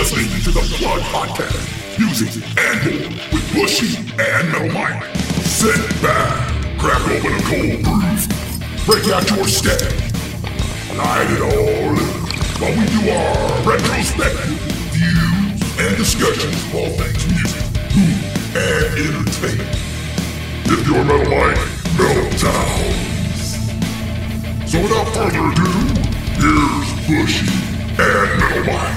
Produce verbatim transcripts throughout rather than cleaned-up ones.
listening to the Flood Podcast, music and more with Bushy and Metal Mike. Sit back, crack open a cold brew, break out your step, light it all up while we do our retrospective views and discussions of all things music, food, and entertainment. If you're Metal Mike, meltdowns. So without further ado, here's Bushy and Metal Mike.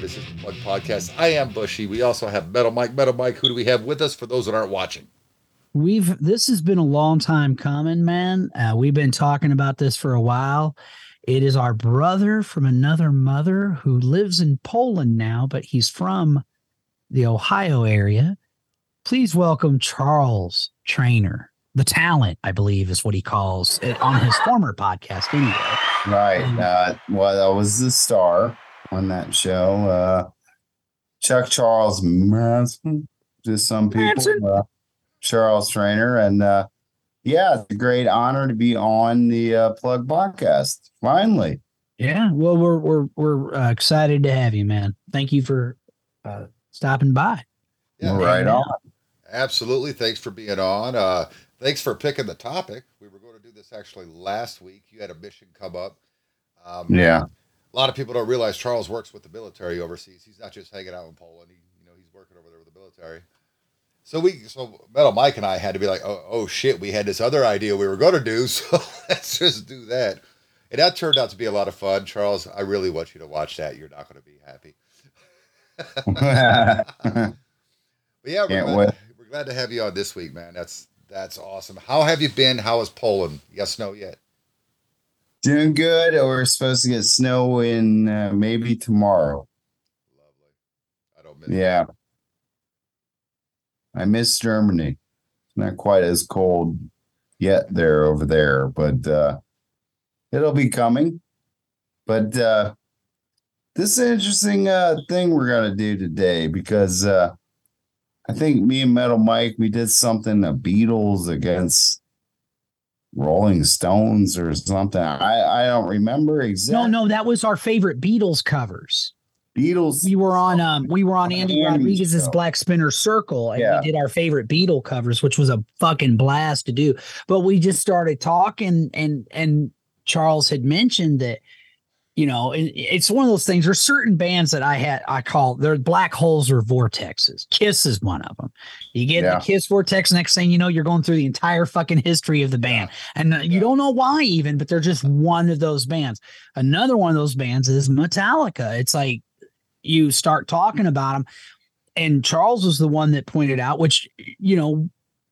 This is the Plug Podcast. I am Bushy. We also have Metal Mike. Metal Mike, who do we have with us for those that aren't watching? We've this has been a long time coming, man. Uh, we've been talking about this for a while. It is our brother from another mother who lives in Poland now, but he's from the Ohio area. Please welcome Charles Traynor, the talent, I believe, is what he calls it on his former podcast. Anyway, right? Um, uh, well, that was the star on that show. Uh, Chuck Charles Manson, just some people, uh, Charles Traynor. And uh, yeah, it's a great honor to be on the uh, Plug Podcast. Finally. Yeah. Well, we're, we're, we're uh, excited to have you, man. Thank you for uh, stopping by. Yeah, right on. Absolutely. Thanks for being on. Uh, thanks for picking the topic. We were going to do this actually last week. You had a mission come up. Um, yeah. A lot of people don't realize Charles works with the military overseas. He's not just hanging out in Poland. He, you know, he's working over there with the military. So we, so Metal Mike and I had to be like, oh, oh shit, we had this other idea we were going to do, so let's just do that. And that turned out to be a lot of fun. Charles, I really want you to watch that. You're not going to be happy. But yeah, we're glad, we're glad to have you on this week, man. That's that's awesome. How have you been? How is Poland? Yes, no, yet. Doing good. We're supposed to get snow in uh, maybe tomorrow. Lovely. I don't miss. Yeah, that. I miss Germany. It's not quite as cold yet there over there, but uh, it'll be coming. But uh, this is an interesting uh, thing we're gonna do today because uh, I think me and Metal Mike, we did something the Beatles against Rolling Stones or something. I, I don't remember exactly. No, no, that was our favorite Beatles covers. Beatles. We were on um we were on Andy Rodriguez's show. Black Spinner Circle, and yeah, we did our favorite Beatle covers, which was a fucking blast to do. But we just started talking, and and Charles had mentioned that, you know, it, it's one of those things. There's certain bands that I had I call they're black holes or vortexes. Kiss is one of them. You get yeah. the Kiss vortex, next thing you know, you're going through the entire fucking history of the band. And uh, you yeah. don't know why even, but they're just one of those bands. Another one of those bands is Metallica. It's like you start talking about them. And Charles was the one that pointed out, which, you know,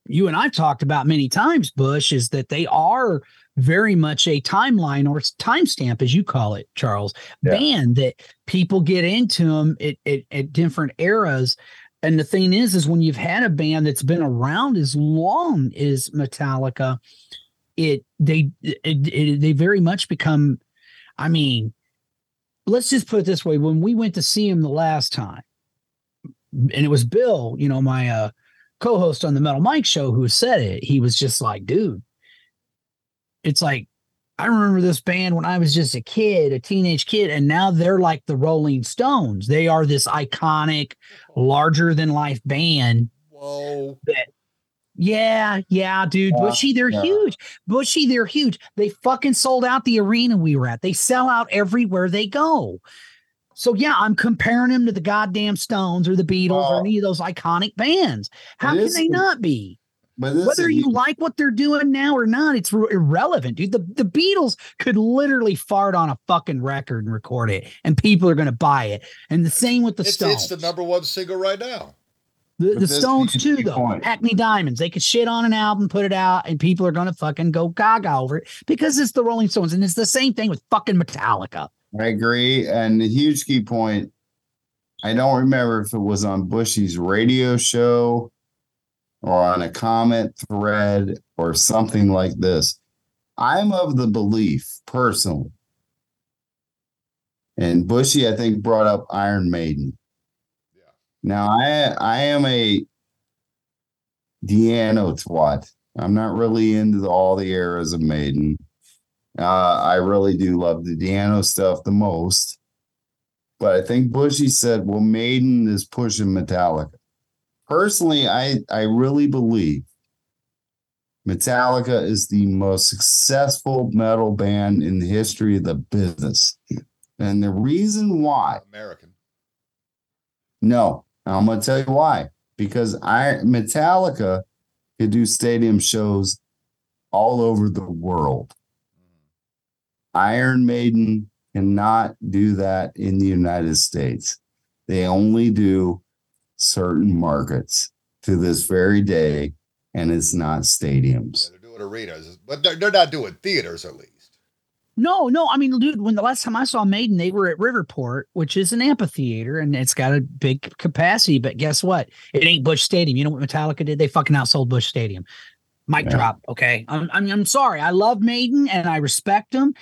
you and I've talked about many times, Bush, is that they are very much a timeline or timestamp, as you call it, Charles, yeah. band that people get into them at, at, at different eras. And the thing is, is when you've had a band that's been around as long as Metallica, it they it, it, they very much become, I mean, let's just put it this way. When we went to see him the last time, and it was Bill, you know, my uh, co-host on the Metal Mike show, who said it, he was just like, dude, it's like, I remember this band when I was just a kid, a teenage kid, and now they're like the Rolling Stones. They are this iconic, larger-than-life band. Whoa. That, yeah, yeah, dude. Yeah, Bushy, they're yeah. huge. Bushy, they're huge. They fucking sold out the arena we were at. They sell out everywhere they go. So, yeah, I'm comparing them to the goddamn Stones or the Beatles wow. or any of those iconic bands. How can they not be? But whether you like what they're doing now or not, it's r- irrelevant, dude. The the Beatles could literally fart on a fucking record and record it, and people are going to buy it. And the same with the it's, Stones. It's the number one single right now. The, the Stones too, though. Point. Hackney Diamonds. They could shit on an album, put it out, and people are going to fucking go gaga over it because it's the Rolling Stones. And it's the same thing with fucking Metallica. I agree. And the huge key point, I don't remember if it was on Bushy's radio show or on a comment thread or something like this. I'm of the belief, personally, and Bushy, I think, brought up Iron Maiden. Now, I I am a Deano twat. I'm not really into the, all the eras of Maiden. Uh, I really do love the Deano stuff the most. But I think Bushy said, well, Maiden is pushing Metallica. Personally, I, I really believe Metallica is the most successful metal band in the history of the business. And the reason why... American. No. I'm going to tell you why. Because I, Metallica could do stadium shows all over the world. Iron Maiden cannot do that in the United States. They only do certain markets to this very day, and it's not stadiums. Yeah, they're doing arenas, but they're, they're not doing theaters at least. No, no. I mean, dude, when the last time I saw Maiden, they were at Riverport, which is an amphitheater, and it's got a big capacity. But guess what? It ain't Busch Stadium. You know what Metallica did? They fucking outsold Busch Stadium. Mic yeah. drop. Okay. I'm, I'm I'm sorry. I love Maiden, and I respect them.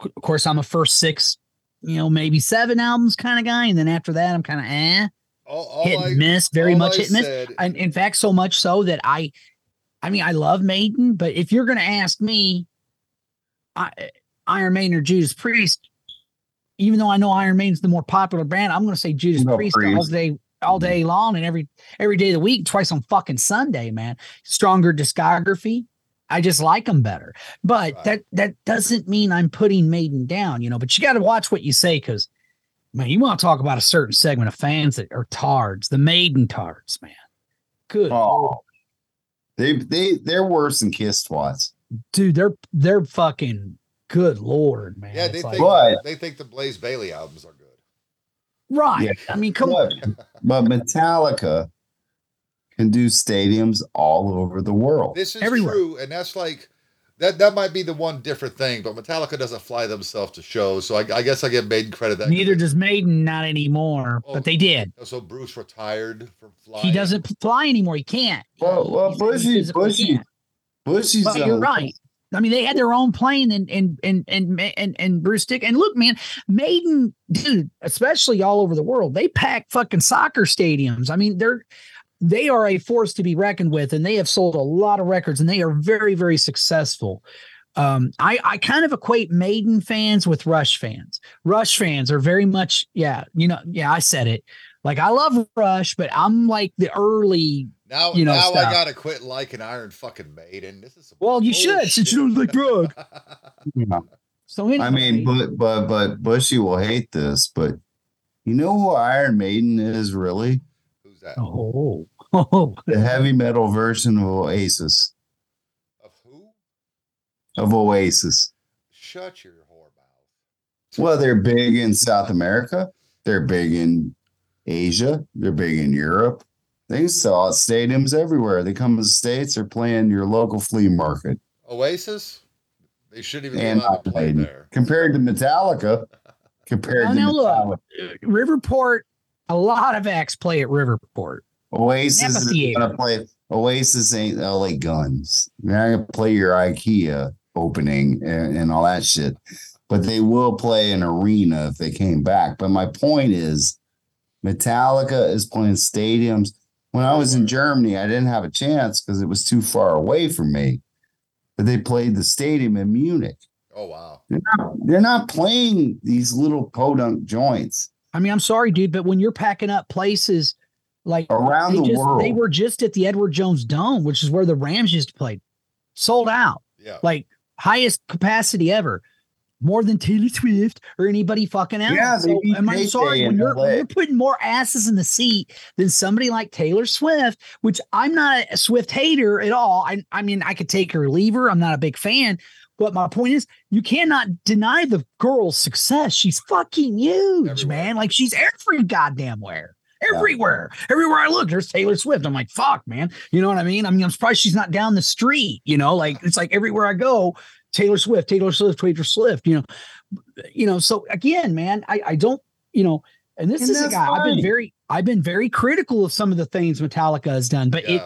Of course, I'm a first six, you know, maybe seven albums kind of guy. And then after that, I'm kind of eh. All, all hit and I, miss. Very much I hit and miss. And in fact, so much so that I, I mean, I love Maiden. But if you're going to ask me, I... Iron Maiden or Judas Priest, even though I know Iron Maiden's the more popular brand, I'm going to say Judas no, Priest, Priest all day, all day long, and every every day of the week, twice on fucking Sunday, man. Stronger discography. I just like them better, but right. that that doesn't mean I'm putting Maiden down, you know. But you got to watch what you say, because man, you want to talk about a certain segment of fans that are tards, the Maiden tards, man. Good. Oh, they they they're worse than Kiss twats, dude. They're they're fucking. Good Lord, man. Yeah, they think, like, they think the Blaze Bailey albums are good. Right. Yeah. I mean, come but, on. But Metallica can do stadiums all over the world. This is Everywhere. true. And that's like, that that might be the one different thing, but Metallica doesn't fly themselves to shows. So I, I guess I give Maiden credit. That Neither does Maiden, not anymore, oh, but they did. So Bruce retired from flying. He doesn't fly anymore. He can't. Well, well Bushy, Bushy, Bushy's. But you're right. I mean, they had their own plane, and and and and and, and Bruce Dickinson. And look, man, Maiden, dude, especially all over the world, they pack fucking soccer stadiums. I mean, they're they are a force to be reckoned with, and they have sold a lot of records, and they are very, very successful. Um, I I kind of equate Maiden fans with Rush fans. Rush fans are very much, yeah, you know, yeah, I said it. Like, I love Rush, but I'm like the early. Now, you know, now I gotta quit liking Iron fucking Maiden. This is well, you should shit. since you don't like drug. yeah. So anyway. I mean, but but but Bushy will hate this, but you know who Iron Maiden is really? Who's that? Oh, oh. The heavy metal version of Oasis. Of who? Of Oasis. Shut your whore mouth. Well, they're big in South America. They're big in Asia. They're big in Europe. They sell stadiums everywhere. They come to the States. They're playing your local flea market. Oasis? They shouldn't even be allowed to play there. Compared to Metallica. Compared now, to now Metallica. Look, Riverport, a lot of acts play at Riverport. Oasis is going to play. Oasis ain't L A Guns. They're not going to play your IKEA opening and, and all that shit. But they will play an arena if they came back. But my point is, Metallica is playing stadiums. When I was in Germany, I didn't have a chance because it was too far away from me. But they played the stadium in Munich. Oh, wow. They're not, they're not playing these little podunk joints. I mean, I'm sorry, dude, but when you're packing up places like around the just, world, they were just at the Edward Jones Dome, which is where the Rams used to play, sold out. Yeah. Like highest capacity ever. More than Taylor Swift or anybody fucking else. Yeah, so, am I sorry when you're, when you're putting more asses in the seat than somebody like Taylor Swift, which I'm not a Swift hater at all. I, I mean, I could take her or leave her. I'm not a big fan. But my point is, you cannot deny the girl's success. She's fucking huge, everywhere. man. Like, she's every goddamn where. everywhere. Yeah. Everywhere I look, there's Taylor Swift. I'm like, fuck, man. You know what I mean? I mean, I'm surprised she's not down the street, you know, like it's like everywhere I go, Taylor Swift, Taylor Swift, Taylor Swift, you know, you know, so again, man, I, I don't, you know, and this and is a guy funny. I've been very, I've been very critical of some of the things Metallica has done, but yeah. it,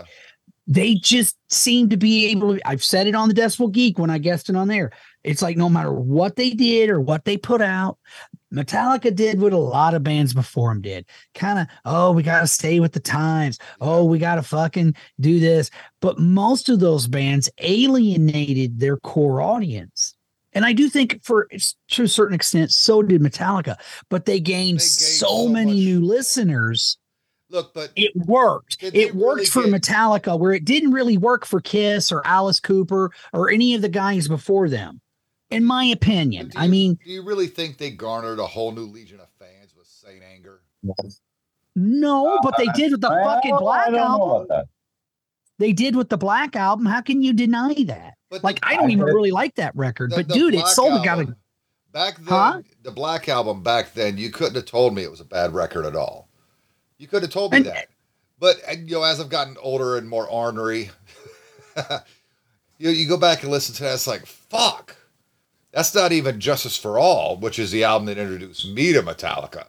they just seem to be able to, I've said it on the Decibel Geek when I guested on there. It's like, no matter what they did or what they put out, Metallica did what a lot of bands before them did. Kind of, oh, we got to stay with the times. Oh, we got to fucking do this. But most of those bands alienated their core audience. And I do think for to a certain extent, so did Metallica. But they gained, they gained so, so many much. new listeners. Look, but it worked. It worked really for did. Metallica, where it didn't really work for Kiss or Alice Cooper or any of the guys before them. In my opinion, you, I mean, do you really think they garnered a whole new legion of fans with Saint Anger? No, but they did with the uh, fucking Black Album. They did with the Black Album. How can you deny that? But like, the, I don't I even heard, really like that record, the, but the dude, Black it sold a guy. Back then, huh? The Black Album back then, you couldn't have told me it was a bad record at all. You could have told me and, that. But, you know, as I've gotten older and more ornery, you you go back and listen to that, it's like, fuck. That's not even Justice for All, which is the album that introduced me to Metallica.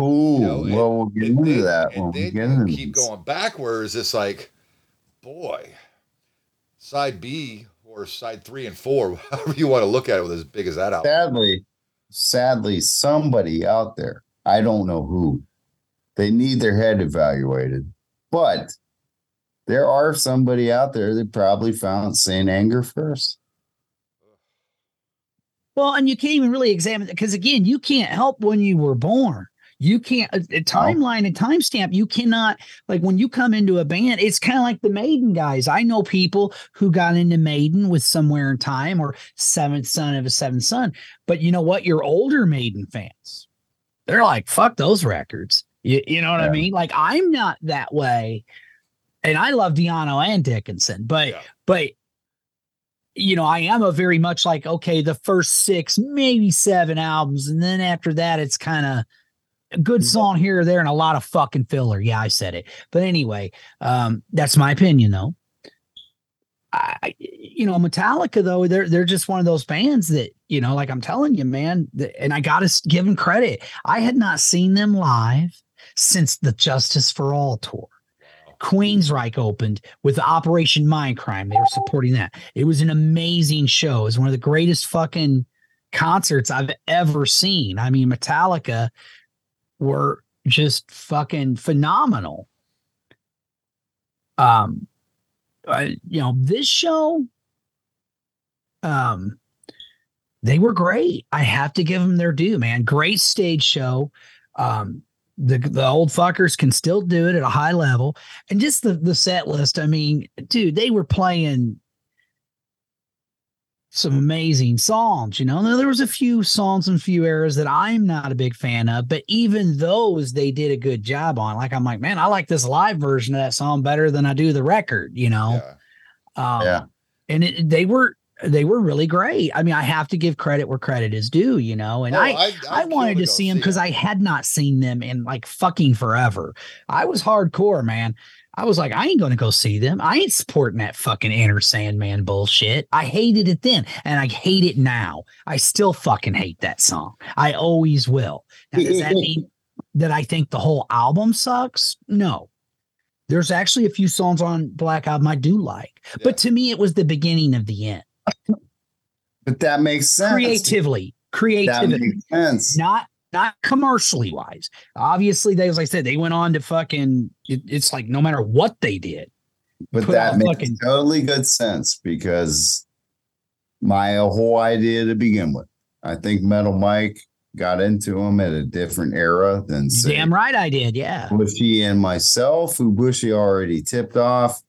Ooh, you know, well, we'll get into that. And then you keep going backwards. It's like, boy, side B or side three and four, however you want to look at it, with as big as that album. Sadly, sadly, somebody out there, I don't know who, they need their head evaluated. But there are somebody out there that probably found Saint Anger first. Well, and you can't even really examine it because, again, you can't help when you were born. You can't a, a timeline and timestamp. You cannot, like when you come into a band, it's kind of like the Maiden guys. I know people who got into Maiden with Somewhere in Time or Seventh Son of a Seventh Son. But you know what? Your older Maiden fans, they're like, fuck those records. You, you know what yeah. I mean? Like, I'm not that way. And I love Deano and Dickinson, but, yeah. but, you know, I am a very much like, okay, the first six, maybe seven albums. And then after that, it's kind of a good song here or there and a lot of fucking filler. Yeah, I said it. But anyway, um, that's my opinion, though. I, you know, Metallica, though, they're, they're just one of those bands that, you know, like I'm telling you, man, th- and I got to give them credit. I had not seen them live since the Justice for All tour. Queensryche opened with Operation Mindcrime. They were supporting that. It was an amazing show. It was one of the greatest fucking concerts I've ever seen. I mean, Metallica were just fucking phenomenal. Um, I, you know, this show, um, they were great. I have to give them their due, man. Great stage show. Um, The the old fuckers can still do it at a high level. And just the, the set list, I mean, dude, they were playing some amazing songs, you know. Now, there was a few songs and few eras that I'm not a big fan of, but even those they did a good job on. Like, I'm like, man, I like this live version of that song better than I do the record, you know. Yeah. Um, yeah. And it, they were they were really great. I mean, I have to give credit where credit is due, you know, and oh, I, I, I, I wanted to see them because I had not seen them in like fucking forever. I was hardcore, man. I was like, I ain't going to go see them. I ain't supporting that fucking Enter Sandman bullshit. I hated it then. And I hate it now. I still fucking hate that song. I always will. Now, does that mean that I think the whole album sucks? No. There's actually a few songs on Black Album I do like, yeah. but to me, it was the beginning of the end. But that makes sense. Creatively, creativity, that makes sense. Not not commercially wise. Obviously, they, as I said, they went on to fucking. It, it's like no matter what they did, but that makes fucking, totally good sense because my whole idea to begin with, I think Metal Mike got into him at a different era than say, damn right I did. Yeah, Bushy and myself, who Bushy already tipped off.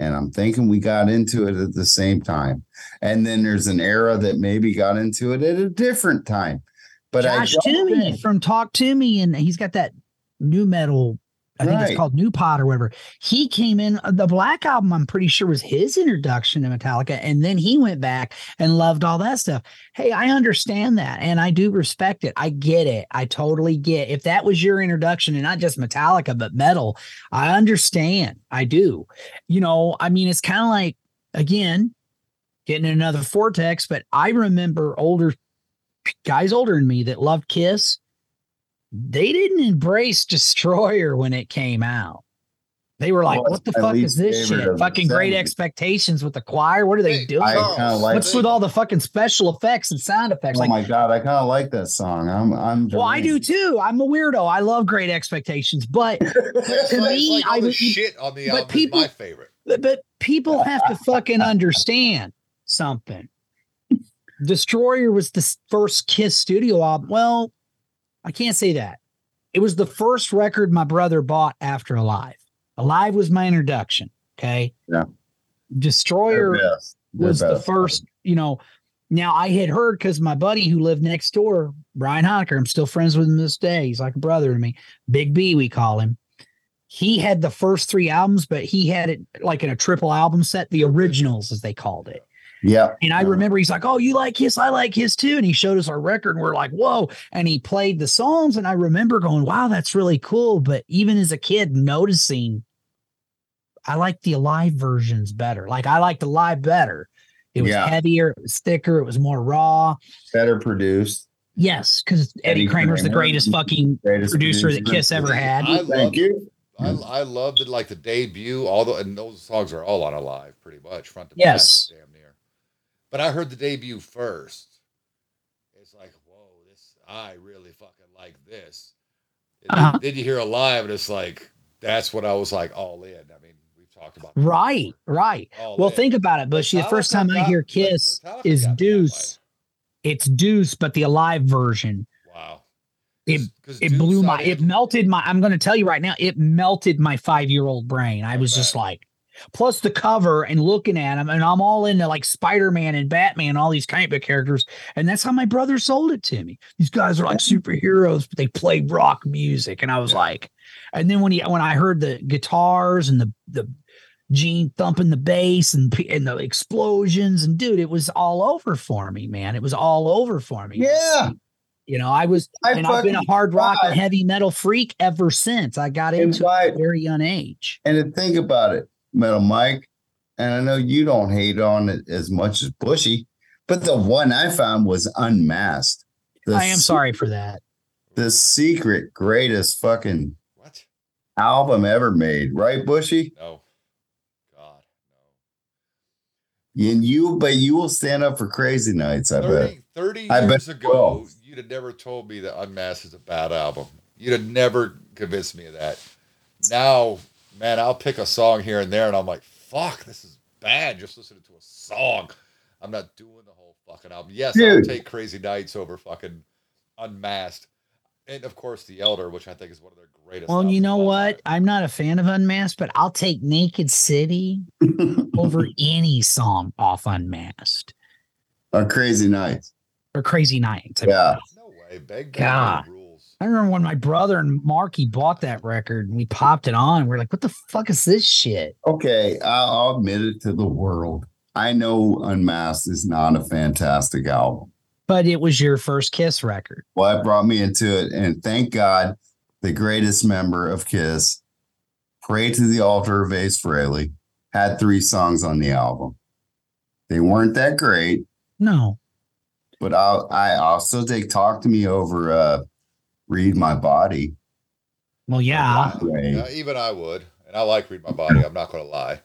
And I'm thinking we got into it at the same time. And then there's an era that maybe got into it at a different time. But Josh I Toomey think. from Talk To Me, and he's got that new metal I think right. it's called New Pod or whatever. He came in, the Black Album, I'm pretty sure, was his introduction to Metallica. And then he went back and loved all that stuff. Hey, I understand that. And I do respect it. I get it. I totally get it. If that was your introduction and not just Metallica, but metal, I understand. I do. You know, I mean, it's kind of like, again, getting another vortex, but I remember older guys older than me that loved Kiss. They didn't embrace Destroyer when it came out. They were like, well, what the fuck is this shit? Fucking Great Expectations with the choir. What are they doing? Oh, like what's it. with all the fucking special effects and sound effects? Oh like, my God, I kind of like that song. I'm, I'm, well, I do too. I'm a weirdo. I love Great Expectations, but to like, me, like I would shit on the album. People, my favorite. But people have to fucking understand something. Destroyer was the first Kiss studio album. Well, I can't say that. It was the first record my brother bought after Alive. Alive was my introduction, okay? Yeah. Destroyer was the first, you know. Now, I had heard, because my buddy who lived next door, Brian Hocker, I'm still friends with him this day. He's like a brother to me. Big B, we call him. He had the first three albums, but he had it like in a triple album set, the originals, as they called it. Yeah. And I remember he's like, oh, you like Kiss? I like Kiss too. And he showed us our record and we're like, whoa. And he played the songs. And I remember going, wow, that's really cool. But even as a kid noticing, I like the Alive versions better. Like I liked the live better. It was yeah. heavier. It was thicker. It was more raw. Better produced. Yes. Cause Eddie, Eddie Kramer's Kramer. the greatest fucking greatest producer, producer that Kiss ever had. I Thank you. I, I loved it. Like the debut, all the, and those songs are all on Alive pretty much front to yes. back. Damn. But I heard the debut first. It's like, whoa, this I really fucking like this. Uh-huh. Then you hear Alive, and it's like, that's what I was like, all in. I mean, we've talked about that Right, before. right. All well, in. think about it, Bushy. The first time I hear Kiss is Deuce. It's Deuce, but the Alive version. Wow. It it blew my, it melted my, I'm going to tell you right now, it melted my five-year-old brain. I was just like, plus the cover and looking at them, and I'm all into like Spider-Man and Batman and all these kind of characters, and that's how my brother sold it to me. These guys are like superheroes, but they play rock music, and I was like, and then when he when I heard the guitars and the the Gene thumping the bass and and the explosions, and dude, it was all over for me, man. It was all over for me. Yeah. You know, I was, I and I've been a hard rock and heavy metal freak ever since I got into it at a very young age. And to think about it, Metal Mike, and I know you don't hate on it as much as Bushy, but the one I found was Unmasked. The I am se- sorry for that. The secret greatest fucking what? album ever made, right, Bushy? No, God, no. And you, but you will stand up for Crazy Nights. I thirty, bet. Thirty I years bet. ago, oh. you'd have never told me that Unmasked is a bad album. You'd have never convinced me of that. Now. Man, I'll pick a song here and there, and I'm like, fuck, this is bad. Just listening to a song. I'm not doing the whole fucking album. Yes, Dude. I'll take Crazy Nights over fucking Unmasked. And, of course, The Elder, which I think is one of their greatest. Well, you know what? That. I'm not a fan of Unmasked, but I'll take Naked City over any song off Unmasked. Or Crazy Nights. Or Crazy Nights. I yeah. Mean, no way. Beg God. God. I remember when my brother and Marky bought that record and we popped it on. We're like, what the fuck is this shit? Okay, I'll admit it to the world. I know Unmasked is not a fantastic album. But it was your first Kiss record. Well, it brought me into it. And thank God, the greatest member of Kiss, Pray to the Altar of Ace Frehley, had three songs on the album. They weren't that great. No. But I'll, I also take Talk to Me over... Uh, Read My Body. Well, yeah. Uh, even I would. And I like Read My Body. I'm not going to lie.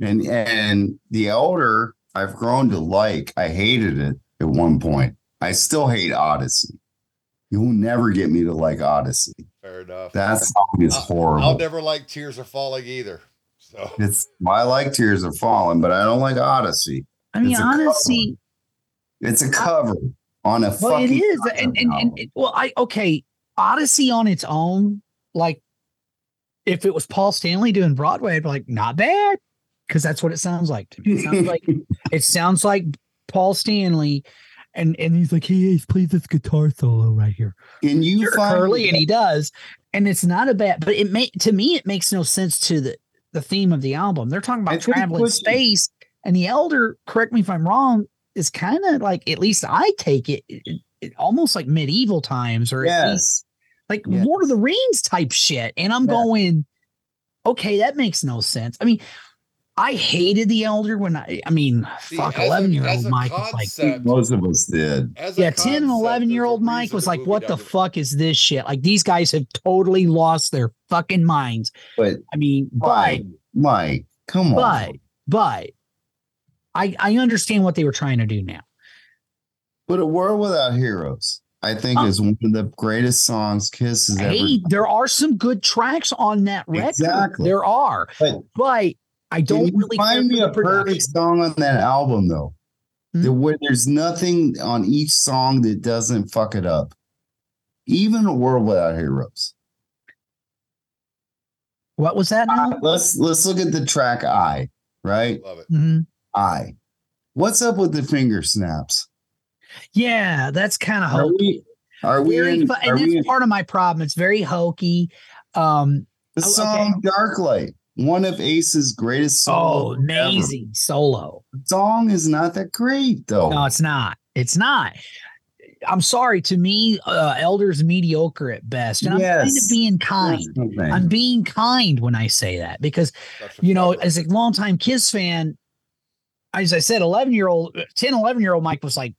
And and The Elder, I've grown to like. I hated it at one point. I still hate Odyssey. You will never get me to like Odyssey. Fair enough. That song is horrible. I'll never like Tears Are Falling either. So it's I like Tears Are Falling, but I don't like Odyssey. I mean, it's Odyssey. Cover. It's a cover. On a well, it is, and, and, and, and well, I okay. Odyssey on its own, like if it was Paul Stanley doing Broadway, I'd be like, not bad, because that's what it sounds like to me. It sounds like it sounds like Paul Stanley And and he's like, hey, please, this guitar solo right here. And you You're find Curly, that- and he does. And it's not a bad, but it may, to me, it makes no sense to the, the theme of the album. They're talking about traveling space. And the Elder, correct me if I'm wrong, is kind of like, at least I take it, it, it almost like medieval times, or yes. at least like yes. Lord of the Rings type shit. And I'm yeah. going, okay, that makes no sense. I mean, I hated the Elder when I, I mean, See, fuck, eleven-year-old Mike was like, most of us did. Yeah, ten and eleven-year-old Mike was like, what the fuck is this shit? Like, these guys have totally lost their fucking minds. But, I mean, but. Mike, come on. But, but, I, I understand what they were trying to do now. But A World Without Heroes, I think, um, is one of the greatest songs Kiss has hey, ever done. There are some good tracks on that record. Exactly. There are. But, but I don't Can really find me a perfect song on that album, though. Mm-hmm. The, where there's nothing on each song that doesn't fuck it up. Even A World Without Heroes. What was that now? Uh, let's let's look at the track I, right? Love it. Mm-hmm. I. What's up with the finger snaps? Yeah, that's kind of hokey. Are we, are we in, fu- are And that's we in, part of my problem. It's very hokey. Um, the song okay. Darklight. One of Ace's greatest solo. Oh, amazing ever. Solo. The song is not that great, though. No, it's not. It's not. I'm sorry. To me, uh, Elder's mediocre at best. And yes. I'm kind of being kind. I'm being kind when I say that because, you know, problem. As a longtime Kiss fan, as I said, eleven-year-old, ten, eleven-year-old Mike was like,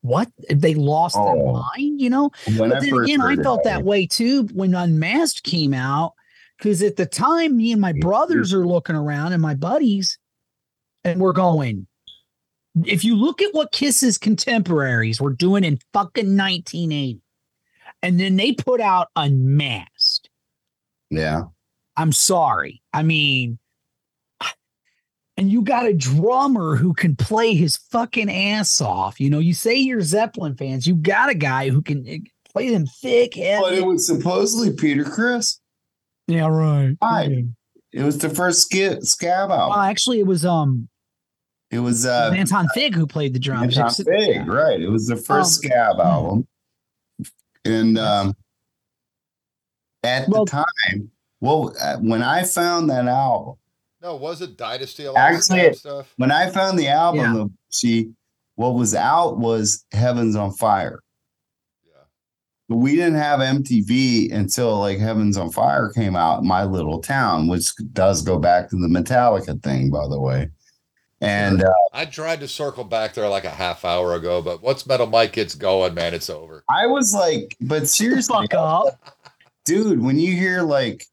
what? They lost oh. their mind, you know? When but I then again, I felt it. that way, too, when Unmasked came out. Because at the time, me and my brothers are looking around and my buddies, and we're going, if you look at what Kiss's contemporaries were doing in fucking nineteen eighty, and then they put out Unmasked. Yeah. I'm sorry. I mean, and you got a drummer who can play his fucking ass off. You know, you say you're Zeppelin fans, you got a guy who can play them thick heavy. But it was supposedly Peter Criss. Yeah, right. right. It was the first skip, scab album. Well, actually, it was um, it was uh, Anton Fig who played the drums. Anton Fig, right? It was the first um, scab album, and um, at well, the time, well, when I found that album, no, was it Dynasty? Actually, stuff? when I found the album, yeah. she what was out was Heaven's on Fire. But we didn't have M T V until like Heavens on Fire came out in my little town, which does go back to the Metallica thing, by the way. And uh, I tried to circle back there like a half hour ago, but once Metal Mike gets going, man, it's over. I was like, but seriously, dude, when you hear like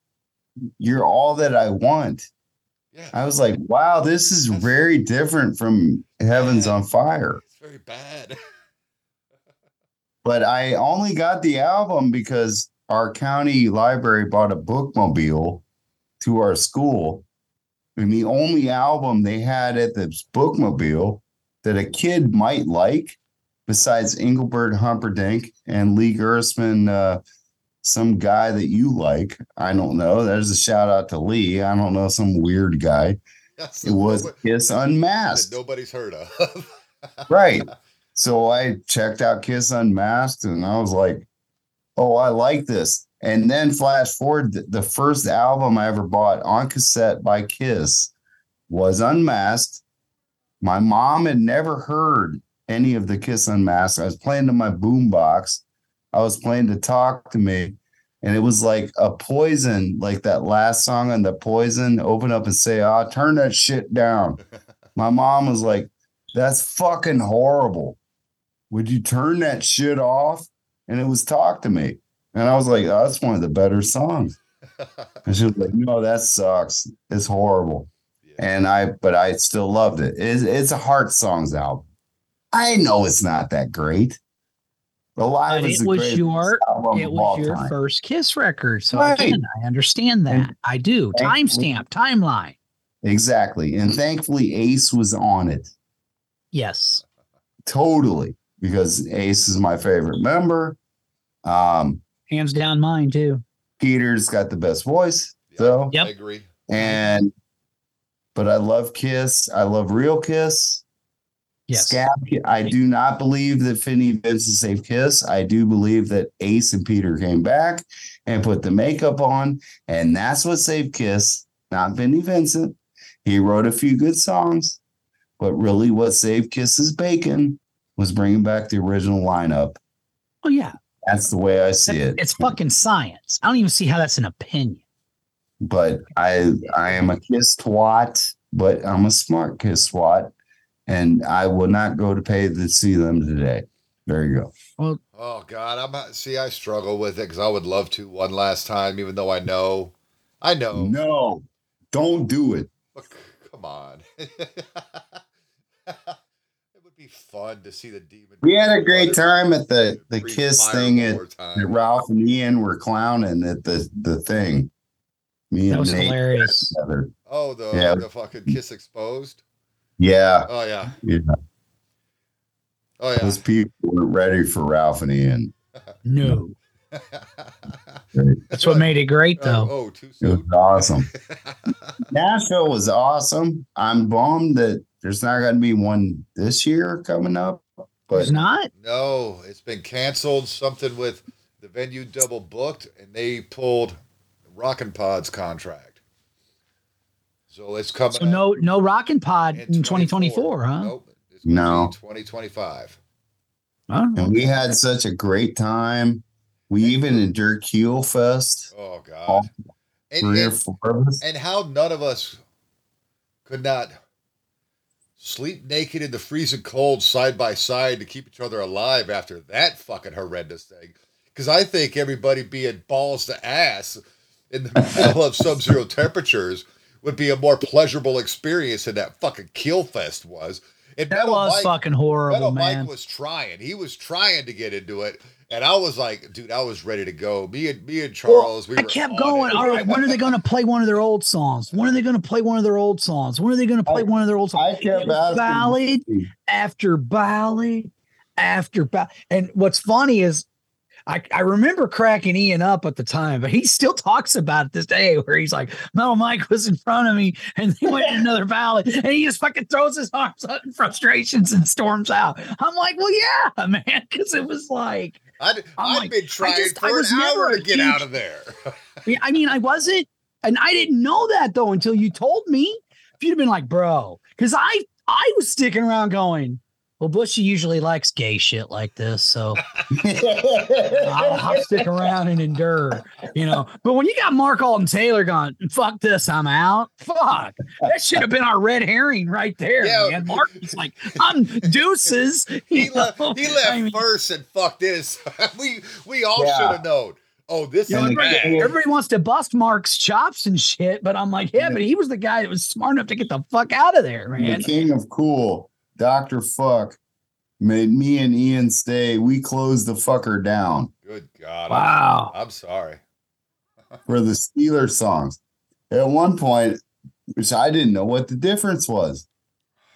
You're All That I Want, yeah. I was like, wow, this is very different from Heavens yeah. on Fire. It's very bad. But I only got the album because our county library bought a bookmobile to our school. And the only album they had at the bookmobile that a kid might like, besides Engelbert Humperdinck and Lee Gerstmann, uh, some guy that you like, I don't know. There's a shout out to Lee. I don't know, some weird guy. That's it was nobody, Kiss Unmasked. Nobody's heard of. Right. So I checked out Kiss Unmasked, and I was like, oh, I like this. And then flash forward, the first album I ever bought on cassette by Kiss was Unmasked. My mom had never heard any of the Kiss Unmasked. I was playing to my boombox. I was playing to Talk to Me. And it was like a Poison, like that last song on the Poison, Open Up and Say, ah, oh, turn that shit down. My mom was like, that's fucking horrible. Would you turn that shit off? And it was Talk to Me. And I was like, oh, that's one of the better songs. And she was like, no, that sucks. It's horrible. Yeah. And I, but I still loved it. It's, it's a Heart Songs album. I know it's not that great. Alive is the greatest album of all time. It was your first Kiss record. So right. again, I understand that. And I do. Timestamp, timeline. Exactly. And thankfully, Ace was on it. Yes. Totally. Because Ace is my favorite member. Um, Hands down mine, too. Peter's got the best voice, yeah, though. Yep. I agree. And, but I love Kiss. I love Real Kiss. Yes. Scab, I do not believe that Finney events a safe kiss. I do believe that Ace and Peter came back and put the makeup on, and that's what Safe Kiss, not Vinnie Vincent. He wrote a few good songs, but really what Safe Kiss is baking was bringing back the original lineup. Oh, yeah. That's the way I see it. It's fucking science. I don't even see how that's an opinion. But I I am a Kiss twat, but I'm a smart Kiss twat, and I will not go to pay to see them today. There you go. Well, oh, God. I'm not, see, I struggle with it because I would love to one last time, even though I know. I know. No, don't do it. Look, come on. It would be fun to see the demon. We had a great time at the, the Kiss thing at, that Ralph and Ian were clowning at the, the thing. Me that and was Nate hilarious. Oh, the, yeah. the fucking Kiss Exposed? Yeah. Oh, yeah. Yeah. Oh, yeah. Those people were ready for Ralph and Ian. No. That's what made it great, though. Oh, oh too soon. It was awesome. Nashville was awesome. I'm bummed that there's not going to be one this year coming up. But there's not? No, it's been canceled. Something with the venue double booked, and they pulled Rockin' Pod's contract. So it's coming. So no, no Rockin' Pod in twenty twenty-four, huh? Nope. No, twenty twenty-five. And we had such a great time. We even endured Keel Fest. Oh, God. And, and, and how none of us could not sleep naked in the freezing cold side by side to keep each other alive after that fucking horrendous thing. Because I think everybody being balls to ass in the middle of sub-zero temperatures would be a more pleasurable experience than that fucking Keel Fest was. And that Metal was Mike, fucking horrible, Metal man. Mike was trying. He was trying to get into it, and I was like, dude, I was ready to go. Me and me and Charles, well, we were I kept going. All right, when are they going to play one of their old songs? When are they going to play one of their old songs? When are they going to play I, one of their old songs? I kept ballad after ballad after ballad. And what's funny is, I, I remember cracking Ian up at the time, but he still talks about it this day where he's like, Metal Mike was in front of me and they went in another ballad and he just fucking throws his arms up in frustrations and storms out. I'm like, well, yeah, man. Cause it was like, I'd, I'd like, been trying just, for an hour to get huge, out of there. I mean, I wasn't, and I didn't know that though, until you told me. If you'd have been like, bro, cause I, I was sticking around going, well, Bushy usually likes gay shit like this, so I'll, I'll stick around and endure, you know. But when you got Mark Alton Taylor gone, fuck this, I'm out. Fuck, that should have been our red herring right there, yeah, man. Mark was like, I'm deuces. He, left, he left I mean, first and fuck this. we we all yeah. should have known. Oh, this you is know, bad. Everybody wants to bust Mark's chops and shit, but I'm like, yeah, but he was the guy that was smart enough to get the fuck out of there, man. The king of cool. Doctor Fuck made me and Ian stay. We closed the fucker down. Good God. Wow. I'm, I'm sorry. For the Steelers songs. At one point, which I didn't know what the difference was.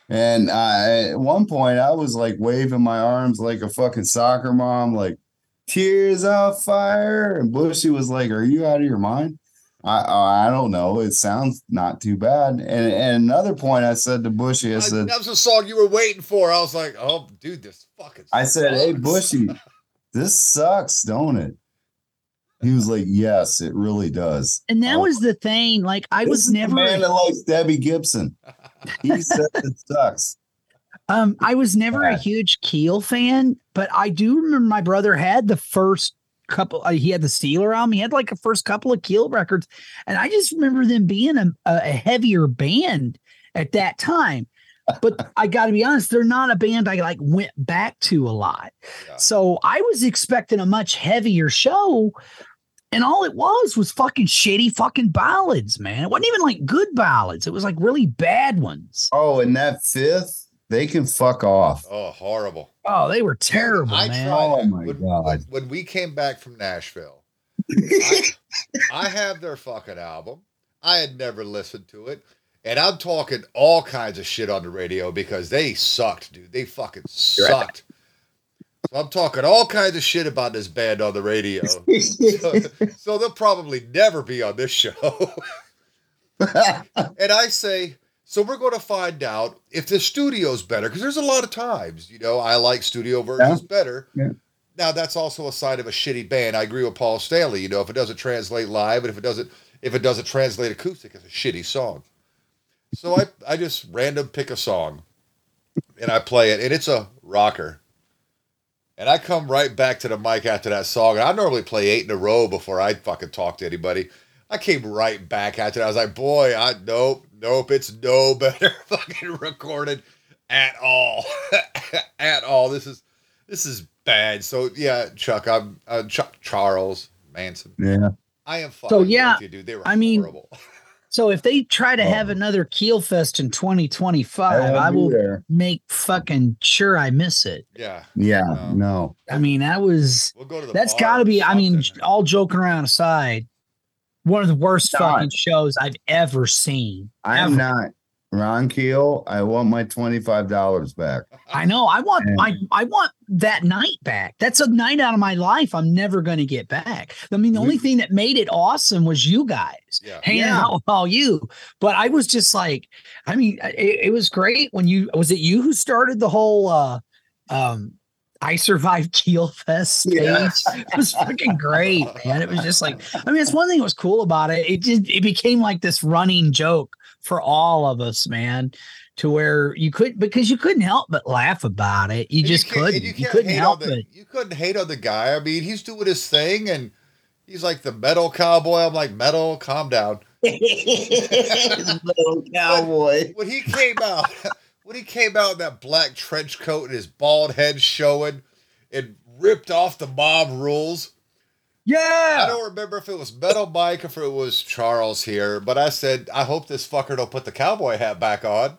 And I, at one point, I was like waving my arms like a fucking soccer mom, like, tears of fire. And Bushy was like, are you out of your mind? I I don't know. It sounds not too bad. And, and another point I said to Bushy, I said, that was a song you were waiting for. I was like, oh, dude, this fucking I sucks. Said, hey, Bushy, this sucks, don't it? He was like, yes, it really does. And that oh, was the thing. Like, I was never. Man that likes Debbie Gibson. He said it sucks. Um, I was never yeah. a huge Keel fan, but I do remember my brother had the first couple uh, he had the Steeler album. He had like a first couple of Keel records, and I just remember them being a, a heavier band at that time, but I gotta be honest, they're not a band I like went back to a lot. Yeah. So I was expecting a much heavier show, and all it was was fucking shitty fucking ballads, man. It wasn't even like good ballads, it was like really bad ones. Oh, and that fifth, they can fuck off. Oh, horrible. Oh, they were terrible, I man. Tried, oh, my when, God. When we came back from Nashville, I, I have their fucking album. I had never listened to it. And I'm talking all kinds of shit on the radio because they sucked, dude. They fucking sucked. So I'm talking all kinds of shit about this band on the radio. so, so they'll probably never be on this show. And I say... So we're going to find out if the studio's better, because there's a lot of times, you know, I like studio versions yeah. better. Yeah. Now, that's also a sign of a shitty band. I agree with Paul Stanley. You know, if it doesn't translate live, and if it doesn't if it doesn't translate acoustic, it's a shitty song. So I, I just random pick a song, and I play it, and it's a rocker. And I come right back to the mic after that song, and I normally play eight in a row before I fucking talk to anybody. I came right back after that. I was like, boy, I nope, nope, it's no better fucking recorded at all. at all. This is this is bad. So yeah, Chuck, I'm uh, Chuck Charles Manson. Yeah, I am fucking so, yeah, with you, dude. They were I mean, horrible. So if they try to oh. have another Keelfest in twenty twenty-five, I will there. make fucking sure I miss it. Yeah. Yeah. No. no. I mean, that was, we'll go to the that's gotta be, I mean, all joking around aside, one of the worst Stop. fucking shows I've ever seen. I am not Ron Keel. I want my twenty-five dollars back. I know. I want my, I, I want that night back. That's a night out of my life I'm never going to get back. I mean, the only thing that made it awesome was you guys yeah. hanging yeah. out with all you. But I was just like, I mean, it, it was great when you, was it you who started the whole, uh, um, I survived Keelfest stage. Yeah. It was fucking great, man. It was just like, I mean, it's one thing that was cool about it. It just, it became like this running joke for all of us, man, to where you could, because you couldn't help but laugh about it. You and just you couldn't. You, you couldn't help the, it. You couldn't hate on the guy. I mean, he's doing his thing, and he's like the metal cowboy. I'm like, metal, calm down. Metal cowboy. When, when he came out, when he came out in that black trench coat and his bald head showing, and ripped off the mob rules. Yeah, I don't remember if it was Metal Mike or if it was Charles here, but I said, I hope this fucker don't put the cowboy hat back on.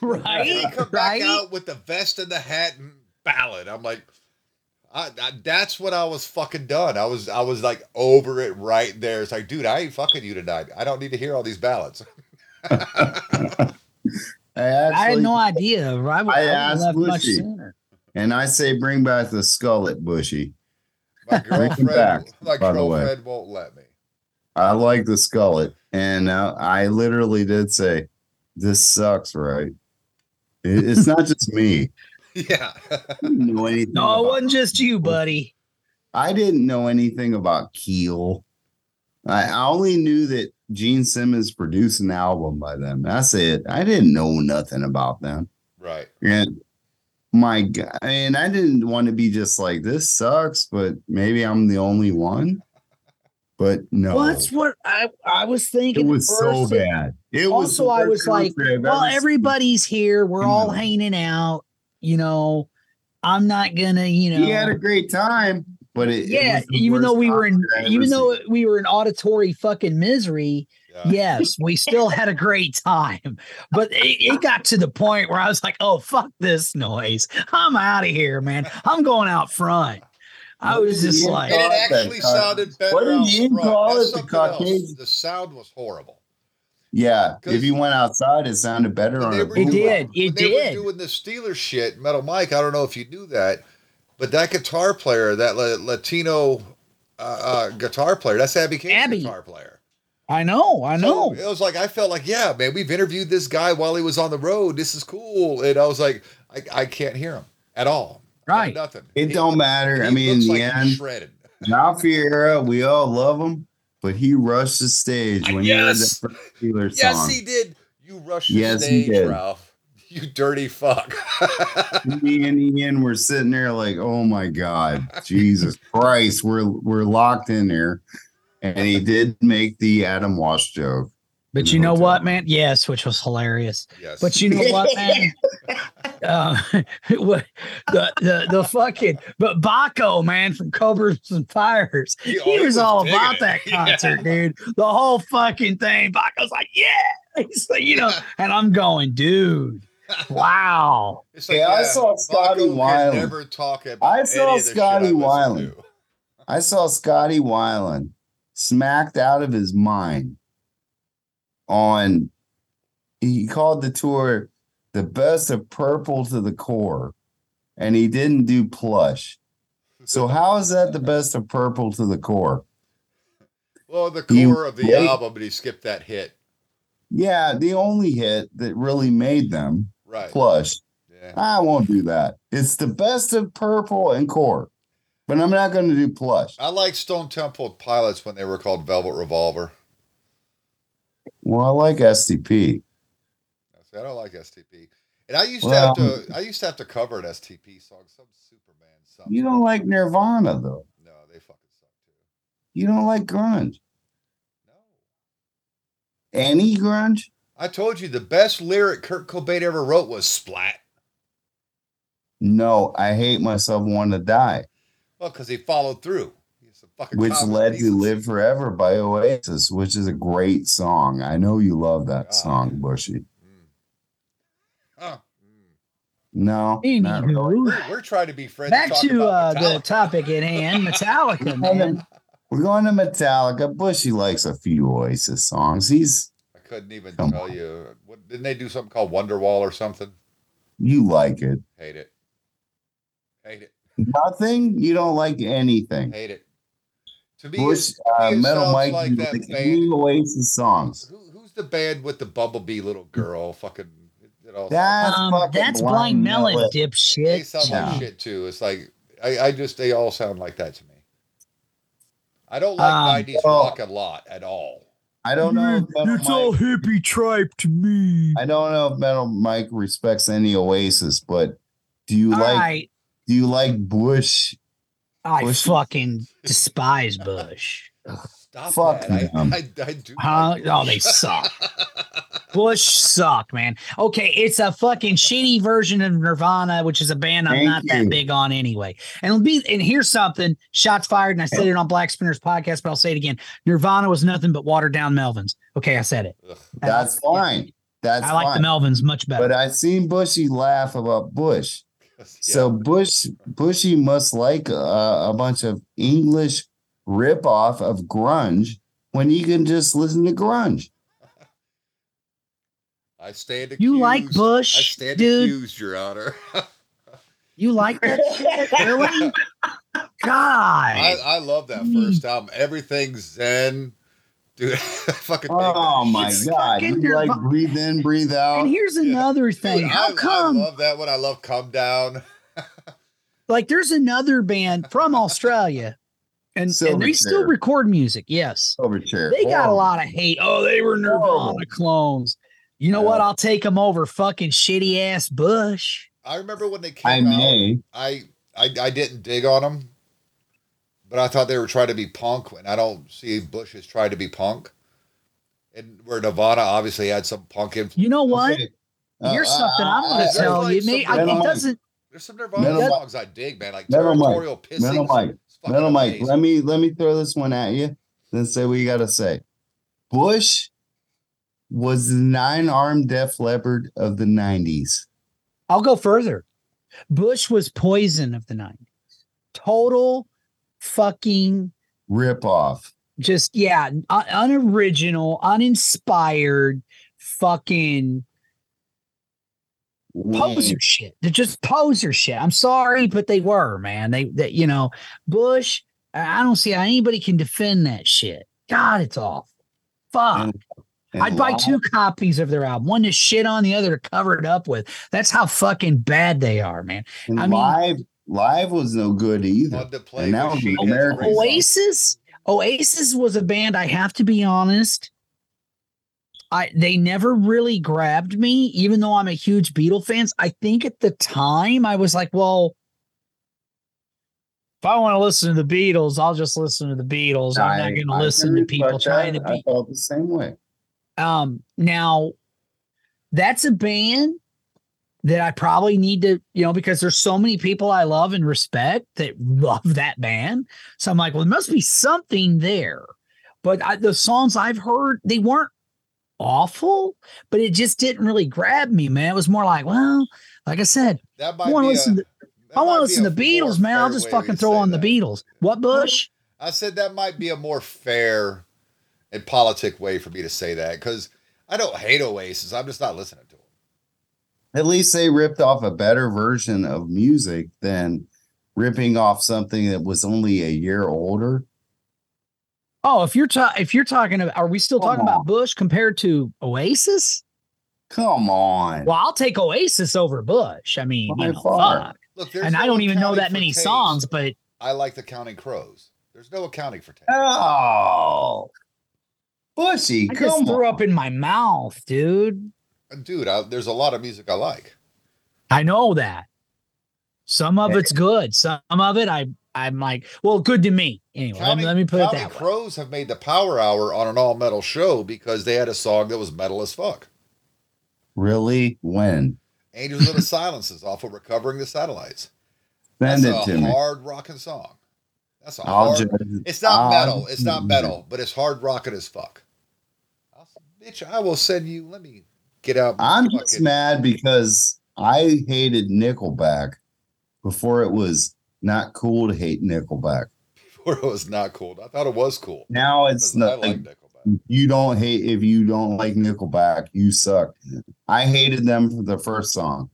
Right, he come right? back out with the vest and the hat and ballad. I'm like, I, I, that's what I was fucking done. I was, I was like over it right there. It's like, dude, I ain't fucking you tonight. I don't need to hear all these ballads. I, actually, I had no idea. I, I, I asked Bushy, and I say, bring back the skull at Bushy. My girlfriend, back, my girlfriend won't let me. I like the skullet, and uh, I literally did say, "This sucks, right?" It, it's not just me. Yeah, I didn't know anything no, it wasn't just you, buddy. I didn't know anything about Keel. I, I only knew that Gene Simmons produced an album by them. That's it. I didn't know nothing about them. Right. And my God, and I didn't want to be just like, this sucks, but maybe I'm the only one. But no, well, that's what I, I was thinking. It was so bad. It also, was I was like, well, everybody's here. We're all hanging out. You know, I'm not gonna. You know, he had a great time, but it, yeah, it even though we were in, even though we were in auditory fucking misery. Yes, we still had a great time, but it, it got to the point where I was like, oh, fuck this noise. I'm out of here, man. I'm going out front. I was just like, it actually sounded better. What did you call it? The Caucasian? The sound was horrible. Yeah, if you went outside, it sounded better. On it did. It did. They were doing the Steelers shit, Metal Mike. I don't know if you knew that, but that guitar player, that Latino uh, uh, guitar player, that's Abby Cain's guitar player. I know, I know. So it was like, I felt like, yeah, man, we've interviewed this guy while he was on the road. This is cool. And I was like, I, I can't hear him at all. Right. Nothing. It he, don't matter. I mean, in the like end, shredded. Now Fiera, we all love him, but he rushed the stage when yes. he heard that particular song. Yes, he did. You rushed the yes, stage, Ralph. You dirty fuck. Me and Ian were sitting there like, oh my God, Jesus Christ, we're we're locked in there. And he did make the Adam Walsh joke. But you know hotel. what, man? Yes, which was hilarious. Yes. But you know what, man? uh, what, the, the the fucking, but Baco, man, from Cobras and Fires, he, he was, was all about it. that concert, yeah. dude. The whole fucking thing. Baco's like, yeah. He's like, you know, yeah. and I'm going, dude. Wow. Like, yeah, yeah, I saw Scotty Weiland. I saw Scotty Weiland. I saw Scotty Weiland. Smacked out of his mind on, he called the tour the best of Purple to the Core, and he didn't do Plush. So how is that the best of Purple to the Core? Well, the core he, of the wait, album, but he skipped that hit. Yeah, the only hit that really made them right. Flush. Yeah. I won't do that. It's the best of Purple and Core, but I'm not going to do Plush. I like Stone Temple Pilots when they were called Velvet Revolver. Well, I like S T P. I don't like S T P, and I used well, to have to. I used to have to cover an S T P song, some Superman song. You don't like Nirvana though. No, they fucking suck too. You don't like grunge. Any grunge? I told you the best lyric Kurt Cobain ever wrote was splat. No, I hate myself, want to die. Well, because he followed through. He's a fucking which led pieces. to Live Forever by Oasis, which is a great song. I know you love that God. song, Bushy. Mm. Huh. Mm. No. Not really. We're, we're trying to be friends. Back to, to uh, the topic at hand, Metallica, man. We're going to Metallica. Bushy likes a few Oasis songs. He's I couldn't even tell on. you. What, didn't they do something called Wonderwall or something? You like it. Hate it. Hate it. Nothing? You don't like anything. Hate it. To me, Bush, it's, uh, to me it Metal Mike like that like band. Oasis songs. Who, who's the band with the bumblebee little girl? Fucking. It all that's um, fucking that's Blind Melon, Melon dipshit. They sound yeah. like shit too. It's like I, I just they all sound like that to me. I don't like um, nineties well, rock a lot at all. I don't know. If it's Mike, all hippie tripe to me. I don't know if Metal Mike respects any Oasis, but do you all like? Right. Do you like Bush? I Bush? fucking despise Bush. Stop Fuck that. I, I, I do. Huh? Like oh, they suck. Bush suck, man. Okay, it's a fucking shitty version of Nirvana, which is a band I'm Thank not you. that big on anyway. And be and here's something, shots fired, and I said it on Black Spinner's podcast, but I'll say it again. Nirvana was nothing but watered down Melvins. Okay, I said it. Ugh, that's I, fine. That's I like fine. the Melvins much better. But I've seen Bushy laugh about Bush. yeah. So Bush Bushy must like uh, a bunch of English ripoff of grunge when you can just listen to grunge. I stand accused. You like Bush, I stand dude. accused, Your Honor. You like that shit, really? God. I, I love that first album. Everything's zen. Dude, fucking Oh, my shit. God. You Nirvana. like Breathe In, Breathe Out. And here's another yeah. thing. Dude, How I, come? I love that one. I love Come Down. Like, there's another band from Australia. And, and they still record music. Yes. Silverchair. They got oh. a lot of hate. Oh, they were Nirvana oh. clones. You know yeah. what? I'll take them over fucking shitty ass Bush. I remember when they came I out, may. I, I I didn't dig on them, but I thought they were trying to be punk, and I don't see Bush as trying to be punk. And where Nirvana obviously had some punk influence. You know what? Okay. Here's uh, something uh, I'm going to tell like you. Maybe, I, it doesn't. There's some Nirvana songs I dig, man. Like Territorial Pissing. Metal Mike, Metal Mike. Let me let me throw this one at you. Then say what you got to say. Bush was the nine-armed Def Leppard of the nineties. I'll go further. Bush was Poison of the nineties. Total fucking ripoff. Just, yeah, un- unoriginal, uninspired fucking Wait. poser shit. They're just poser shit. I'm sorry, but they were, man. They, they you know, Bush, I don't see how anybody can defend that shit. God, it's awful. Fuck. Mm. I'd buy two copies of their album, one to shit on, the other to cover it up with. That's how fucking bad they are, man. And I mean, live, live was no good either. Love to play and that was American. Oasis, Oasis was a band. I have to be honest. I they never really grabbed me, even though I'm a huge Beatles fan. I think at the time I was like, well, if I want to listen to the Beatles, I'll just listen to the Beatles. I'm I, not going to listen to people trying to be. I felt the same way. Um, now that's a band that I probably need to, you know, because there's so many people I love and respect that love that band. So I'm like, well, there must be something there, but I, the songs I've heard, they weren't awful, but it just didn't really grab me, man. It was more like, well, like I said, I want to listen to, I want to listen to Beatles, man. I'll just fucking throw on the Beatles. What, Bush? I said that might be a more fair and politic way for me to say that, because I don't hate Oasis. I'm just not listening to them. At least they ripped off a better version of music than ripping off something that was only a year older. Oh, if you're ta- if you're talking about, are we still Come talking on. about Bush compared to Oasis? Come on. Well, I'll take Oasis over Bush. I mean, you know, fuck. Look, and no I don't even know that many taste. songs, but I like the Counting Crows. There's no accounting for taste. Oh, Bushy, I come just threw on. up in my mouth, dude. Dude, I, there's a lot of music I like. I know that. Some of hey. it's good. Some of it, I, I'm like, well, good to me. Anyway, County, let, me, let me put County it that way. Counting Crows have made the Power Hour on an all-metal show because they had a song that was metal as fuck. Really? When? Angels of the Silences off of Recovering the Satellites. Send That's it a to hard me. rocking song. That's a I'll hard. Just, it's not I'll metal. It's not metal, but it's hard rocking as fuck. I'll, bitch, I will send you. Let me get out. I'm just bucket. mad because I hated Nickelback before it was not cool to hate Nickelback. Before it was not cool. I thought it was cool. Now it's not. I like Nickelback. You don't hate if you don't like Nickelback. You suck. I hated them for the first song.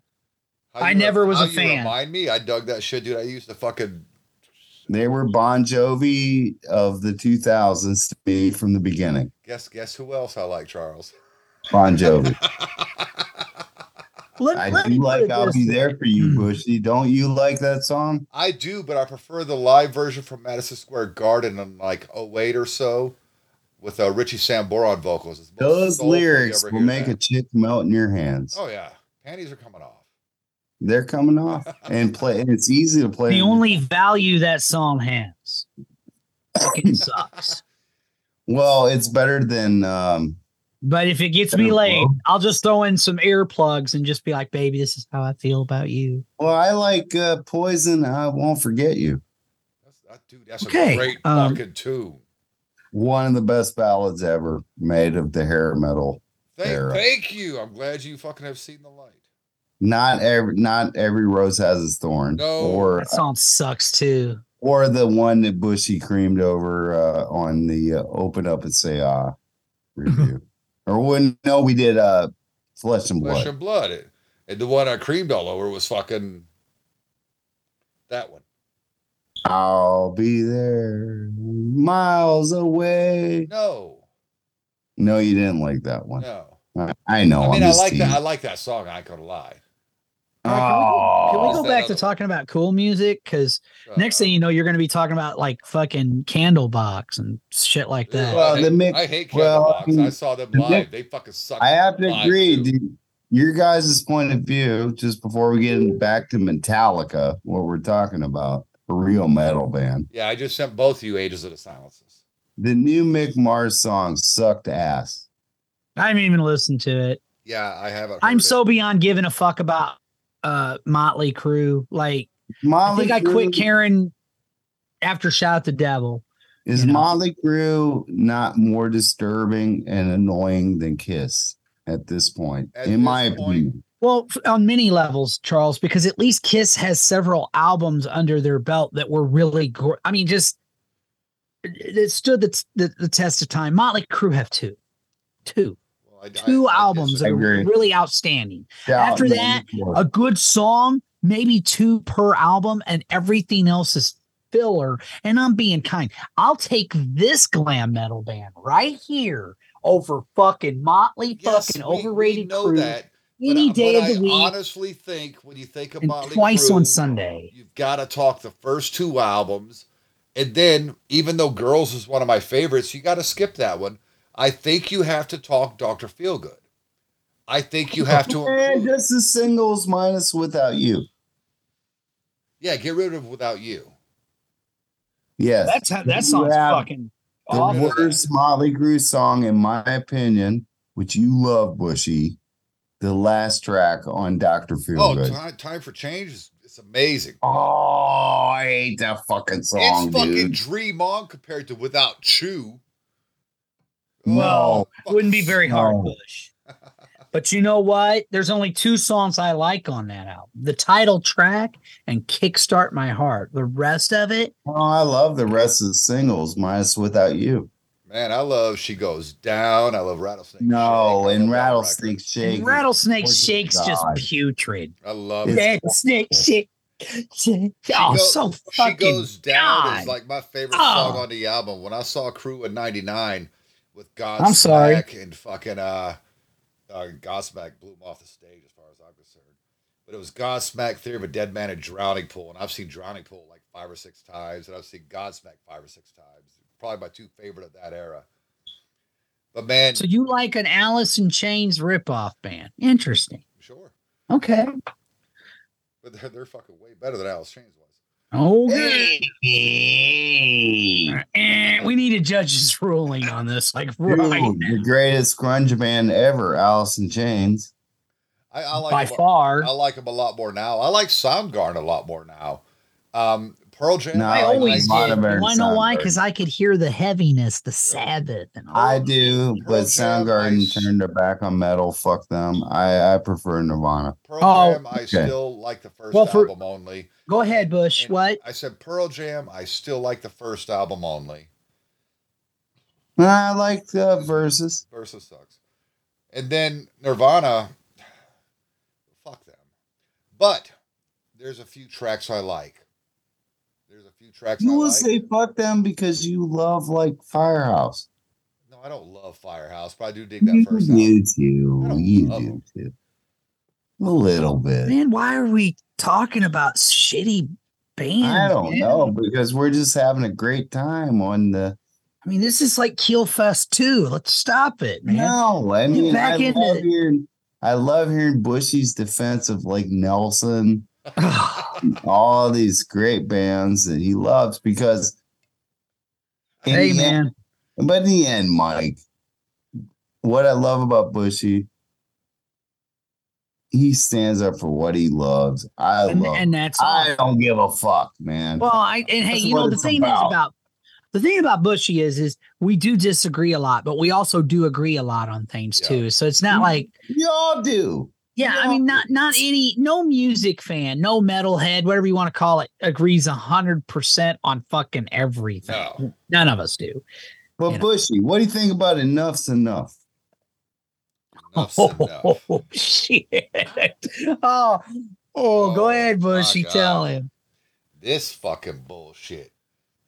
How I never re- was a fan. Remind me, I dug that shit, dude. I used to fucking. They were Bon Jovi of the two thousands to me from the beginning. Guess guess who else I like, Charles? Bon Jovi. let, I let do like I'll Be There For You, Bushy. Don't you like that song? I do, but I prefer the live version from Madison Square Garden in like oh eight or so with uh, Richie Sambora on vocals. Those lyrics will make that. a chick melt in your hands. Oh, yeah. Panties are coming off. They're coming off and play, and it's easy to play. The only value that song has. It sucks. Well, it's better than. Um, but if it gets me laid, I'll just throw in some earplugs and just be like, "Baby, this is how I feel about you." Well, I like uh, Poison. I Won't Forget You. That's, that, dude, that's okay. a great um, fucking tune. One of the best ballads ever made of the hair metal. Thank, thank you. I'm glad you fucking have seen the light. Not every not every rose has its thorn. No, or, that song sucks too. Or the one that Bushy creamed over uh, on the uh, Open Up and Say Ah uh, review. or when no, we did uh, Flesh and Blood. Flesh and Blood, it, and the one I creamed all over was fucking that one. I'll be there, miles away. No, no, you didn't like that one. No, I, I know. I mean, I like team. that. I like that song. I ain't gonna lie. Right, can, we, can we go back to talking about cool music? Because uh, next thing you know, you're going to be talking about like fucking Candlebox and shit like that. Well, I hate, the mix, I hate Candlebox. Well, I, mean, I saw them live. The they fucking suck. I have to agree, dude. Your guys' point of view, just before we get back to Metallica, what we're talking about, a real metal band. Yeah, I just sent both of you Ages of the Silences. The new Mick Mars song sucked ass. I haven't even listened to it. Yeah, I haven't. I'm it. so beyond giving a fuck about uh Motley Crue. Like Motley I think Crue, I quit caring after Shout at the Devil. Is Motley Crue not more disturbing and annoying than Kiss at this point? At in this my point, opinion. Well, on many levels, Charles, because at least Kiss has several albums under their belt that were really gr- I mean, just it stood the, t- the the test of time. Motley Crue have two. Two. I, Two I, I albums that are really outstanding. Yeah, After that, a good song, maybe two per album, and everything else is filler. And I'm being kind. I'll take this glam metal band right here over fucking Motley, yes, fucking we, overrated we know Crue that, any but, day but of I the week. I honestly think when you think of Motley twice Crue, on Sunday, you've got to talk the first two albums, and then even though Girls is one of my favorites, you got to skip that one. I think you have to talk Doctor Feelgood. I think you have to include just the singles minus Without You. Yeah, get rid of Without You. Yes. That's how, that sounds fucking awful. The worst Motley Crue song, in my opinion, which you love, Bushy, the last track on Doctor Feelgood. Oh, time, time for Change is it's amazing. Oh, I hate that fucking song. It's dude. fucking Dream On compared to Without You. No, oh, wouldn't be very hard, no. Bush. But you know what? There's only two songs I like on that album. The title track and Kickstart My Heart. The rest of it. Oh, I love the rest of the singles, minus Without You. Man, I love She Goes Down. I love Rattlesnake no, Shake. No, and Rattlesnake Shake. Rattlesnake Shake's just putrid. I love it. Rattlesnake Shake. She, oh, goes, so fucking she goes down God. Is like my favorite oh. song on the album. When I saw Crew in ninety-nine with Godsmack, I'm sorry, and fucking uh, uh, Godsmack blew him off the stage as far as I'm concerned. But it was Godsmack, Theory of a Dead Man, and Drowning Pool. And I've seen Drowning Pool like five or six times, and I've seen Godsmack five or six times. Probably my two favorite of that era. But man, so you like an Alice in Chains ripoff band? Interesting. Sure. Okay. But they're, they're fucking way better than Alice Chains was. Okay. Hey. Hey. We need a judge's ruling on this. Like, dude, right the greatest grunge band ever, Alice in Chains. I, I like by them, far. I like them a lot more now. I like Soundgarden a lot more now. Um, Pearl Jam. No, I always like did. Well, I know why, because I could hear the heaviness, the Sabbath, and all. I do, Pearl but Jam, Soundgarden I turned their back on metal. Fuck them. I, I prefer Nirvana. Pearl oh, Jam, I okay. still like the first well, for, album only. Go ahead, Bush. And what I said, Pearl Jam, I still like the first album only. I like the Versus. Versus sucks, and then Nirvana. Fuck them, but there's a few tracks I like. There's a few tracks. You will like. Say fuck them because you love like Firehouse. No, I don't love Firehouse, but I do dig that first. You do. You do too. A little bit. Man, why are we talking about shitty bands? I don't man? know, because we're just having a great time on the. I mean, this is like Keelfest two. Let's stop it, man. No, I mean, I love, hearing, I love hearing Bushy's defense of like Nelson. All these great bands that he loves because hey man end, but in the end, Mike, what I love about Bushy, he stands up for what he loves. I and, love and that's I don't give a fuck, man. Well, I and hey, that's you know the thing about. is about the thing about Bushy is is we do disagree a lot, but we also do agree a lot on things yeah. too. So it's not we, like we all do. Yeah, I mean, not not any, no music fan, no metalhead, whatever you want to call it, agrees one hundred percent on fucking everything. No. None of us do. But you Bushy, know. What do you think about enough's enough? Enough's oh, enough. Shit. Oh, oh, oh, go ahead, Bushy, tell him. This fucking bullshit.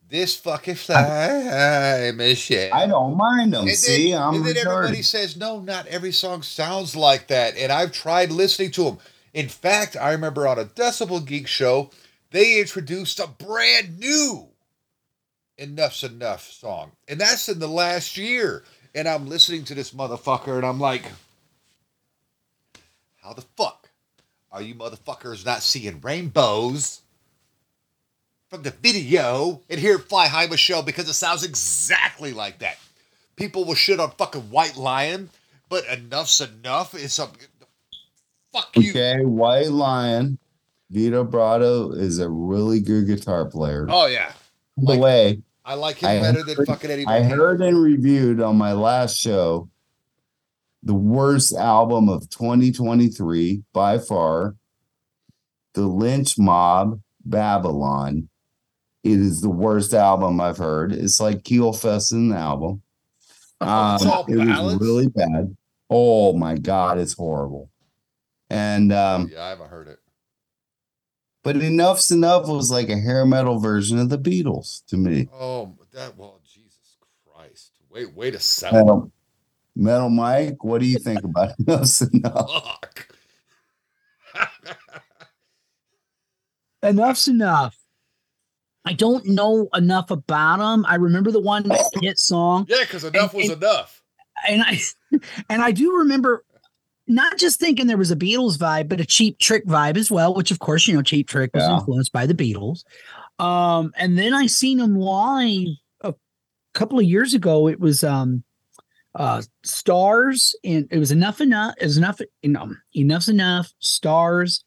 This fucking time is shit. I don't mind them. And then, see, I'm and then everybody says, no, not every song sounds like that. And I've tried listening to them. In fact, I remember on a Decibel Geek show, they introduced a brand new Enough's Enough song. And that's in the last year. And I'm listening to this motherfucker and I'm like, how the fuck are you motherfuckers not seeing rainbows from the video and hear Fly High Michelle because it sounds exactly like that. People will shit on fucking White Lion, but enough's enough. It's a fuck you. Okay, White Lion, Vito Brato is a really good guitar player. Oh yeah. By like, the way, I like him I better heard, than fucking Eddie. I heard and reviewed on my last show the worst album of twenty twenty-three by far, The Lynch Mob, Babylon. It is the worst album I've heard. It's like Keelfest in the album. Um, it was really bad. Oh my God, it's horrible. And um, yeah, I haven't heard it. But Enough's Enough was like a hair metal version of the Beatles to me. Oh, that well, Jesus Christ! Wait, wait a second. Metal, metal Mike, what do you think about Enough's Enough? Fuck. Enough's enough. I don't know enough about them. I remember the one hit song. Yeah, because enough and, was and, enough. And I and I do remember not just thinking there was a Beatles vibe, but a Cheap Trick vibe as well, which of course, you know, Cheap Trick was yeah. influenced by the Beatles. Um, and then I seen them live a couple of years ago. It was um, uh, Stars, and it was Enough Enough. It was enough enough enough's enough, Stars,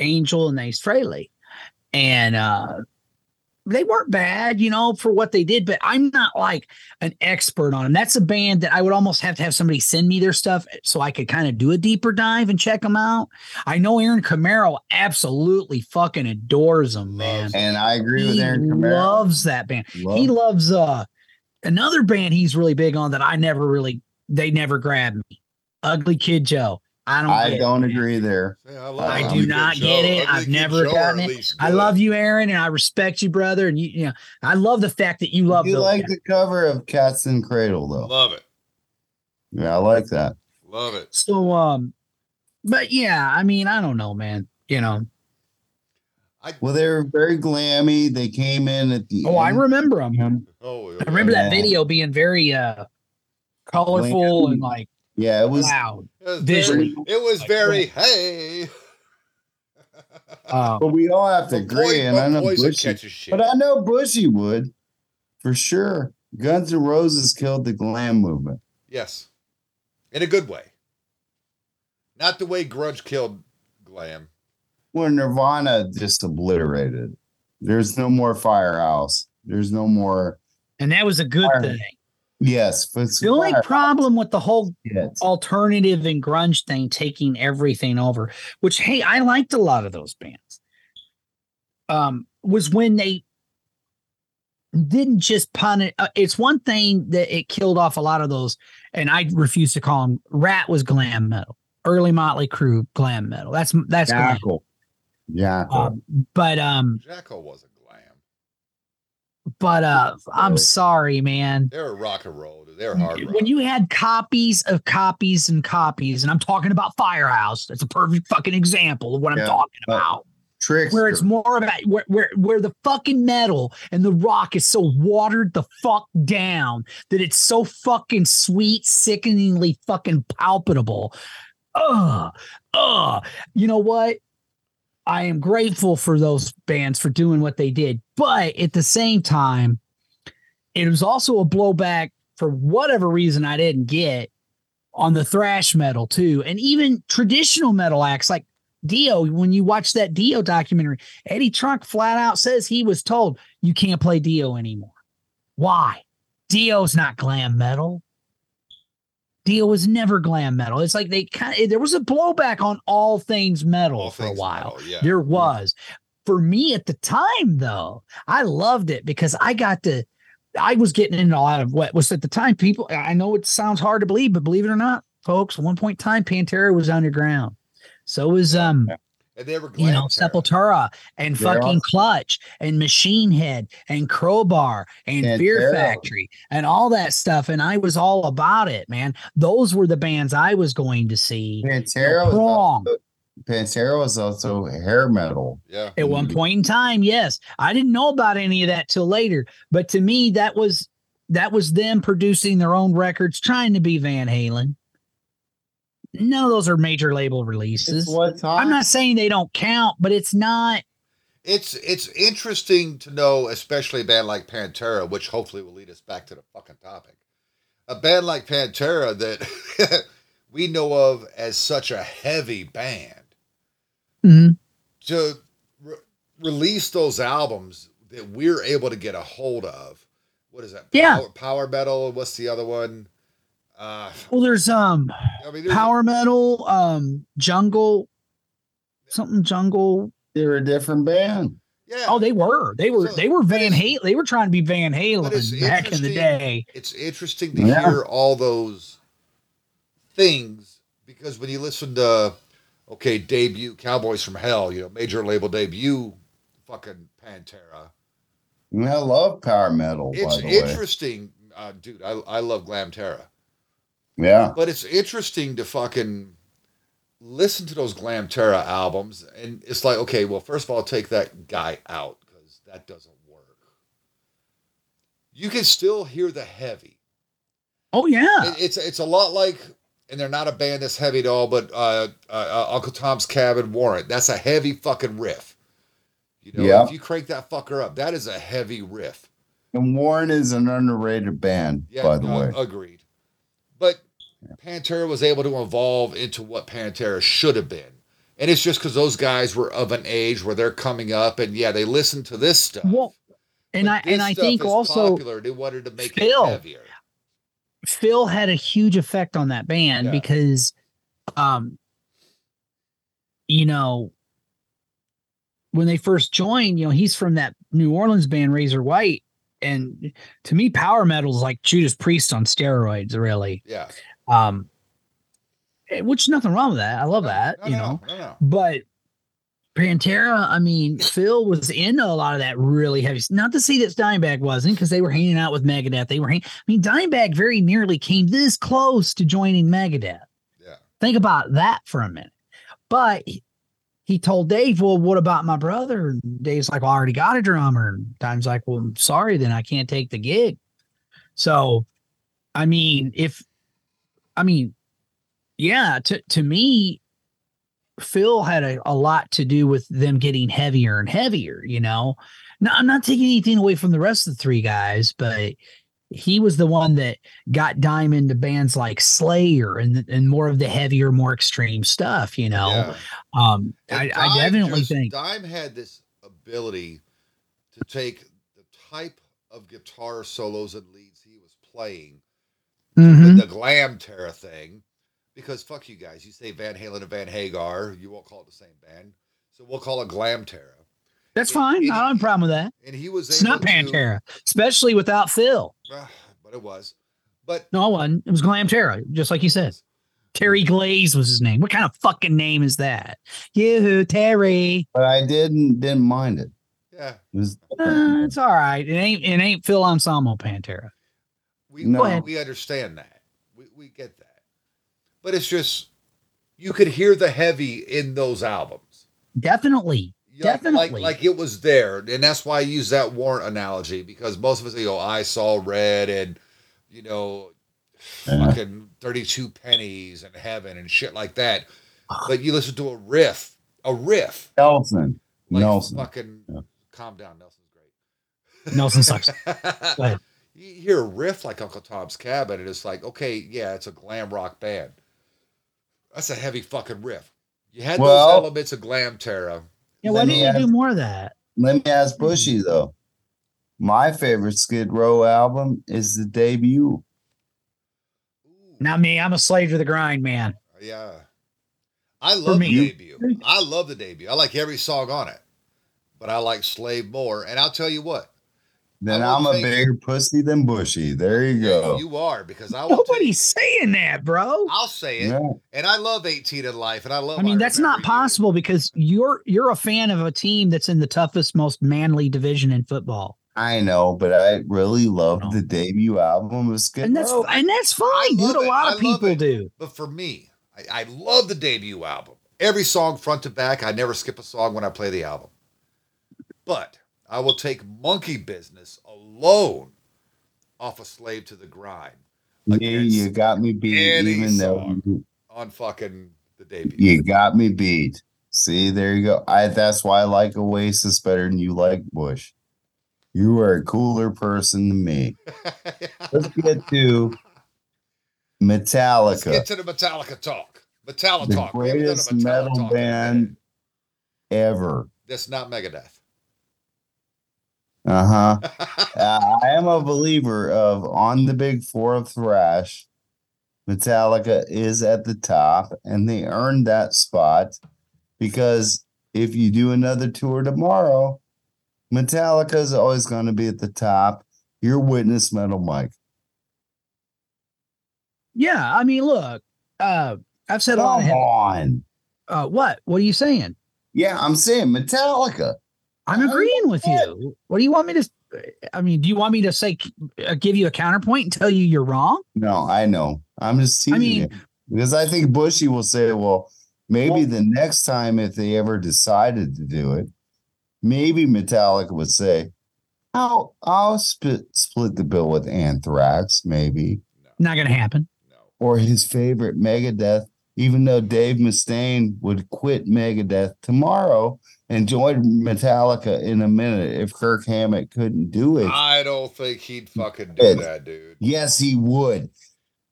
Angel, and Ace Frehley, and uh, they weren't bad, you know, for what they did, but I'm not like an expert on them. That's a band that I would almost have to have somebody send me their stuff so I could kind of do a deeper dive and check them out. I know Aaron Camaro absolutely fucking adores them, man. And I agree he with Aaron Camaro. Loves that band. Love. He loves uh, another band he's really big on that I never really, they never grabbed me. Ugly Kid Joe. I don't. I don't it, agree man. there. Yeah, I, love I do not get it. I've never gotten it. I love you, Aaron, and I respect you, brother. And you, you know, I love the fact that you love. You like guys. The cover of Cats in Cradle, though. Love it. Yeah, I like that. Love it. So, um, but yeah, I mean, I don't know, man. You know, I, well, they were very glammy. They came in at the. Oh, end. I remember them. Oh, yeah. I remember that video being very uh colorful glammy. And like. Yeah, it was loud. It was visually. Very, it was like, very cool. Hey. um, but we all have to agree, boy, and I know Bushy. But I know Bushy would, for sure. Guns N' Roses killed the glam movement. Yes, in a good way. Not the way grunge killed glam. Well, Nirvana just obliterated. There's no more Firehouse. There's no more. And that was a good fire. thing. Yes, but the only problem with the whole yes. alternative and grunge thing taking everything over, which hey, I liked a lot of those bands, um, was when they didn't just punish. Uh, it's one thing that it killed off a lot of those, and I refuse to call them. Rat was glam metal, early Motley Crue glam metal. That's that's Jackal. Yeah, um, but um, Jackal wasn't. But uh, I'm sorry, man. They're rock and roll. They're hard rock. When you had copies of copies and copies, and I'm talking about Firehouse. That's a perfect fucking example of what yeah, I'm talking about. Trickster. Where it's more about where, where where the fucking metal and the rock is so watered the fuck down that it's so fucking sweet, sickeningly fucking palpable. Ugh, ugh. You know what? I am grateful for those bands for doing what they did. But at the same time, it was also a blowback for whatever reason I didn't get on the thrash metal too. And even traditional metal acts like Dio, when you watch that Dio documentary, Eddie Trunk flat out says he was told you can't play Dio anymore. Why? Dio's not glam metal. Dio was never glam metal. It's like they kind of, there was a blowback on all things metal all for things a while. Metal, yeah. There was. Yeah. For me at the time, though, I loved it because I got to, I was getting into a lot of what was at the time people, I know it sounds hard to believe, but believe it or not, folks, at one point in time, Pantera was underground. So was, um, and they were glam, you know, Sepultura and They're fucking awesome. Clutch and Machine Head and Crowbar and, and Fear Arrow. Factory and all that stuff. And I was all about it, man. Those were the bands I was going to see. Pantera was wrong. Pantera was also hair metal. Yeah. At one point in time, yes. I didn't know about any of that till later. But to me, that was that was them producing their own records, trying to be Van Halen. None of those are major label releases. I'm not saying they don't count, but it's not. It's it's interesting to know, especially a band like Pantera, which hopefully will lead us back to the fucking topic. A band like Pantera that we know of as such a heavy band. Mm-hmm. To re- release those albums that we're able to get a hold of. What is that? Yeah. Power, power metal. What's the other one? Uh, well, there's um I mean, there's power metal, um jungle, something jungle. They were a different band. Yeah. Oh, they were. They were. So, they were Van Halen. They were trying to be Van Halen back in the day. It's interesting to yeah. hear all those things because when you listen to. Okay, debut, Cowboys from Hell, you know, major label debut, fucking Pantera. I love power metal, it's by the interesting, way. Uh, dude, I, I love Glamterra. Yeah. But it's interesting to fucking listen to those Glamterra albums, and it's like, okay, well, first of all, take that guy out, because that doesn't work. You can still hear the heavy. Oh, yeah. It, it's It's a lot like... And they're not a band that's heavy at all, but uh, uh, Uncle Tom's Cabin Warrant. That's a heavy fucking riff. You know, yeah. If you crank that fucker up, that is a heavy riff. And Warrant is an underrated band, yeah, by the uh, way. Agreed. But Pantera was able to evolve into what Pantera should have been. And it's just because those guys were of an age where they're coming up, and yeah, they listened to this stuff. Well, and I and I think also popular. They wanted to make still, it heavier. Phil had a huge effect on that band yeah. because, um, you know, when they first joined, you know, he's from that New Orleans band, Razor White. And to me, power metal is like Judas Priest on steroids, really. Yeah. Um, which nothing wrong with that. I love no, that, no, you no, know, no, no. But Pantera, I mean, Phil was into a lot of that really heavy. Not to say that Dimebag wasn't, because they were hanging out with Megadeth. They were, hang- I mean, Dimebag very nearly came this close to joining Megadeth. Yeah. Think about that for a minute. But he told Dave, well, what about my brother? And Dave's like, well, I already got a drummer. And Dime's like, well, I'm sorry, then I can't take the gig. So, I mean, if, I mean, yeah, to, to me, Phil had a, a lot to do with them getting heavier and heavier, you know. Now, I'm not taking anything away from the rest of the three guys, but he was the one that got Dime into bands like Slayer and and more of the heavier, more extreme stuff, you know. Yeah. Um, I, I definitely just, think Dime had this ability to take the type of guitar solos and leads he was playing, mm-hmm. the Glamterra thing. Because fuck you guys, you say Van Halen and Van Hagar, you won't call it the same band, so we'll call it Glamterra. That's and, fine. And I don't have a problem with that. And he was it's not Pantera, to, especially without Phil. Uh, but it was. But no, it wasn't. It was Glamterra, just like he says. Terry Glaze was his name. What kind of fucking name is that? You, Terry. But I didn't didn't mind it. Yeah, it was, uh, it's all right. It ain't it ain't Phil Anselmo Pantera. We no. we understand that. We we get that. But it's just, you could hear the heavy in those albums. Definitely. Like, Definitely. Like, like it was there. And that's why I use that Warrant analogy, because most of us, you know, I Saw Red and, you know, uh-huh. fucking thirty-two Pennies and Heaven and shit like that. But you listen to a riff, a riff. Nelson. Like Nelson. Fucking, yeah. Calm down. Nelson's great. Nelson sucks. Go ahead. You hear a riff like Uncle Tom's Cabin and it's like, okay, yeah, it's a glam rock band. That's a heavy fucking riff. You had well, those elements of Glamterra. Yeah, why didn't you ask, do more of that? Let me ask Bushy, though. My favorite Skid Row album is the debut. Ooh. Not me. I'm a slave to the grind, man. Yeah. I love the debut. I love the debut. I like every song on it. But I like Slave more. And I'll tell you what. Then I'm a bigger pussy than Bushy. There you go. You are, because I nobody's saying that, bro. I'll say it, yeah. And I love eighteen in Life, and I love. I mean, I that's not you. possible because you're you're a fan of a team that's in the toughest, most manly division in football. I know, but I really love the debut album of Skid Row, and that's and that's fine. What a lot of people do. But for me, I, I love the debut album. Every song front to back. I never skip a song when I play the album. But I will take Monkey Business alone off a Slave to the Grind. Yeah, you got me beat. Even though on fucking the debut, you got me beat. See, there you go. I that's why I like Oasis better than you like Bush. You are a cooler person than me. Let's get to Metallica. Let's get to the Metallica talk. Metallica the talk. Greatest Metallica metal talk band ever. That's not Megadeth. Uh-huh. uh, I am a believer of on the big four of thrash, Metallica is at the top, and they earned that spot because if you do another tour tomorrow, Metallica is always going to be at the top. Your witness, Metal Mike. Yeah, I mean, look, uh, I've said Come a lot of heavy- on. Uh, what? What are you saying? Yeah, I'm saying Metallica. I'm agreeing with you. What do you want me to? I mean, do you want me to say, give you a counterpoint and tell you you're wrong? No, I know. I'm just teasing I mean, it because I think Bushy will say, well, maybe well, the next time if they ever decided to do it, maybe Metallica would say, I'll, I'll split, split the bill with Anthrax, maybe. No. Not going to happen. No. Or his favorite, Megadeth, even though Dave Mustaine would quit Megadeth tomorrow. And join Metallica in a minute if Kirk Hammett couldn't do it. I don't think he'd fucking do that, dude. Yes, he would.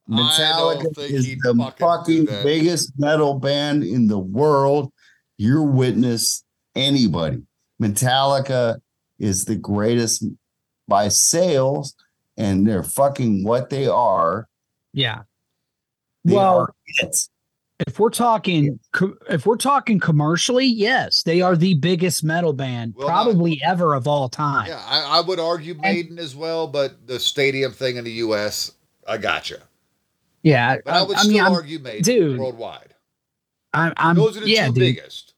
Metallica is the fucking, fucking biggest metal band in the world. Your witness, anybody. Metallica is the greatest by sales, and they're fucking what they are. Yeah. They well, are it. If we're talking, if we're talking commercially, yes, they are the biggest metal band well, probably I, ever of all time. Yeah, I, I would argue Maiden and, as well, but the stadium thing in the U S, I gotcha. Yeah, but I would I, still I mean, argue Maiden dude, worldwide. I'm, I'm those are the yeah, two dude. biggest.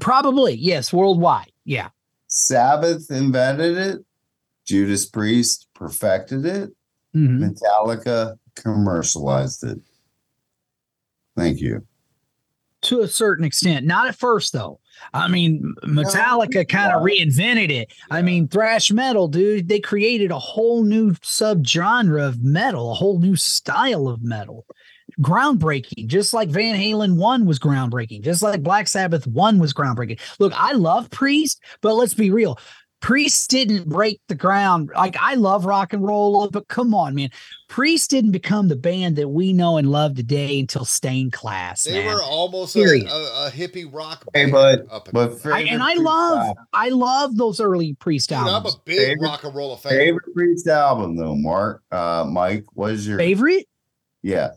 Probably yes, worldwide. Yeah, Sabbath invented it. Judas Priest perfected it. Mm-hmm. Metallica commercialized it. Thank you. To a certain extent, not at first though. I mean, Metallica no, kind of reinvented it. Yeah. I mean, thrash metal, dude, they created a whole new subgenre of metal, a whole new style of metal. Groundbreaking, just like Van Halen one was groundbreaking, just like Black Sabbath one was groundbreaking. Look, I love Priest, but let's be real. Priest didn't break the ground. Like, I love rock and roll, but come on, man. Priest didn't become the band that we know and love today until Stained Class. They man. were almost a, a, a hippie rock band. Hey, but, up but I, and I love, album. I love those early Priest Dude, albums. I'm a big favorite, rock and roll fan. Favorite Priest album, though, Mark, uh, Mike, what is your favorite? Yeah.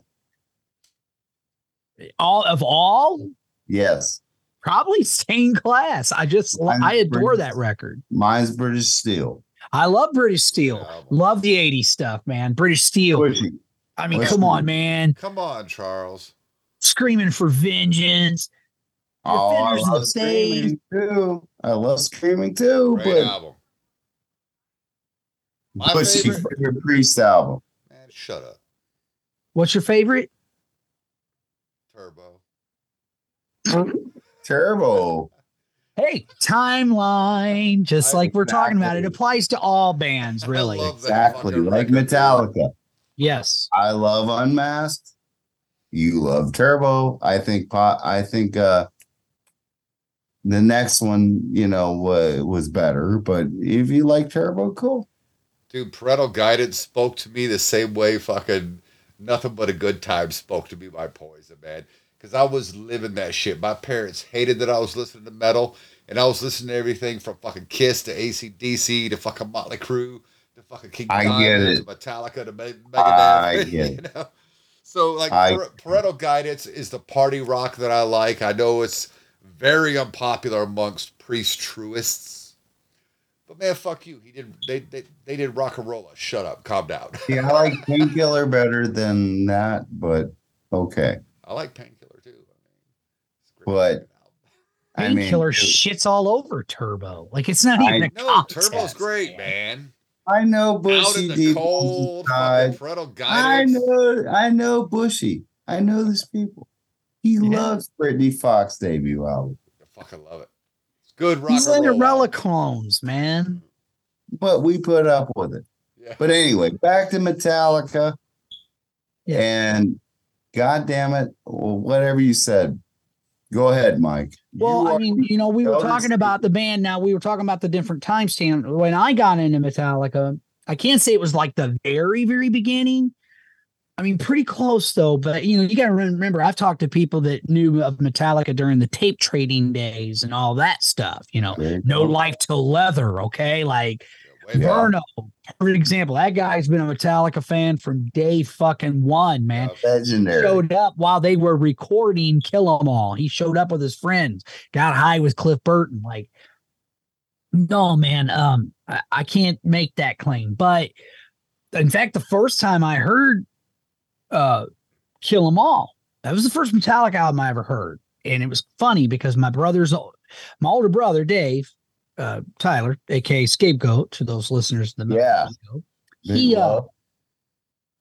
All of all? Yes. Probably Stained Glass. I just, mine's I adore British, that record. Mine's British Steel. I love British Steel. Yeah, love the eighties stuff, man. British Steel. Pushing. I mean, Pushing. come on, man. Come on, Charles. Screaming for Vengeance. Oh, I love Screaming too. I love Screaming too. Great but album. My Pushing favorite? Your Priest album. Man, shut up. What's your favorite? Turbo. Turbo. Hey, timeline, just I like exactly. we're talking about, it applies to all bands, really. Exactly, like Metallica. Yes, I love Unmasked. You love Turbo. I think. I think uh, the next one, you know, was, was better. But if you like Turbo, cool. Dude, Parental Guidance spoke to me the same way. Fucking Nothing But a Good Time spoke to me by Poison, man. Because I was living that shit. My parents hated that I was listening to metal. And I was listening to everything from fucking Kiss to A C D C to fucking Motley Crue to fucking King Diamond to Metallica to Megadeth. I get you know? it. So, like, I, Parental Guidance is the party rock that I like. I know it's very unpopular amongst Priest truists. But, man, fuck you. He did, they, they, they did rock and roll. Shut up. Calm down. Yeah, I like Painkiller better than that, but okay. I like Painkiller. But I mean, Painkiller shits all over Turbo. Like, it's not even I, a no, contest. Turbo's great, man. I know Bushy. Out in the cold, Parental Guidance. I know, I know Bushy. I know these people. He yeah. loves Britney Fox's debut album. I fucking love it. It's good rock. He's Cinderella clones, man. But we put up with it. Yeah. But anyway, back to Metallica. Yeah. And God damn it, whatever you said. Go ahead, Mike. Well, I mean, you know, we were talking about the band. Now we were talking about the different time stamps. When I got into Metallica, I can't say it was like the very, very beginning. I mean, pretty close though. But you know, you got to remember, I've talked to people that knew of Metallica during the tape trading days and all that stuff. You know, No Life Till Leather. Okay, like Verno, for example, that guy's been a Metallica fan from day fucking one, man. Oh, legendary. He showed up while they were recording Kill 'Em All. He showed up with his friends, got high with Cliff Burton. Like, no, man, um, I, I can't make that claim. But in fact, the first time I heard uh, Kill 'Em All, that was the first Metallica album I ever heard. And it was funny because my brother's, my older brother, Dave, Uh, Tyler, aka Scapegoat, to those listeners in the middle, yeah. he uh,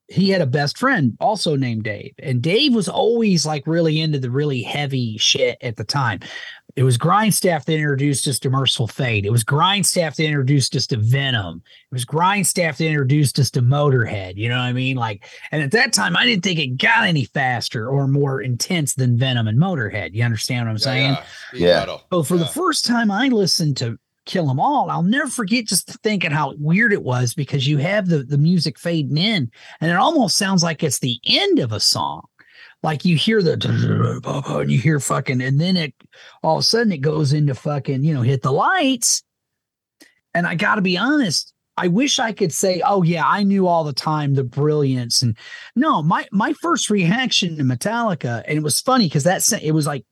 he had a best friend also named Dave, and Dave was always like really into the really heavy shit at the time. It was Grindstaff that introduced us to Merciful Fate. It was Grindstaff that introduced us to Venom. It was Grindstaff that introduced us to Motorhead. You know what I mean? Like, and at that time, I didn't think it got any faster or more intense than Venom and Motorhead. You understand what I'm saying? Yeah. yeah. So for yeah. the first time I listened to Kill 'Em All, I'll never forget just thinking how weird it was, because you have the, the music fading in and it almost sounds like it's the end of a song. Like you hear the and you hear fucking, and then it all of a sudden it goes into fucking, you know, Hit the Lights. And I gotta be honest, I wish I could say, oh yeah, I knew all the time the brilliance. And no, my my first reaction to Metallica, and it was funny because that it was like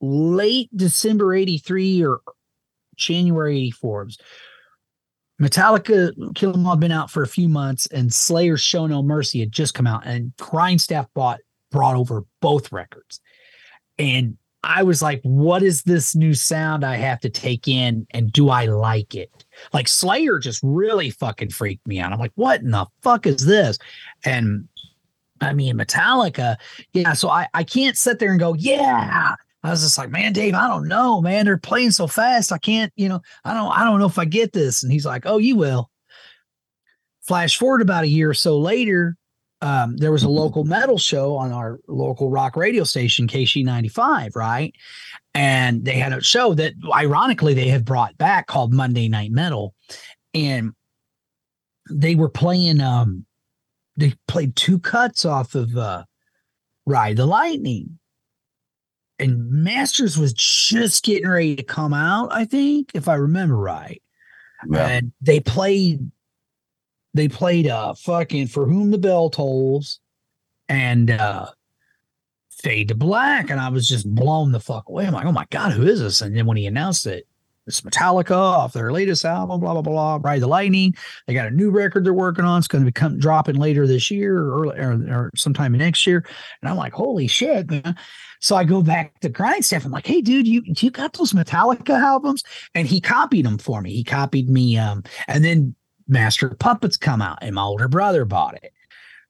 late December eighty-three or January eighty-four. Metallica, Kill 'Em All had been out for a few months, and Slayer, Show No Mercy had just come out, and Grindstaff bought brought over both records. And I was like, what is this new sound I have to take in, and do I like it? Like, Slayer just really fucking freaked me out. I'm like, what in the fuck is this? And I mean, Metallica, yeah, so I, I can't sit there and go, yeah. I was just like, man, Dave, I don't know, man. They're playing so fast. I can't, you know, I don't, I don't know if I get this. And he's like, oh, you will. Flash forward about a year or so later, um, there was a local metal show on our local rock radio station, K C ninety-five, right? And they had a show that, ironically, they had brought back called Monday Night Metal. And they were playing, um, they played two cuts off of uh, Ride the Lightning. And Masters was just getting ready to come out, I think, if I remember right. Yeah. And they played, they played uh fucking For Whom the Bell Tolls and uh, Fade to Black, and I was just blown the fuck away. I'm like, oh my god, who is this? And then when he announced it, it's Metallica off their latest album, blah blah blah, Ride the Lightning. They got a new record they're working on. It's going to be come, dropping later this year or, or or sometime next year. And I'm like, holy shit, man. So I go back to Grindstaff. I'm like, hey, dude, you you got those Metallica albums? And he copied them for me. He copied me. Um, and then Master of Puppets come out, and my older brother bought it.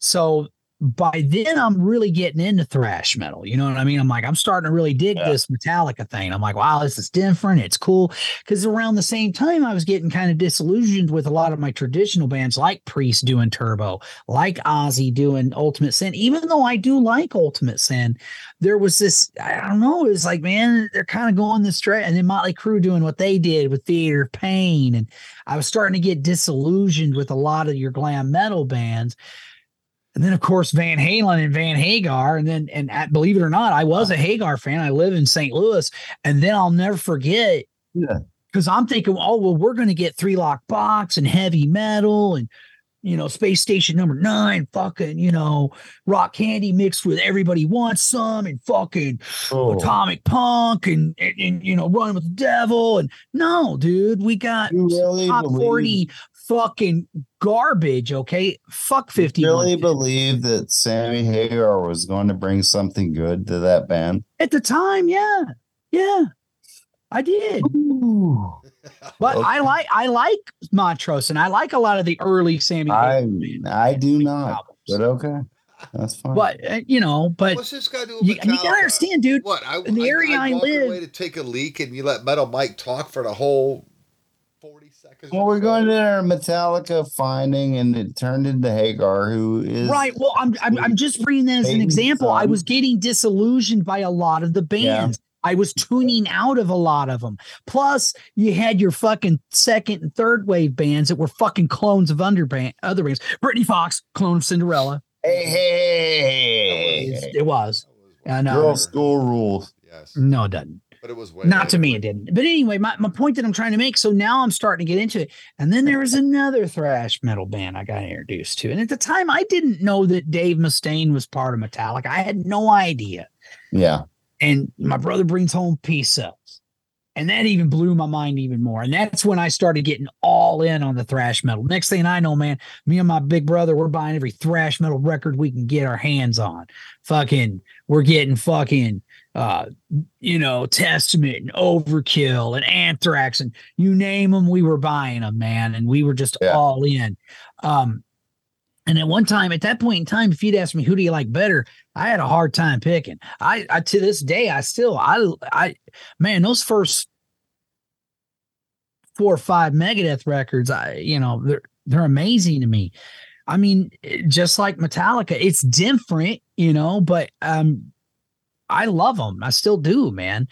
So by then, I'm really getting into thrash metal. You know what I mean? I'm like, I'm starting to really dig yeah. this Metallica thing. I'm like, wow, this is different. It's cool. Because around the same time, I was getting kind of disillusioned with a lot of my traditional bands, like Priest doing Turbo, like Ozzy doing Ultimate Sin. Even though I do like Ultimate Sin, there was this, I don't know, it was like, man, they're kind of going this straight. And then Motley Crue doing what they did with Theater of Pain. And I was starting to get disillusioned with a lot of your glam metal bands. And then, of course, Van Halen and Van Hagar. And then, and at, believe it or not, I was a Hagar fan. I live in Saint Louis. And then I'll never forget, because yeah. I'm thinking, oh, well, we're going to get Three Lock Box and heavy metal and, you know, Space Station Number Nine, fucking, you know, Rock Candy mixed with Everybody Wants Some and fucking oh. Atomic Punk and, and, and, you know, Running with the Devil. And no, dude, we got really top believe- forty fucking garbage, okay? Fuck fifty. You really believe that Sammy Hagar was going to bring something good to that band? At the time, yeah. Yeah. I did. Ooh. But okay. I like I like Montrose, and I like a lot of the early Sammy I, Hagar. I do not. Albums. But okay. That's fine. But, you know, but what's this guy doing? You, you gotta understand, dude. What? I, in the I, area I, I, I live. Way to take a leak and you let Metal Mike talk for the whole forty seconds. Well, we're going to our Metallica finding, and it turned into Hagar, who is right. Well, I'm I'm, I'm just bringing that as an example. Song. I was getting disillusioned by a lot of the bands. Yeah. I was tuning out of a lot of them. Plus, you had your fucking second and third wave bands that were fucking clones of underband other bands. Britney Fox, clone of Cinderella. Hey, hey, hey. It was. I know. Girl school rules. Yes. No, it doesn't. But it was way not to me, it didn't. But anyway, my, my point that I'm trying to make, so now I'm starting to get into it. And then there was another thrash metal band I got introduced to. And at the time, I didn't know that Dave Mustaine was part of Metallica. I had no idea. Yeah. And my brother brings home Peace Cells. And that even blew my mind even more. And that's when I started getting all in on the thrash metal. Next thing I know, man, me and my big brother, we're buying every thrash metal record we can get our hands on. Fucking, we're getting fucking... Uh, you know, Testament and Overkill and Anthrax and you name them, we were buying them, man. And we were just yeah. all in. Um, and at one time, at that point in time, if you'd asked me, who do you like better? I had a hard time picking. I, I to this day, I still, I, I, man, those first four or five Megadeth records, I, you know, they're, they're amazing to me. I mean, just like Metallica, it's different, you know, but, um, I love them. I still do, man.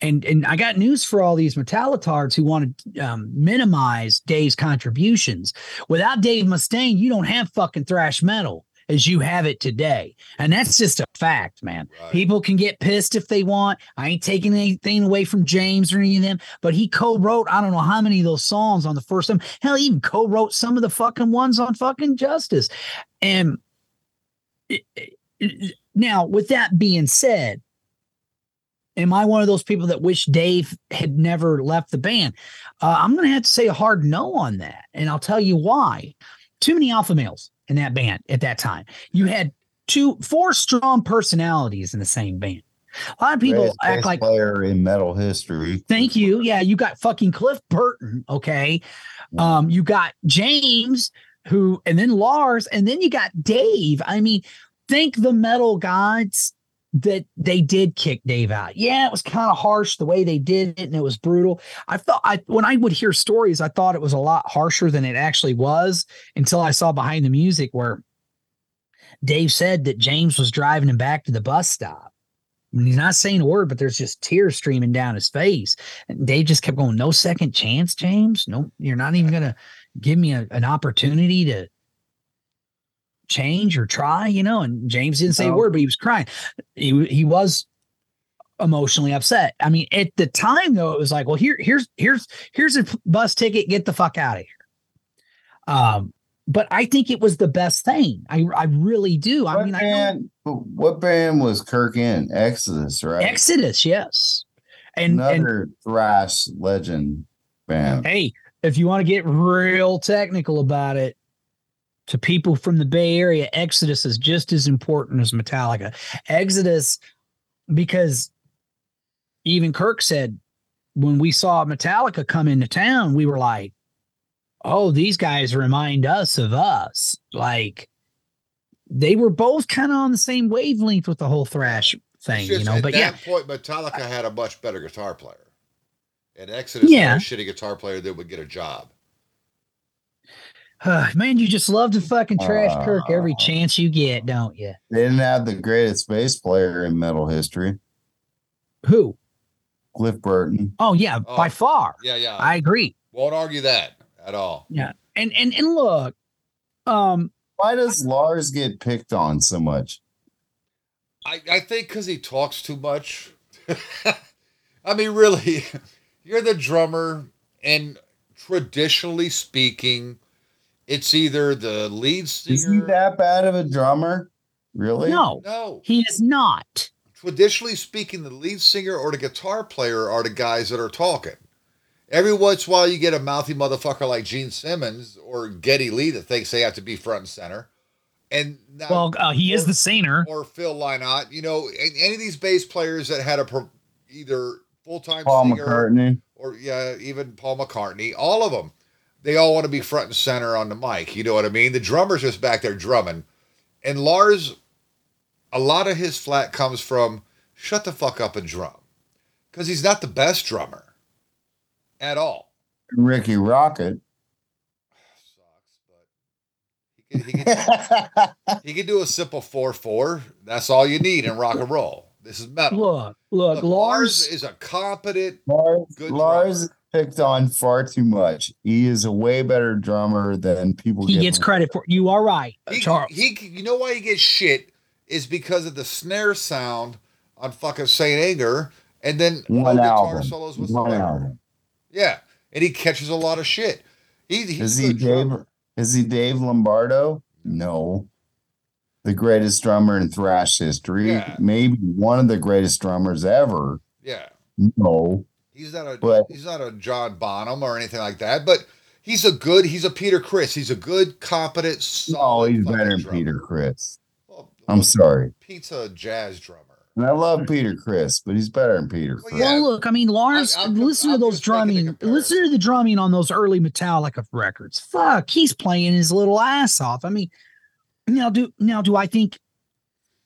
And and I got news for all these Metallitards who want to um, minimize Dave's contributions. Without Dave Mustaine, you don't have fucking thrash metal as you have it today. And that's just a fact, man. Right. People can get pissed if they want. I ain't taking anything away from James or any of them, but he co-wrote, I don't know how many of those songs on the first time. Hell, he even co-wrote some of the fucking ones on fucking Justice. And it, it, now, with that being said, am I one of those people that wish Dave had never left the band? Uh, I'm going to have to say a hard no on that. And I'll tell you why. Too many alpha males in that band at that time. You had two, four strong personalities in the same band. A lot of people Greatest act like player in metal history. Thank you. Yeah. You got fucking Cliff Burton. Okay. Um, you got James who, and then Lars, and then you got Dave. I mean, thank the metal gods that they did kick Dave out. Yeah, it was kind of harsh the way they did it, and it was brutal. I thought I when I would hear stories, I thought it was a lot harsher than it actually was until I saw Behind the Music where Dave said that James was driving him back to the bus stop. I mean, he's not saying a word, but there's just tears streaming down his face. And Dave just kept going, "No second chance, James. No, nope, you're not even going to give me a, an opportunity to change or try, you know?" And James didn't say oh. a word, but he was crying. He he was emotionally upset. I mean, at the time though, it was like, well, here here's here's here's a bus ticket. Get the fuck out of here. Um, but I think it was the best thing. I I really do. What I mean, band, I know, what band was Kirk in? Exodus, right? Exodus, yes. And another and, thrash legend band. Hey, if you want to get real technical about it, to people from the Bay Area, Exodus is just as important as Metallica. Exodus, because even Kirk said, when we saw Metallica come into town, we were like, oh, these guys remind us of us. Like, they were both kind of on the same wavelength with the whole thrash thing, just, you know. At but that yeah, point, Metallica had a much better guitar player. And Exodus yeah. had a shitty guitar player that would get a job. Uh, man, you just love to fucking trash uh, Kirk every chance you get, don't you? They didn't have the greatest bass player in metal history. Who? Cliff Burton. Oh, yeah, oh, by far. Yeah, yeah. I agree. Won't argue that at all. Yeah. And and and look. Um, Why does I, Lars get picked on so much? I, I think because he talks too much. I mean, really, you're the drummer, and traditionally speaking, it's either the lead singer. Is he that bad of a drummer? Really? No, no, he is not. Traditionally speaking, the lead singer or the guitar player are the guys that are talking. Every once in a while, you get a mouthy motherfucker like Gene Simmons or Geddy Lee that thinks they have to be front and center. And now, well, uh, he or, is the singer. Or Phil Lynott, you know, any of these bass players that had a pro- either full-time Paul singer McCartney. or yeah, even Paul McCartney, all of them. They all want to be front and center on the mic. You know what I mean? The drummer's just back there drumming. And Lars, a lot of his flack comes from, shut the fuck up and drum. Because he's not the best drummer at all. Ricky Rocket. Sucks, but he can, he, can, he can do a simple four four. That's all you need in rock and roll. This is metal. Look, look, look Lars, Lars is a competent, Lars, good Lars. drummer. Picked on far too much. He is a way better drummer than people. He give gets him credit for. You are right, he, Charles. He, you know why he gets shit is because of the snare sound on fucking Saint Anger, and then one guitar solos was one album. Yeah, and he catches a lot of shit. He, he's is he Dave? Is he Dave Lombardo? No, the greatest drummer in thrash history. Yeah. Maybe one of the greatest drummers ever. Yeah. No. He's not a but, he's not a John Bonham or anything like that, but he's a good he's a Peter Criss. He's a good, competent, solid. Oh, he's better than drummer. Peter Criss. Well, I'm sorry, pizza jazz drummer. And I love Peter Criss, but he's better than Peter. Well, Criss. Yeah, well look, I mean, Lars, I, I'm, listen I'm to those drumming. Listen to the drumming on those early Metallica records. Fuck, he's playing his little ass off. I mean, now do now do I think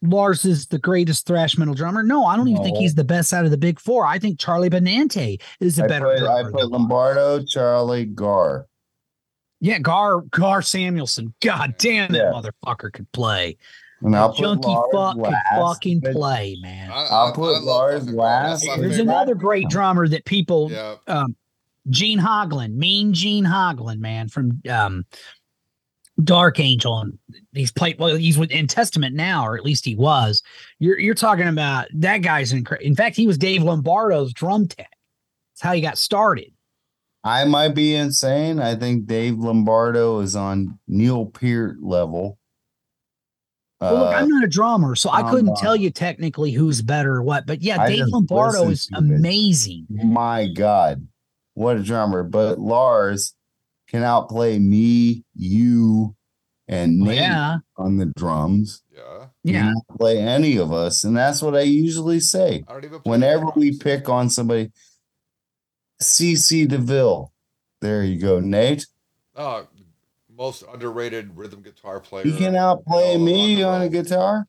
Lars is the greatest thrash metal drummer? No, I don't even no. think he's the best out of the big four. I think Charlie Benante is a I better put, drummer. I put Lombardo, Charlie, Gar. Yeah, Gar Gar Samuelson. God damn, that yeah. motherfucker could play. And I'll junkie put fuck last, could fucking play, man. I, I, I'll put I Lars last. There's another great drummer that people, yeah. um, Gene Hoglan, mean Gene Hoglan, man, from um, Dark Angel, and he's played well. He's in Testament now, or at least he was. You're you're talking about that guy's incredible. In fact, he was Dave Lombardo's drum tech. That's how he got started. I might be insane. I think Dave Lombardo is on Neil Peart level. Well, look, I'm not a drummer, so uh, I couldn't um, tell you technically who's better or what. But, yeah, I Dave Lombardo is amazing. It. My God, what a drummer. But Lars can outplay me, you, and Nate yeah. on the drums. Yeah. He yeah. can't play any of us. And that's what I usually say. I Whenever we pick on somebody, C C DeVille. There you go, Nate. Oh, most underrated rhythm guitar player. He can outplay me on a guitar.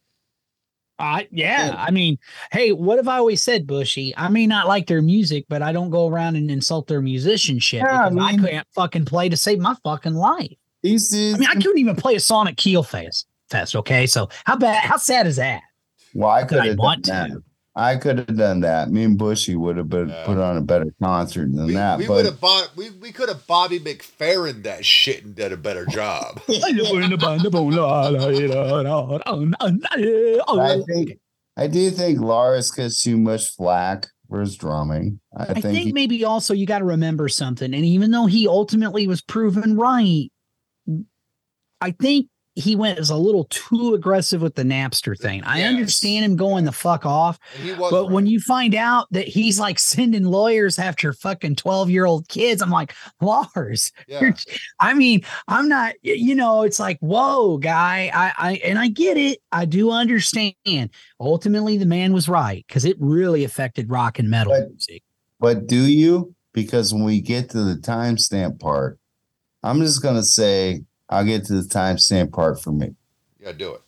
Uh, yeah. yeah, I mean, hey, what have I always said, Bushy? I may not like their music, but I don't go around and insult their musicianship. Yeah, because I, mean, I can't fucking play to save my fucking life. This is, I mean, I couldn't even play a Sonic Keel Fest. Fest, okay, so how bad? How sad is that? Well, I could have done that. To? I could have done that. Me and Bushy would have been yeah. put on a better concert than we, that. We would have bought. We we could have Bobby McFerrin that shit and did a better job. I think I do think Lars gets too much flack for his drumming. I, I think, think he, maybe also you got to remember something. And even though he ultimately was proven right, I think he went as a little too aggressive with the Napster thing. I yes. understand him going the fuck off, but right. when you find out that he's like sending lawyers after fucking twelve year old kids, I'm like, Lars, yeah. I mean, I'm not, you know, it's like, whoa, guy. I, I, and I get it. I do understand. Ultimately the man was right. Cause it really affected rock and metal but, music. But do you, because when we get to the timestamp part, I'm just going to say, I'll get to the timestamp part for me. Yeah, do it.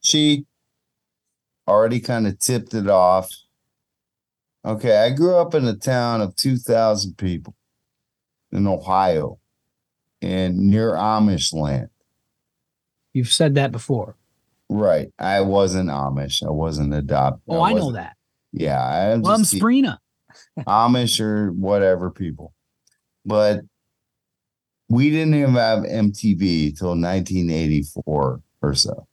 She already kind of tipped it off. Okay, I grew up in a town of two thousand people in Ohio and near Amish land. You've said that before. Right. I wasn't Amish. I wasn't adopted. Oh, I, I know that. Yeah. I'm well, just I'm Sprina. Amish or whatever people. But we didn't even have M T V till nineteen eighty-four or so.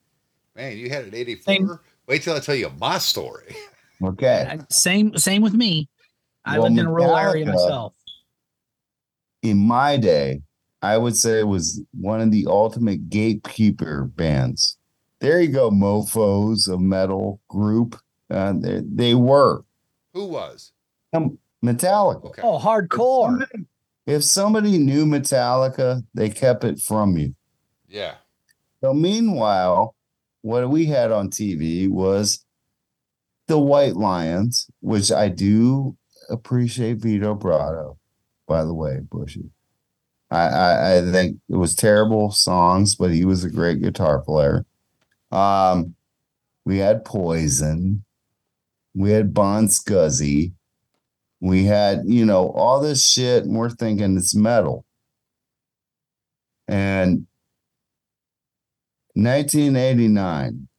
Man, you had an eighty-four? Wait till I tell you my story. Okay. Same same with me. I well, lived in a rural area myself. In my day, I would say it was one of the ultimate gatekeeper bands. There you go, mofos, a metal group. Uh, they, they were. Who was? Um, Metallica. Okay. Oh, hardcore. If somebody knew Metallica, they kept it from you. Yeah. So meanwhile, what we had on T V was the White Lions, which I do appreciate Vito Brado, by the way, Bushy. I, I, I think it was terrible songs, but he was a great guitar player. Um, we had Poison. We had Bon Scuzzy. We had, you know, all this shit, and we're thinking it's metal. And nineteen eighty-nine,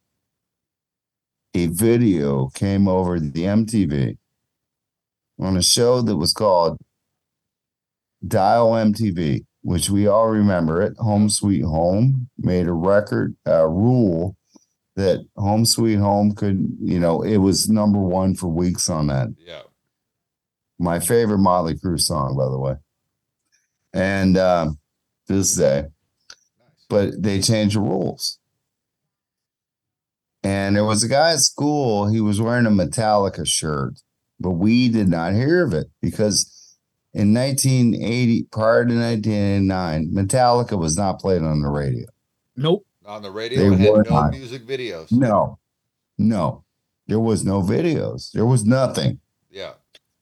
a video came over the M T V on a show that was called Dial M T V, which we all remember it. Home Sweet Home made a record, a rule that Home Sweet Home could, you know, it was number one for weeks on that. Yeah. My favorite Motley Crue song, by the way. And um, this day. But they changed the rules. And there was a guy at school, he was wearing a Metallica shirt. But we did not hear of it. Because in nineteen eighty, prior to nineteen eighty-nine, Metallica was not played on the radio. Nope. On the radio, they had no not. music videos. No. No. There was no videos. There was nothing. Yeah.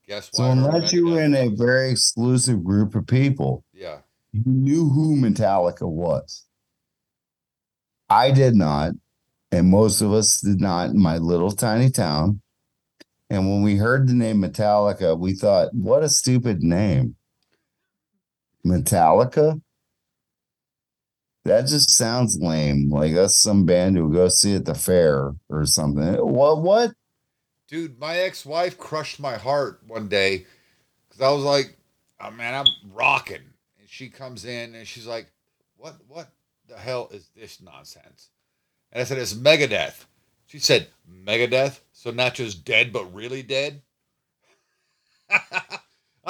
Guess so unless you were in a very exclusive group of people, yeah, you knew who Metallica was. I did not, and most of us did not in my little tiny town. And when we heard the name Metallica, we thought, what a stupid name. Metallica? That just sounds lame. Like that's some band who go see at the fair or something. What? What? Dude, my ex-wife crushed my heart one day because I was like, oh, man, I'm rocking. And she comes in and she's like, what what the hell is this nonsense? And I said, it's Megadeth. She said, Megadeth? So not just dead, but really dead? I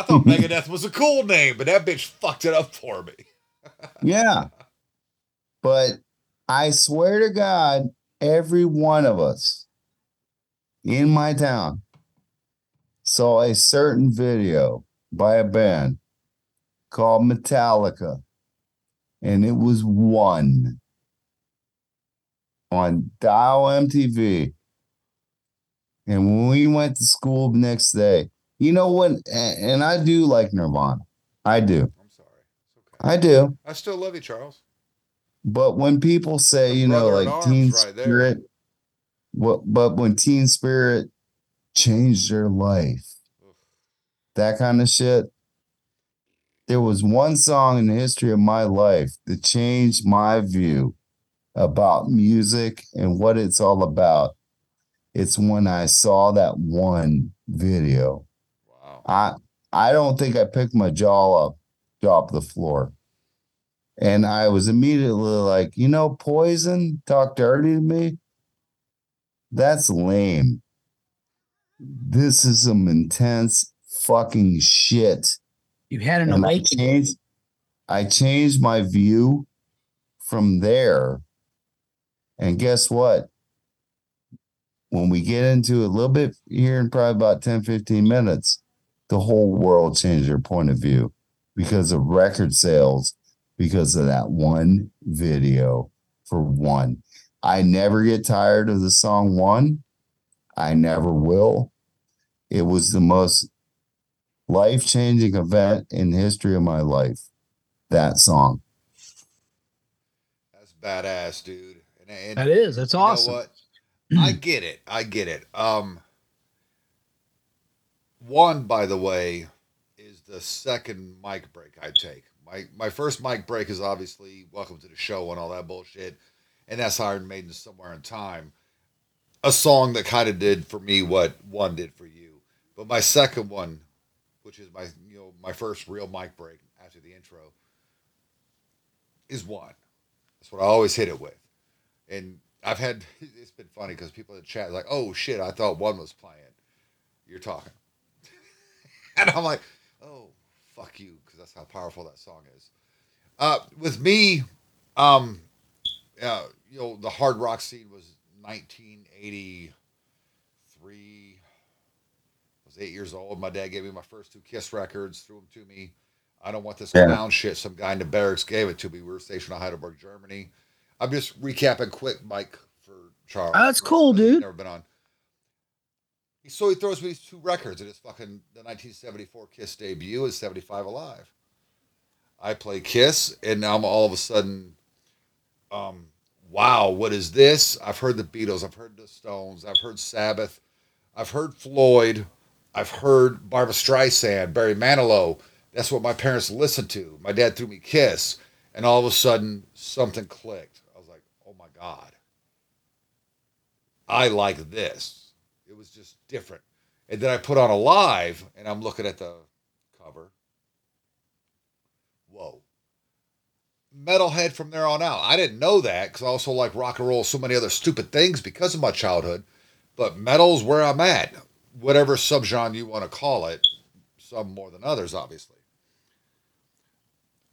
thought Megadeth was a cool name, but that bitch fucked it up for me. Yeah. But I swear to God, every one of us in my town saw a certain video by a band called Metallica, and it was one on Dial M T V. And when we went to school the next day, you know what? And I do like Nirvana. I do. I'm sorry. It's okay. I do. I still love you, Charles. But when people say, you know, like Teen Spirit, what? But when Teen Spirit changed their life, oof, that kind of shit, there was one song in the history of my life that changed my view about music and what it's all about. It's when I saw that one video. Wow. I I don't think I picked my jaw up, jaw up the floor. And I was immediately like, you know, Poison talk dirty to me? That's lame. This is some intense fucking shit. You had an awakening. I changed, I changed my view from there. And guess what? When we get into it a little bit here in probably about ten, fifteen minutes, the whole world changed their point of view because of record sales, because of that one video for one. I never get tired of the song One. I never will. It was the most life-changing event in the history of my life, that song. That's badass, dude. And, and that is. That's awesome. You know what? I get it. I get it. Um, one, by the way, is the second mic break I take. My my first mic break is obviously Welcome to the Show and all that bullshit, and that's Iron Maiden Somewhere in Time, a song that kind of did for me what One did for you. But my second one, which is my you know my first real mic break after the intro, is One. That's what I always hit it with, and I've had, it's been funny because people in the chat are like, oh shit, I thought One was playing. You're talking. And I'm like, oh, fuck you, because that's how powerful that song is. Uh, with me, um, uh, you know, the hard rock scene was nineteen eighty-three. I was eight years old. My dad gave me my first two Kiss records, threw them to me. I don't want this clown yeah. shit. Some guy in the barracks gave it to me. We were stationed in Heidelberg, Germany. I'm just recapping quick, Mike, for Charles. Oh, that's cool, dude. Never been on. He so he throws me these two records in his fucking the nineteen seventy-four Kiss debut and seventy-five Alive. I play Kiss, and now I'm all of a sudden, um, wow, what is this? I've heard the Beatles, I've heard the Stones, I've heard Sabbath, I've heard Floyd, I've heard Barbra Streisand, Barry Manilow. That's what my parents listened to. My dad threw me Kiss, and all of a sudden something clicked. God, I like this. It was just different. And then I put on Alive, and I'm looking at the cover. Whoa. Metalhead from there on out. I didn't know that because I also like rock and roll, so many other stupid things because of my childhood. But metal's where I'm at. Whatever subgenre you want to call it, some more than others, obviously.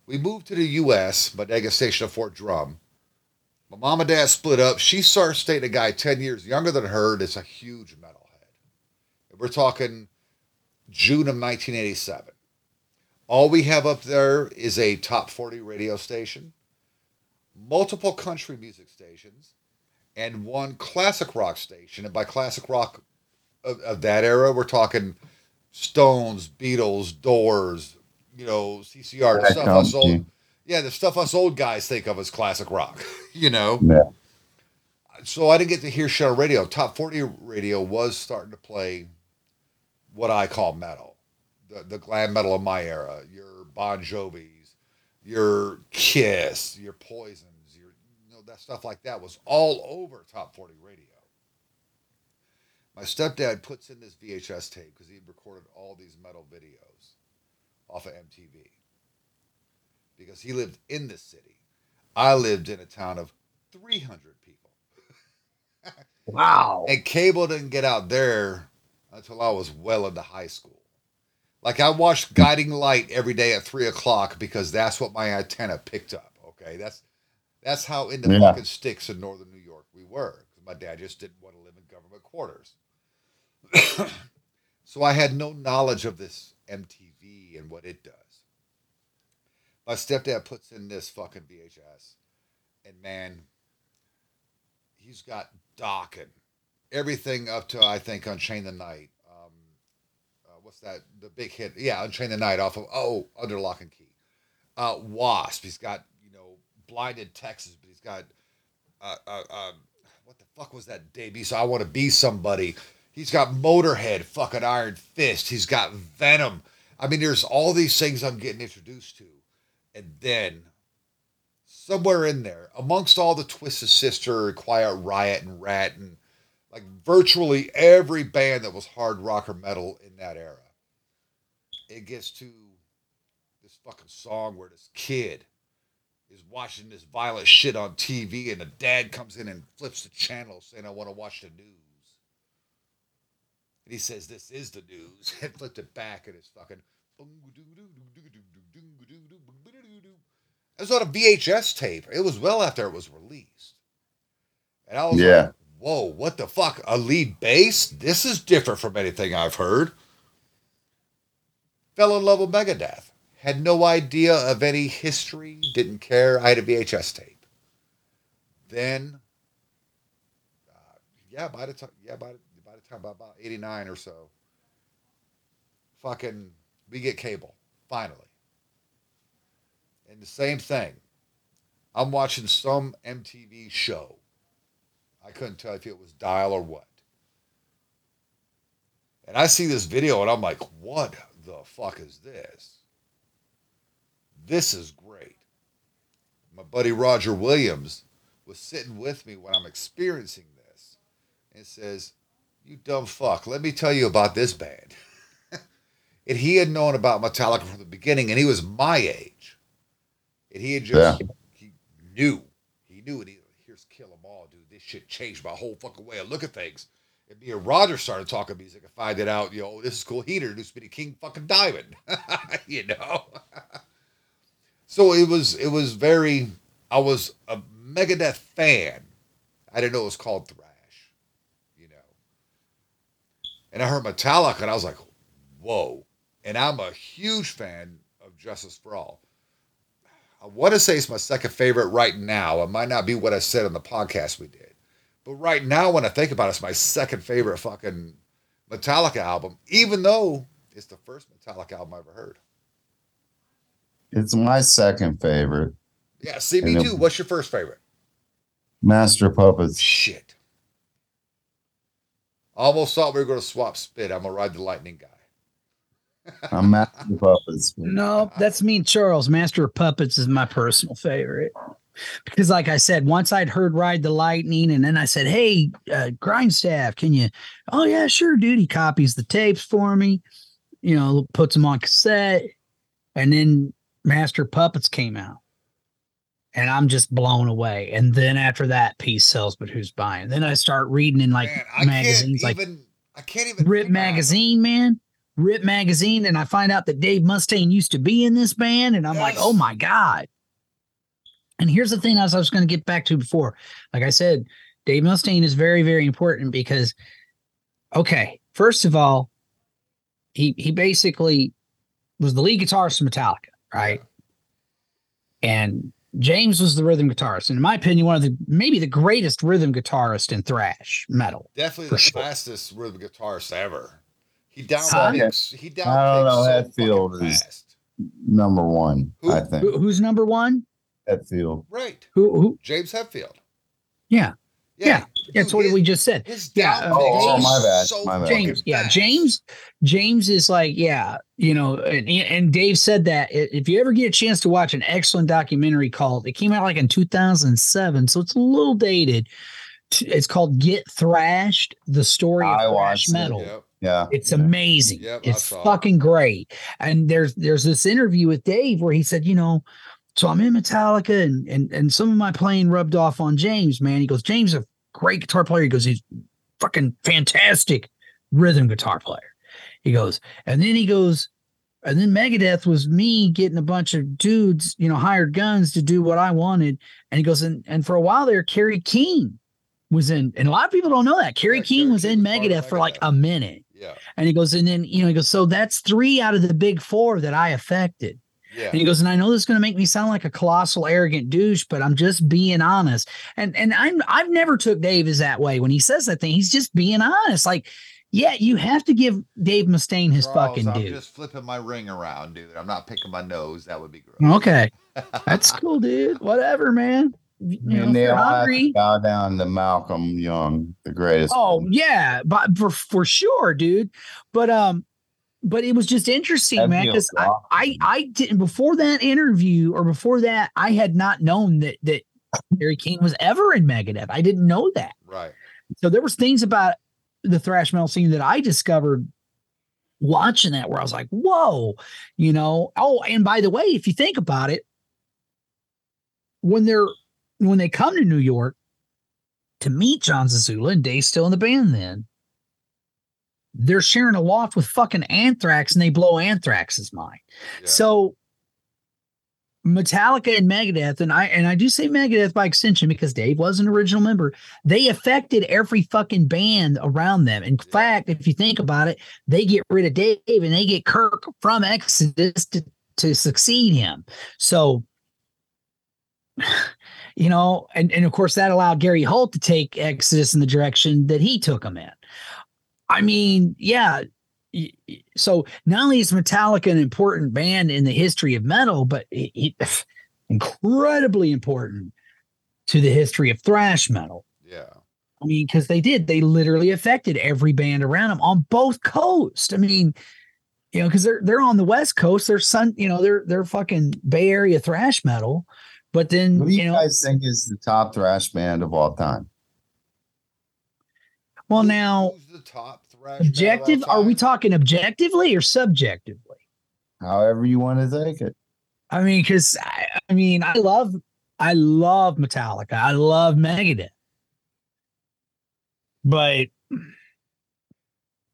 We moved to the U S, my dad got stationed at Fort Drum. My mom and dad split up. She starts dating a guy ten years younger than her that's a huge metalhead. And we're talking June of nineteen eighty-seven. All we have up there is a top forty radio station, multiple country music stations, and one classic rock station. And by classic rock of, of that era, we're talking Stones, Beatles, Doors, you know, C C R, stuff us old. Yeah, the stuff us old guys think of as classic rock, you know? Yeah. So I didn't get to hear shit on radio. Top forty radio was starting to play what I call metal, the, the glam metal of my era, your Bon Jovi's, your Kiss, your Poisons, your, you know, that stuff like that was all over Top forty radio. My stepdad puts in this V H S tape because he had recorded all these metal videos off of M T V. Because he lived in the city. I lived in a town of three hundred people. Wow. And cable didn't get out there until I was well into high school. Like, I watched Guiding Light every day at three o'clock because that's what my antenna picked up, okay? That's that's how in the yeah. fucking sticks in northern New York we were. because my dad just didn't want to live in government quarters. So I had no knowledge of this M T V and what it does. My stepdad puts in this fucking V H S, and man, he's got Dokken. Everything up to, I think, Unchained the Night. Um, uh, what's that? The big hit. Yeah, Unchained the Night off of, oh, Under Lock and Key. Uh, Wasp. He's got, you know, Blinded Texas, but he's got, uh, uh, uh, what the fuck was that debut? So I Want to Be Somebody. He's got Motorhead, fucking Iron Fist. He's got Venom. I mean, there's all these things I'm getting introduced to. And then, somewhere in there, amongst all the Twisted Sister, Quiet Riot, and Rat, and like virtually every band that was hard rock or metal in that era, it gets to this fucking song where this kid is watching this violent shit on T V, and the dad comes in and flips the channel saying, I want to watch the news. And he says, this is the news, and flipped it back, and it's fucking... It was on a V H S tape. It was well after it was released. And I was yeah. like, whoa, what the fuck? A lead bass? This is different from anything I've heard. Fell in love with Megadeth. Had no idea of any history. Didn't care. I had a V H S tape. Then, uh, yeah, by the time, yeah, by the, by the time, by about eighty-nine or so, fucking, we get cable, finally. And the same thing. I'm watching some M T V show. I couldn't tell if it was Dial or what. And I see this video and I'm like, what the fuck is this? This is great. My buddy Roger Williams was sitting with me when I'm experiencing this and says, you dumb fuck, let me tell you about this band. And he had known about Metallica from the beginning, and he was my age. And he had just, yeah. he knew, he knew it. He, here's Kill 'Em All, dude. This shit changed my whole fucking way of looking at things. And me and Roger started talking music and finding out, you know, this is cool. He introduced me to King fucking Diamond, you know? So it was, it was very, I was a Megadeth fan. I didn't know it was called thrash, you know? And I heard Metallica, and I was like, whoa. And I'm a huge fan of Justice for All. I want to say it's my second favorite right now. It might not be what I said on the podcast we did. But right now, when I think about it, it's my second favorite fucking Metallica album, even though it's the first Metallica album I ever heard. It's my second favorite. Yeah, see, me too. What's your first favorite? Master of Puppets. Shit. Almost thought we were going to swap spit. I'm going to ride the lightning guy. I'm Master of Puppets. No, that's Mean Charles. Master of Puppets is my personal favorite. Because like I said, once I'd heard Ride the Lightning, and then I said, hey, uh, Grindstaff, can you? Oh, yeah, sure, dude. He copies the tapes for me, you know, puts them on cassette. And then Master of Puppets came out. And I'm just blown away. And then after that, peace sells, but who's buying? Then I start reading in like man, magazines. I can't even, like I can't even Rip Magazine, out. man. Rip Magazine, and I find out that Dave Mustaine used to be in this band, and I'm yes. like, oh my God. And here's the thing I was, I was going to get back to before. Like I said, Dave Mustaine is very, very important because, okay, first of all, he he basically was the lead guitarist for Metallica, right? And James was the rhythm guitarist. And in my opinion, one of the maybe the greatest rhythm guitarist in thrash metal. Definitely the sure. fastest rhythm guitarist ever. He downpicks. He downpicks. I don't know. So Hetfield is fast. number one. Who? I think. Who, who's number one? Hetfield. Right. Who? who? James Hetfield. Yeah. Yeah. yeah. Dude, That's what his, we just said. His yeah. Oh, oh, my bad. So my bad. James. Yeah. James. James is like yeah. You know, and, and Dave said that if you ever get a chance to watch an excellent documentary called, it came out like in two thousand seven, so it's a little dated. It's called Get Thrashed: The Story of I Thrash Metal. It, yep. Yeah, it's amazing. Yep, it's fucking it. great. And there's there's this interview with Dave where he said, you know, so I'm in Metallica and and and some of my playing rubbed off on James, man. He goes, James is a great guitar player. He goes, he's fucking fantastic rhythm guitar player. He goes, and then he goes, and then Megadeth was me getting a bunch of dudes, you know, hired guns to do what I wanted. And he goes, and, and for a while there, Kerry King was in, and a lot of people don't know that Kerry yeah, King Kerry was King in Megadeth for like a minute. Yeah. And he goes, and then, you know, he goes, so that's three out of the big four that I affected. Yeah. And he goes, and I know this is going to make me sound like a colossal, arrogant douche, but I'm just being honest. And and I'm I've never took Dave as that way. When he says that thing, he's just being honest. Like, yeah, you have to give Dave Mustaine his Charles, fucking I'm due. I'm just flipping my ring around, dude. I'm not picking my nose. That would be gross. Okay, that's cool, dude. Whatever, man. You know, and they all have to bow down to Malcolm Young, the greatest. Oh man. Yeah, but for for sure, dude. But um. But it was just interesting, that man, because I, I, I didn't before that interview or before that, I had not known that that Kerry King was ever in Megadeth. I didn't know that. Right. So there was things about the thrash metal scene that I discovered watching that where I was like, whoa, you know. Oh, and by the way, if you think about it, when they're when they come to New York to meet John Zazula, and Dave's still in the band then, they're sharing a loft with fucking Anthrax, and they blow Anthrax's mind. Yeah. So Metallica and Megadeth, and I and I do say Megadeth by extension because Dave was an original member. They affected every fucking band around them. In yeah. fact, if you think about it, they get rid of Dave and they get Kirk from Exodus to, to succeed him. So you know, and, and of course that allowed Gary Holt to take Exodus in the direction that he took him in. I mean, yeah. So not only is Metallica an important band in the history of metal, but it, it, incredibly important to the history of thrash metal. Yeah. I mean, because they did. They literally affected every band around them on both coasts. I mean, you know, because they're they're on the West Coast. They're sun. You know, they're they're fucking Bay Area thrash metal. But then, what do you, you know, guys think is the top thrash band of all time? Well, now, the top objective, are we talking objectively or subjectively? However you want to take it. I mean, because I, I mean, I love, I love Metallica. I love Megadeth. But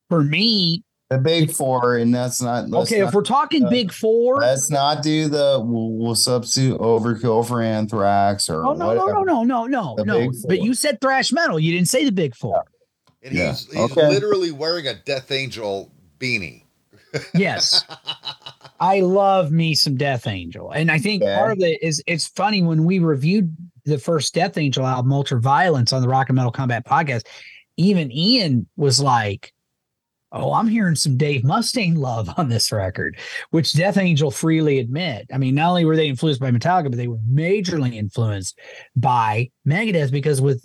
for me, the big four, and that's not that's okay. Not, if we're talking uh, big four, let's not do the we'll, we'll substitute Overkill for Anthrax or oh, no, whatever. no, no, no, no, no, no. But you said thrash metal. You didn't say the big four. Yeah. And yeah. he's, he's okay. literally wearing a Death Angel beanie. Yes. I love me some Death Angel. And I think okay. part of it is it's funny when we reviewed the first Death Angel album, Ultraviolence, on the Rock and Metal Combat podcast, even Ian was like, oh, I'm hearing some Dave Mustaine love on this record, which Death Angel freely admit. I mean, not only were they influenced by Metallica, but they were majorly influenced by Megadeth because with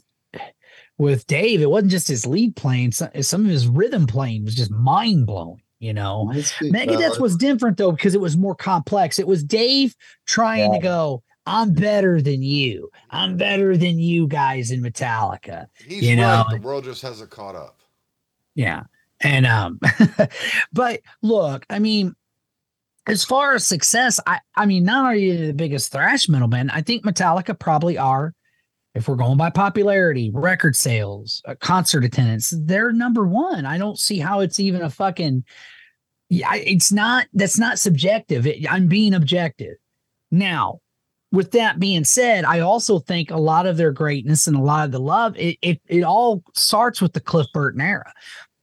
With Dave, it wasn't just his lead playing. Some of his rhythm playing was just mind-blowing, you know? Megadeth was different, though, because it was more complex. It was Dave trying yeah. to go, I'm better than you. I'm better than you guys in Metallica. He's you know? right. The world just hasn't caught up. Yeah. And, um, but look, I mean, as far as success, I, I mean, not only are you the biggest thrash metal band, I think Metallica probably are. If we're going by popularity, record sales, uh, concert attendance, they're number one. I don't see how it's even a fucking. Yeah, it's not. That's not subjective. It, I'm being objective. Now, with that being said, I also think a lot of their greatness and a lot of the love, it it, it all starts with the Cliff Burton era.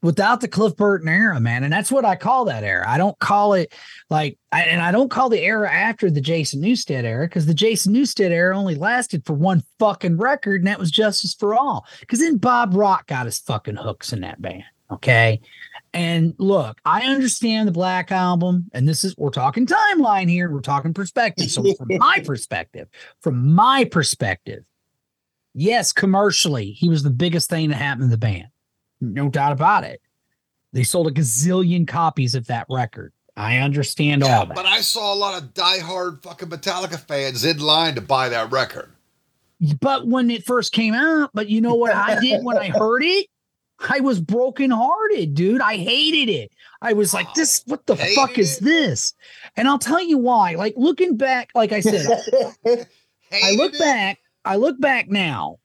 Without the Cliff Burton era, man, and that's what I call that era. I don't call it like, I, and I don't call the era after the Jason Newsted era, because the Jason Newsted era only lasted for one fucking record, and that was Justice for All. Because then Bob Rock got his fucking hooks in that band, okay? And look, I understand the Black Album, and this is, we're talking timeline here, we're talking perspective. So from my perspective, from my perspective, yes, commercially, he was the biggest thing that happened to the band. No doubt about it. They sold a gazillion copies of that record. I understand yeah, all that. But I saw a lot of diehard fucking Metallica fans in line to buy that record. But when it first came out, but you know what I did when I heard it? I was brokenhearted, dude. I hated it. I was like, this, what the hated fuck is this? And I'll tell you why. Like looking back, like I said, I look it. back, I look back now.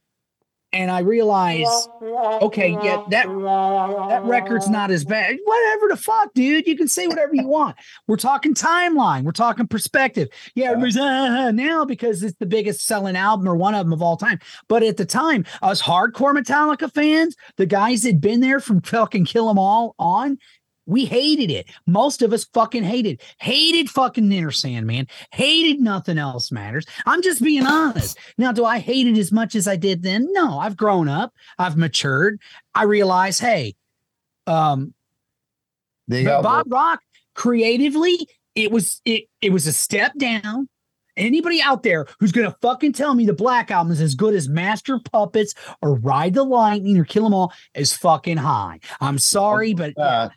and I realize, okay, yeah, that that record's not as bad. Whatever the fuck, dude. You can say whatever you want. We're talking timeline. We're talking perspective. Yeah, everybody's uh, now because it's the biggest selling album or one of them of all time. But at the time, us hardcore Metallica fans, the guys that had been there from fucking Kill 'Em All on, we hated it. Most of us fucking hated. Hated fucking Inner Sandman. Hated Nothing Else Matters. I'm just being honest. Now, do I hate it as much as I did then? No, I've grown up. I've matured. I realize, hey, um, Bob Rock, creatively, it was it it was a step down. Anybody out there who's going to fucking tell me the Black Album is as good as Master of Puppets or Ride the Lightning or Kill 'Em All is fucking high. I'm sorry, but... Uh,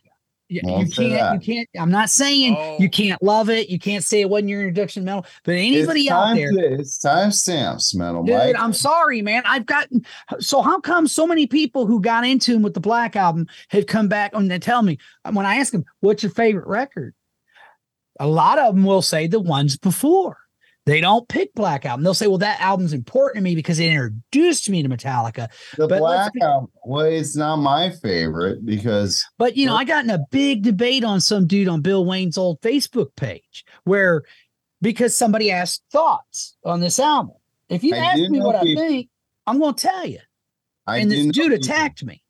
You, you can't, you can't, I'm not saying oh. you can't love it. You can't say it wasn't your introduction metal, but anybody it's out there, to, it's time stamps metal. Dude, Mike. I'm sorry, man. I've gotten, so how come so many people who got into him with the Black Album have come back and they tell me when I ask them, what's your favorite record? A lot of them will say the ones before. They don't pick Black Album. They'll say, well, that album's important to me because it introduced me to Metallica. The but Black be- Album, well, it's not my favorite because... But, you know, I got in a big debate on some dude on Bill Wayne's old Facebook page where, because somebody asked thoughts on this album. If you I ask me what I people, think, I'm going to tell you. I and this dude attacked people. me.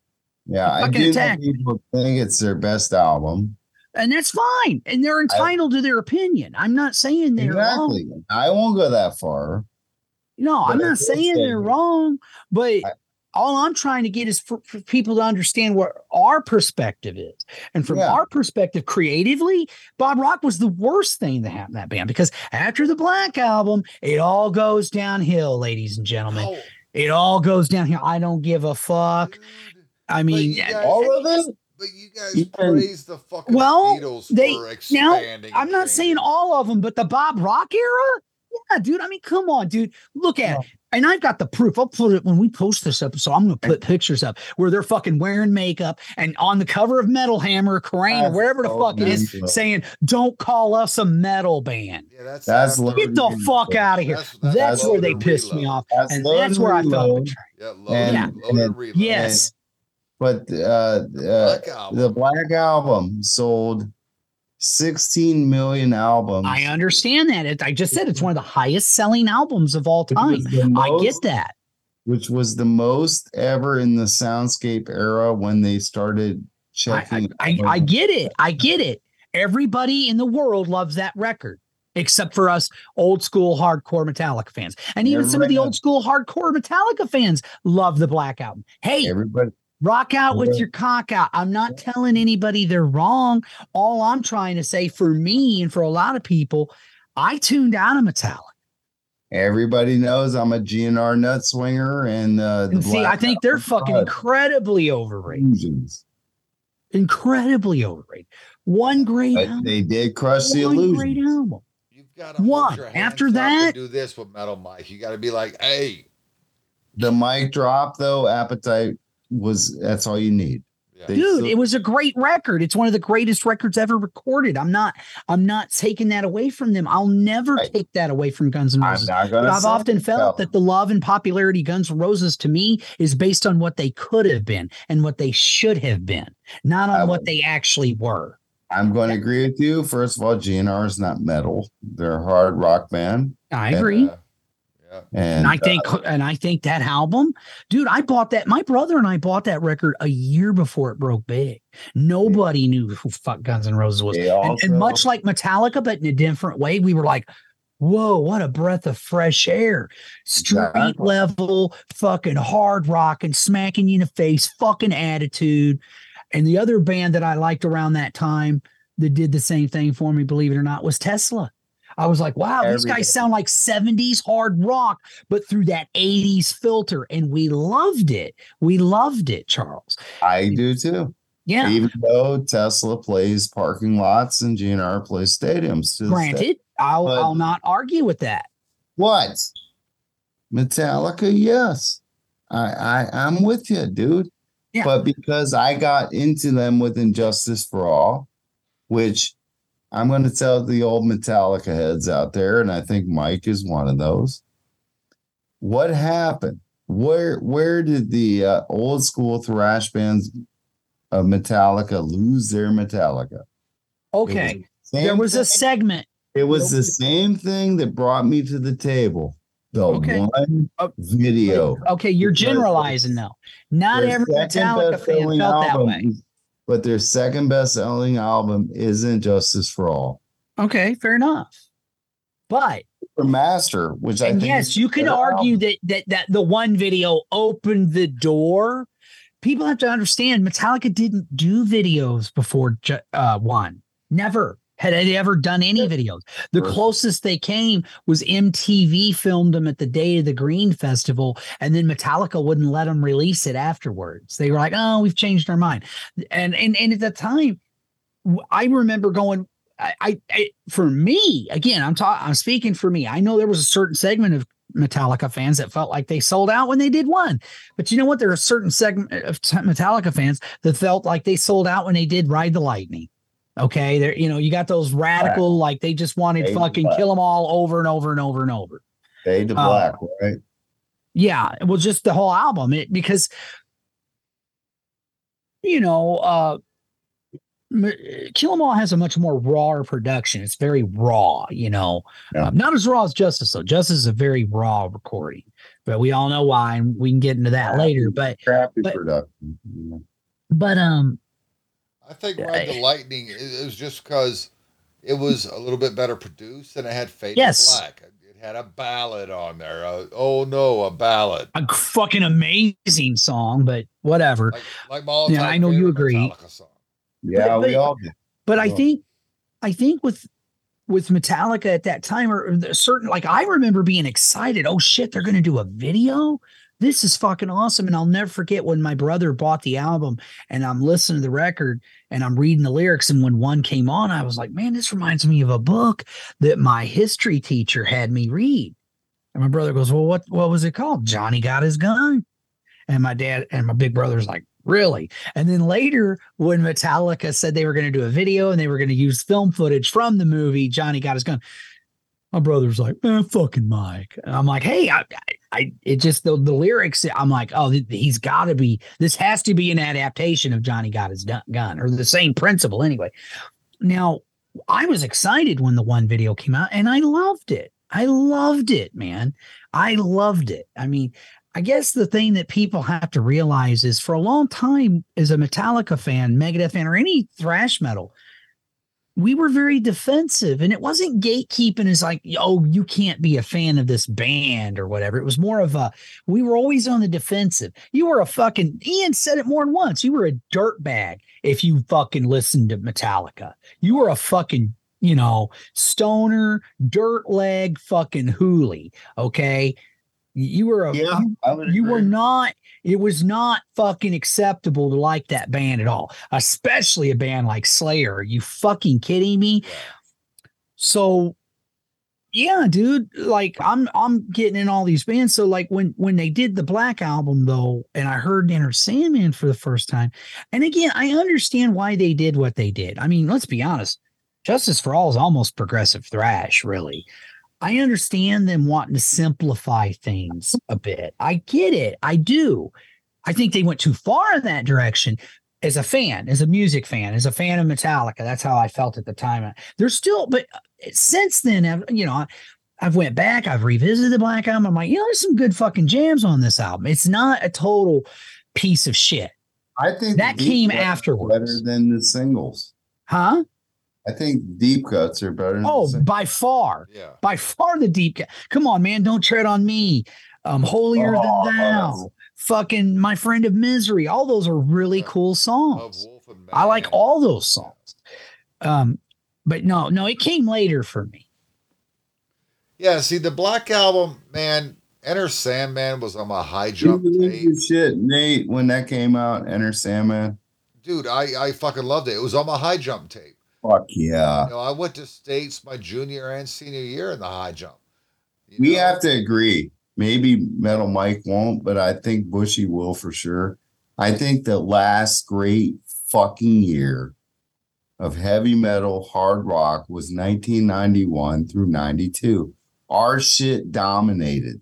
Yeah, I do know people me. think it's their best album. And that's fine. And they're entitled I, to their opinion. I'm not saying they're exactly. wrong. I won't go that far. No, I'm not saying they're wrong. But I, all I'm trying to get is for, for people to understand what our perspective is. And from yeah. our perspective, creatively, Bob Rock was the worst thing that happened to that band. Because after the Black Album, it all goes downhill, ladies and gentlemen. Oh. It all goes downhill. I don't give a fuck. I mean, guys, all of it. But you guys yeah. praise the fucking well, Beatles they, for expanding. Now, I'm not things. saying all of them, but the Bob Rock era? Yeah, dude. I mean, come on, dude. Look at yeah. it. And I've got the proof. I'll put it when we post this episode. I'm going to put pictures up where they're fucking wearing makeup and on the cover of Metal Hammer, Kerrang, or wherever the oh, fuck man. it is, saying, don't call us a metal band. Yeah, that's, that's that's get the fuck out of here. That's, that's, that's where they pissed me off. That's and that's where I felt betrayed. Yeah, and, yeah. And and yes. And, But uh, uh, Black the Black Album sold sixteen million albums. I understand that. It, I just said it's one of the highest selling albums of all time. Most, I get that. Which was the most ever in the Soundscape era when they started checking. I, I, I, I get it. I get it. Everybody in the world loves that record. Except for us old school hardcore Metallica fans. And even everybody some of the old school hardcore Metallica fans love the Black Album. Hey, everybody. Rock out with your cock out. I'm not telling anybody they're wrong. All I'm trying to say for me and for a lot of people, I tuned out of Metallica. Everybody knows I'm a G N R nut swinger. And, uh, and see, I think they're fucking incredibly overrated. Incredibly overrated. One great album. They did crush the illusion. One great album. You've got to hold your hands after that, do this with Metal Mike. You got to be like, hey. The mic drop, though, Appetite. Was that's all you need, yeah. dude? Still- it was a great record. It's one of the greatest records ever recorded. I'm not, I'm not taking that away from them. I'll never I, take that away from Guns N' Roses. But I've often felt that the love and popularity Guns N' Roses to me is based on what they could have been and what they should have been, not on I, what they actually were. I'm going to agree with you. First of all, G N R is not metal; they're a hard rock band. I agree. And, uh, And, and I think, uh, and I think that album, dude, I bought that. My brother and I bought that record a year before it broke big. Nobody yeah. knew who fuck Guns N' Roses was, and, also, and much like Metallica, but in a different way, we were like, "Whoa, what a breath of fresh air!" Street exactly. level, fucking hard rock, and smacking you in the face, fucking attitude. And the other band that I liked around that time that did the same thing for me, believe it or not, was Tesla. I was like, wow, Every these guys day. sound like seventies hard rock, but through that eighties filter. And we loved it. We loved it, Charles. I it, do too. Yeah. Even though Tesla plays parking lots and G N R plays stadiums. Granted, I'll, but, I'll not argue with that. What? Metallica, yes. I, I, I'm with you, dude. Yeah. But because I got into them with Injustice for All, which... I'm going to tell the old Metallica heads out there, and I think Mike is one of those. What happened? Where where did the uh, old school thrash bands of Metallica lose their Metallica? Okay, there was a segment. It was the same thing that brought me to the table. The okay. one uh, video. Okay, you're generalizing though. Not every Metallica fan felt that way. But their second best-selling album isn't Justice for All. Okay, fair enough. But Master, which I think yes, you can argue that, that that the one video opened the door. People have to understand Metallica didn't do videos before uh, one. Never had they ever done any videos. The closest they came was M T V filmed them at the Day of the Green Festival, and then Metallica wouldn't let them release it afterwards. They were like, "Oh, we've changed our mind." And and and at the time, I remember going. I, I, for me, again, I'm talking, I'm speaking for me. I know there was a certain segment of Metallica fans that felt like they sold out when they did one, but you know what? There are a certain segment of t- Metallica fans that felt like they sold out when they did Ride the Lightning. Okay. There, you know, you got those radical, right. like they just wanted Fade fucking kill them all over and over and over and over. Fade to uh, black, right? Yeah. Well, just the whole album, it, because, you know, uh, Kill 'Em All has a much more raw production. It's very raw, you know, yeah. um, not as raw as Justice. Though Justice is a very raw recording, but we all know why, and we can get into that crappy, later. But crappy but, production. Yeah. But um, I think Ride the Lightning it was just because it was a little bit better produced, and it had Fade yes. to Black. It had a ballad on there. Uh, oh no, a ballad! A fucking amazing song, but whatever. Like, like my all-time yeah, I know you agree. Metallica song. Yeah, but, but, we all did. But I think, I think with with Metallica at that time, or, or certain, like I remember being excited. Oh shit, they're gonna do a video. This is fucking awesome. And I'll never forget when my brother bought the album, and I'm listening to the record, and I'm reading the lyrics. And when one came on, I was like, man, this reminds me of a book that my history teacher had me read. And my brother goes, well, what what was it called? Johnny Got His Gun. And my dad and my big brother's like, really? And then later, when Metallica said they were going to do a video and they were going to use film footage from the movie, Johnny Got His Gun, my brother's like, man, fucking Mike. And I'm like, hey, I, I, it just, the, the lyrics, I'm like, oh, he's got to be, this has to be an adaptation of Johnny Got His Gun, or the same principle anyway. Now, I was excited when the one video came out, and I loved it. I loved it, man. I loved it. I mean, I guess the thing that people have to realize is for a long time as a Metallica fan, Megadeth fan, or any thrash metal, we were very defensive, and it wasn't gatekeeping as like, oh, you can't be a fan of this band or whatever. It was more of a, we were always on the defensive. You were a fucking, Ian said it more than once, you were a dirtbag if you fucking listened to Metallica. You were a fucking, you know, stoner, dirt leg, fucking hoolie, okay? You were a, yeah, you, you were not, it was not fucking acceptable to like that band at all, especially a band like Slayer. Are you fucking kidding me? So yeah, dude, like I'm, I'm getting in all these bands. So like when, when they did the Black album though, and I heard Enter Sandman for the first time. And again, I understand why they did what they did. I mean, let's be honest. Justice for All is almost progressive thrash, really. I understand them wanting to simplify things a bit. I get it. I do. I think they went too far in that direction as a fan, as a music fan, as a fan of Metallica. That's how I felt at the time. They're still, but since then, you know, I've went back, I've revisited the Black album. I'm like, you know, there's some good fucking jams on this album. It's not a total piece of shit. I think that came afterwards. Better than the singles. Huh? I think deep cuts are better. Oh, by far. Yeah. By far the deep cut. Come on, man. Don't tread on me. Um, holier oh, than thou. Oh, fucking My Friend of Misery. All those are really yeah. cool songs. Love, I like all those songs. Um, but no, no, it came later for me. Yeah, see, the Black album, man, Enter Sandman was on my high jump tape. Shit, Nate, when that came out, Enter Sandman. Dude, I, I fucking loved it. It was on my high jump tape. Fuck yeah. You know, I went to States my junior and senior year in the high jump. You we know? have to agree. Maybe Metal Mike won't, but I think Bushy will for sure. I think the last great fucking year of heavy metal, hard rock was nineteen ninety-one through ninety-two. Our shit dominated.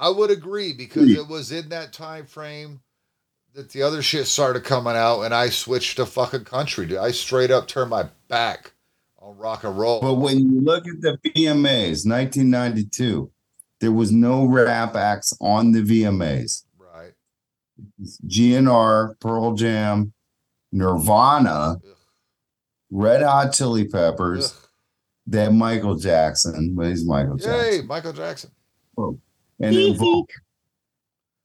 I would agree, because it was in that time frame that the other shit started coming out, and I switched to fucking country, dude. I straight up turned my back on rock and roll. But when you look at the V M As, nineteen ninety-two, there was no rap acts on the V M As. Right. G N R, Pearl Jam, Nirvana, ugh, Red Hot Chili Peppers, ugh, that Michael Jackson, but he's Michael Yay, Jackson. Yay, Michael Jackson. Oh. And it,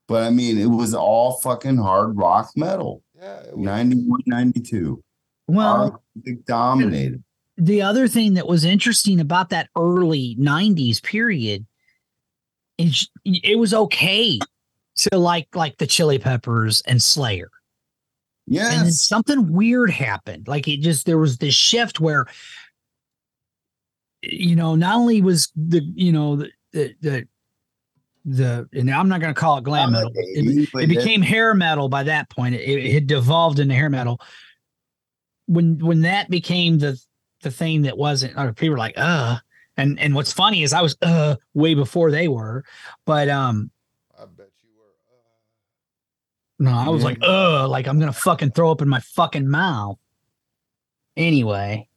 but I mean, it was all fucking hard rock metal. Yeah, ninety-one, ninety-two. Well, it dominated. The other thing that was interesting about that early nineties period is it was okay to like like the Chili Peppers and Slayer. Yes. And then something weird happened. Like it just, there was this shift where, you know, not only was the, you know, the, the, the The and I'm not going to call it glam metal. It, it became hair metal by that point. It, it had devolved into hair metal. When when that became the the thing that wasn't, or people were like, uh. And and what's funny is I was uh way before they were, but um. I bet you were. Uh. No, I was yeah. like uh, like I'm gonna fucking throw up in my fucking mouth. Anyway,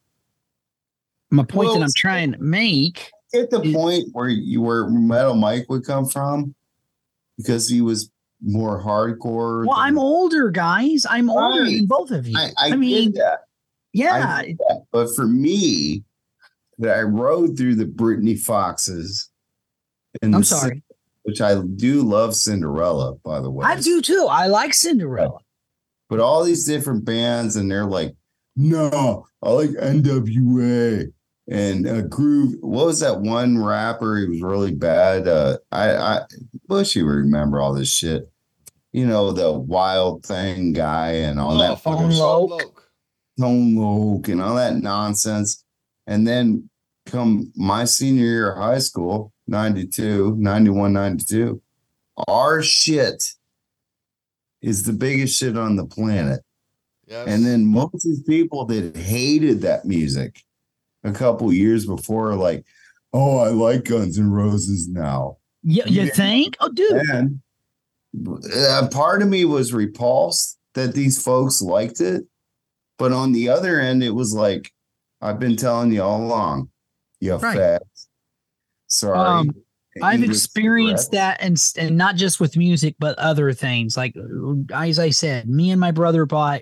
my point well, that I'm trying to make. At the point where you where Metal Mike would come from, because he was more hardcore. Well, than, I'm older, guys. I'm older I, than both of you. I, I, I mean, did that. yeah. I did that. But for me, that I rode through the Britney Foxes. And I'm sorry, which I do love Cinderella, by the way. I do too. I like Cinderella. But all these different bands, and they're like, no, I like N W A. And uh, Groove, what was that one rapper? He was really bad. Uh, I, I Bush, you remember all this shit. You know, the Wild Thing guy and all oh, that. Tone Loc. Tone Loc and all that nonsense. And then come my senior year of high school, ninety-two, ninety-one, ninety-two, our shit is the biggest shit on the planet. Yes. And then most of these people that hated that music a couple years before, like, oh, I like Guns N' Roses now. You, you yeah. think? Oh, dude. And uh, part of me was repulsed that these folks liked it. But on the other end, it was like, I've been telling you all along, you right. fat. Sorry. Um, I've experienced that, and, and not just with music, but other things. Like, as I said, me and my brother bought,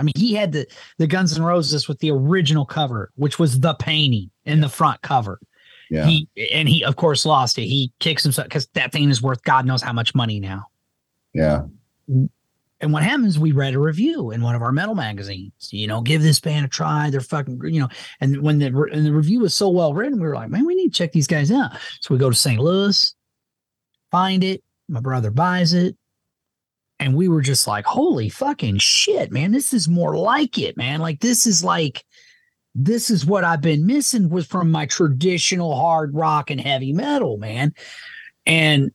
I mean, he had the, the Guns N' Roses with the original cover, which was the painting in yeah. the front cover. Yeah. He and he, of course, lost it. He kicks himself because that thing is worth God knows how much money now. Yeah. And what happens? We read a review in one of our metal magazines. You know, give this band a try. They're fucking, you know. And when the and the review was so well written, we were like, man, we need to check these guys out. So we go to Saint Louis, find it. My brother buys it. And we were just like, holy fucking shit, man. This is more like it, man. Like, this is like, this is what I've been missing was from my traditional hard rock and heavy metal, man. And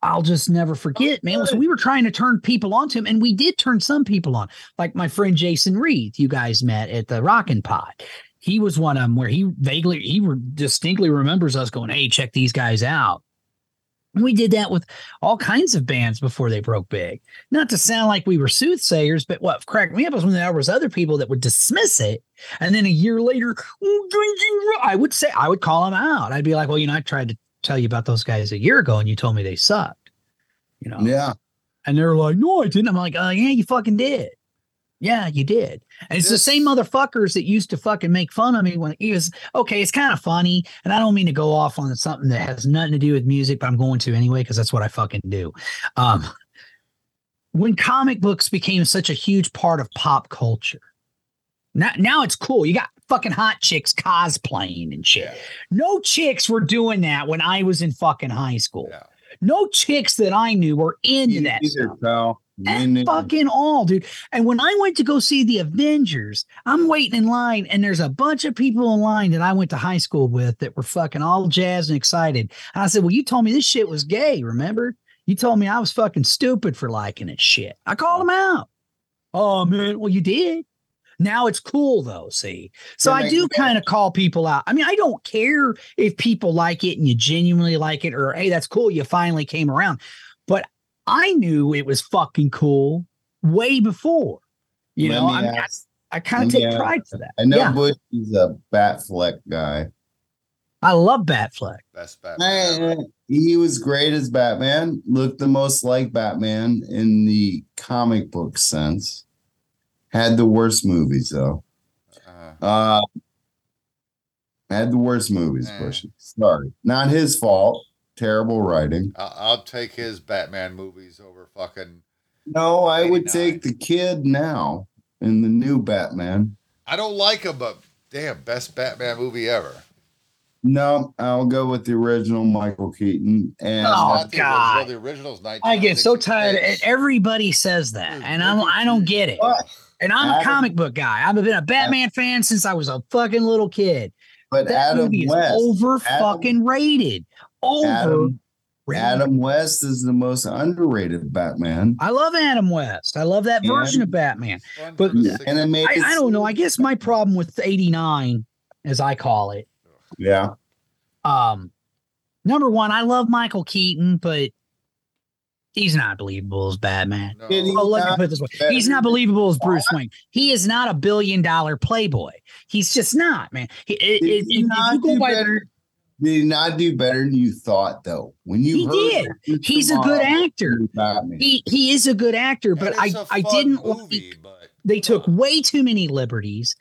I'll just never forget, man. So we were trying to turn people on to him, and we did turn some people on. Like my friend Jason Reed, you guys met at the Rockin' Pod. He was one of them where he vaguely, he distinctly remembers us going, hey, check these guys out. We did that with all kinds of bands before they broke big. Not to sound like we were soothsayers, but what cracked me up was when there was other people that would dismiss it, and then a year later, I would say I would call them out. I'd be like, "Well, you know, I tried to tell you about those guys a year ago, and you told me they sucked." You know, yeah. And they were like, "No, I didn't." I'm like, "Oh, uh, yeah, you fucking did. Yeah, you did." And it's yes. the same motherfuckers that used to fucking make fun of me when it was, okay, it's kind of funny, and I don't mean to go off on something that has nothing to do with music, but I'm going to anyway, because that's what I fucking do. Um, when comic books became such a huge part of pop culture, now, now it's cool. You got fucking hot chicks cosplaying and shit. Yeah. No chicks were doing that when I was in fucking high school. Yeah. No chicks that I knew were into you that either, stuff. Pal. And fucking all, dude. And when I went to go see the Avengers, I'm waiting in line, and there's a bunch of people in line that I went to high school with that were fucking all jazzed and excited. And I said, well, you told me this shit was gay, remember? You told me I was fucking stupid for liking this shit. I called him out. Oh, man, well, you did. Now it's cool, though, see? So I do kind of call people out. I mean, I don't care if people like it and you genuinely like it or, hey, that's cool, you finally came around. But I knew it was fucking cool way before. You know, I, mean, I, I kind of take ask. pride for that. I know yeah. Bush is a Batfleck guy. I love Batfleck. Best Batman. I, he was great as Batman. Looked the most like Batman in the comic book sense. Had the worst movies, though. Uh, uh, had the worst movies, man. Bush. Sorry. Not his fault. Terrible writing. I'll, I'll take his Batman movies over fucking... No, I eighty-nine. Would take the kid now in the new Batman. I don't like him, but damn, best Batman movie ever. No, I'll go with the original Michael Keaton. And oh, the God. Original, the original's I get so tired. Of, everybody says that, and I'm, I don't get it. And I'm a comic book guy. I've been a Batman fan since I was a fucking little kid. But that Adam movie is West. Over fucking rated. Over. Adam, Adam West is the most underrated Batman. I love Adam West. I love that and version of Batman. But and it made I, I don't know. I guess my problem with eighty-nine, as I call it, yeah. Um, number one, I love Michael Keaton, but he's not believable as Batman. No. Oh, let me put it this way: he's not believable as Bruce Wayne. He is not a billion-dollar playboy. He's just not, man. He, it, did, it, he not you do by, better, did he not do better than you thought, though? When you he heard did, he's a good actor. He he is a good actor, but I I didn't movie, like. But, they took way too many liberties.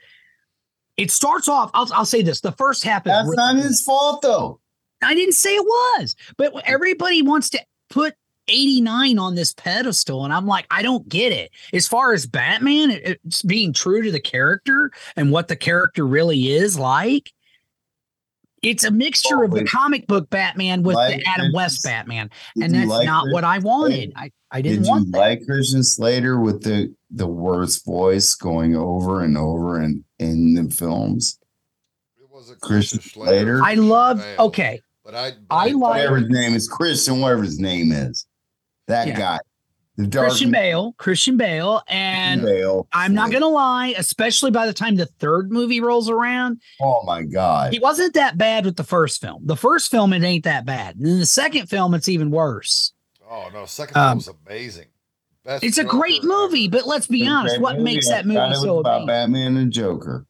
It starts off, I'll, I'll say this, the first half. That's really not his fault, though. I didn't say it was, but everybody wants to put eighty-nine on this pedestal, and I'm like, I don't get it. As far as Batman, it, it's being true to the character and what the character really is like. It's a mixture oh, of the comic book Batman with like the Adam West Batman, and that's like not Christian what I wanted. I, I didn't did want you that. Like Christian Slater with the, the worst voice going over and over and in the films. It was a Christian, Christian Slater. Slater. I love. Okay, but I but I love whatever his name is, Christian, whatever his name is. That yeah. guy. The dark Christian Bale, Christian Bale, and Bale, I'm not gonna lie, especially by the time the third movie rolls around. Oh my God, he wasn't that bad with the first film. The first film, it ain't that bad. And then the second film, it's even worse. Oh no, second um, film was amazing. Best it's Joker a great movie, ever. But let's be it's honest, what movie. makes I that movie so about amazing? Batman and Joker.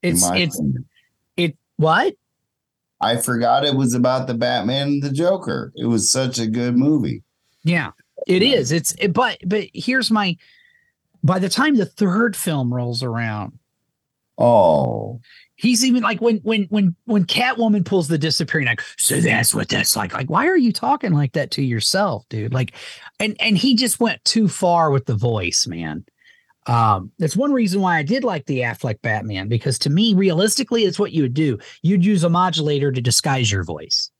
It's it's opinion. it what? I forgot it was about the Batman and the Joker. It was such a good movie. Yeah. It is. It's it, but but here's my. By the time the third film rolls around, oh, he's even like when when when when Catwoman pulls the disappearing act. So that's what that's like. Like, why are you talking like that to yourself, dude? Like, and and he just went too far with the voice, man. Um, that's one reason why I did like the Affleck Batman, because to me, realistically, it's what you would do. You'd use a modulator to disguise your voice.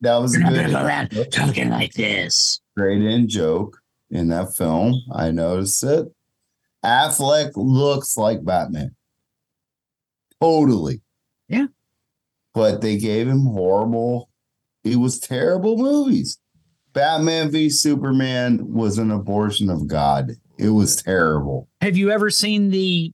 That was You're good. Go around talking like this. Straight in joke in that film. I noticed it. Affleck looks like Batman. Totally. Yeah. But they gave him horrible. It was terrible movies. Batman v Superman was an abortion of God. It was terrible. Have you ever seen the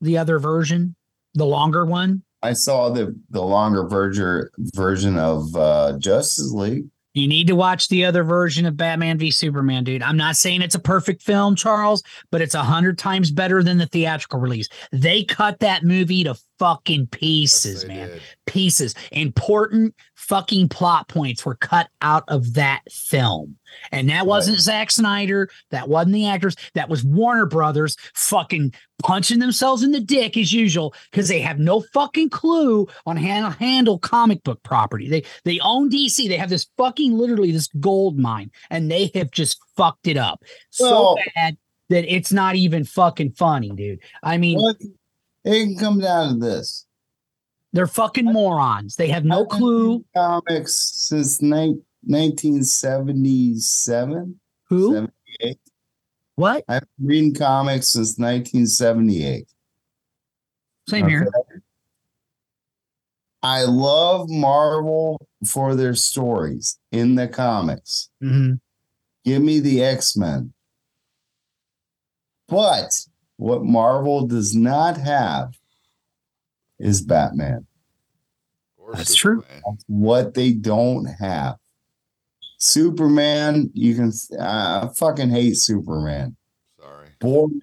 the other version? The longer one? I saw the, the longer verger, version of uh, Justice League. You need to watch the other version of Batman v Superman, dude. I'm not saying it's a perfect film, Charles, but it's a hundred times better than the theatrical release. They cut that movie to fucking pieces, yes, man. Did. Pieces. Important fucking plot points were cut out of that film. And that wasn't right. Zack Snyder. That wasn't the actors. That was Warner Brothers fucking punching themselves in the dick as usual, because they have no fucking clue on how to handle comic book property. They they own D C. They have this fucking literally this gold mine, and they have just fucked it up well, so bad that it's not even fucking funny, dude. I mean, what? It can come down to this. They're fucking morons. They have no clue. Comics since nineteen. nineteen seventy-seven Who? seventy-eight What? I've been reading comics since nineteen seventy-eight Same okay. here. I love Marvel for their stories in the comics. Mm-hmm. Give me the X-Men. But What Marvel does not have is Batman. That's Superman. True. That's what they don't have. Superman, you can. Uh, I fucking hate Superman. Sorry. Boring.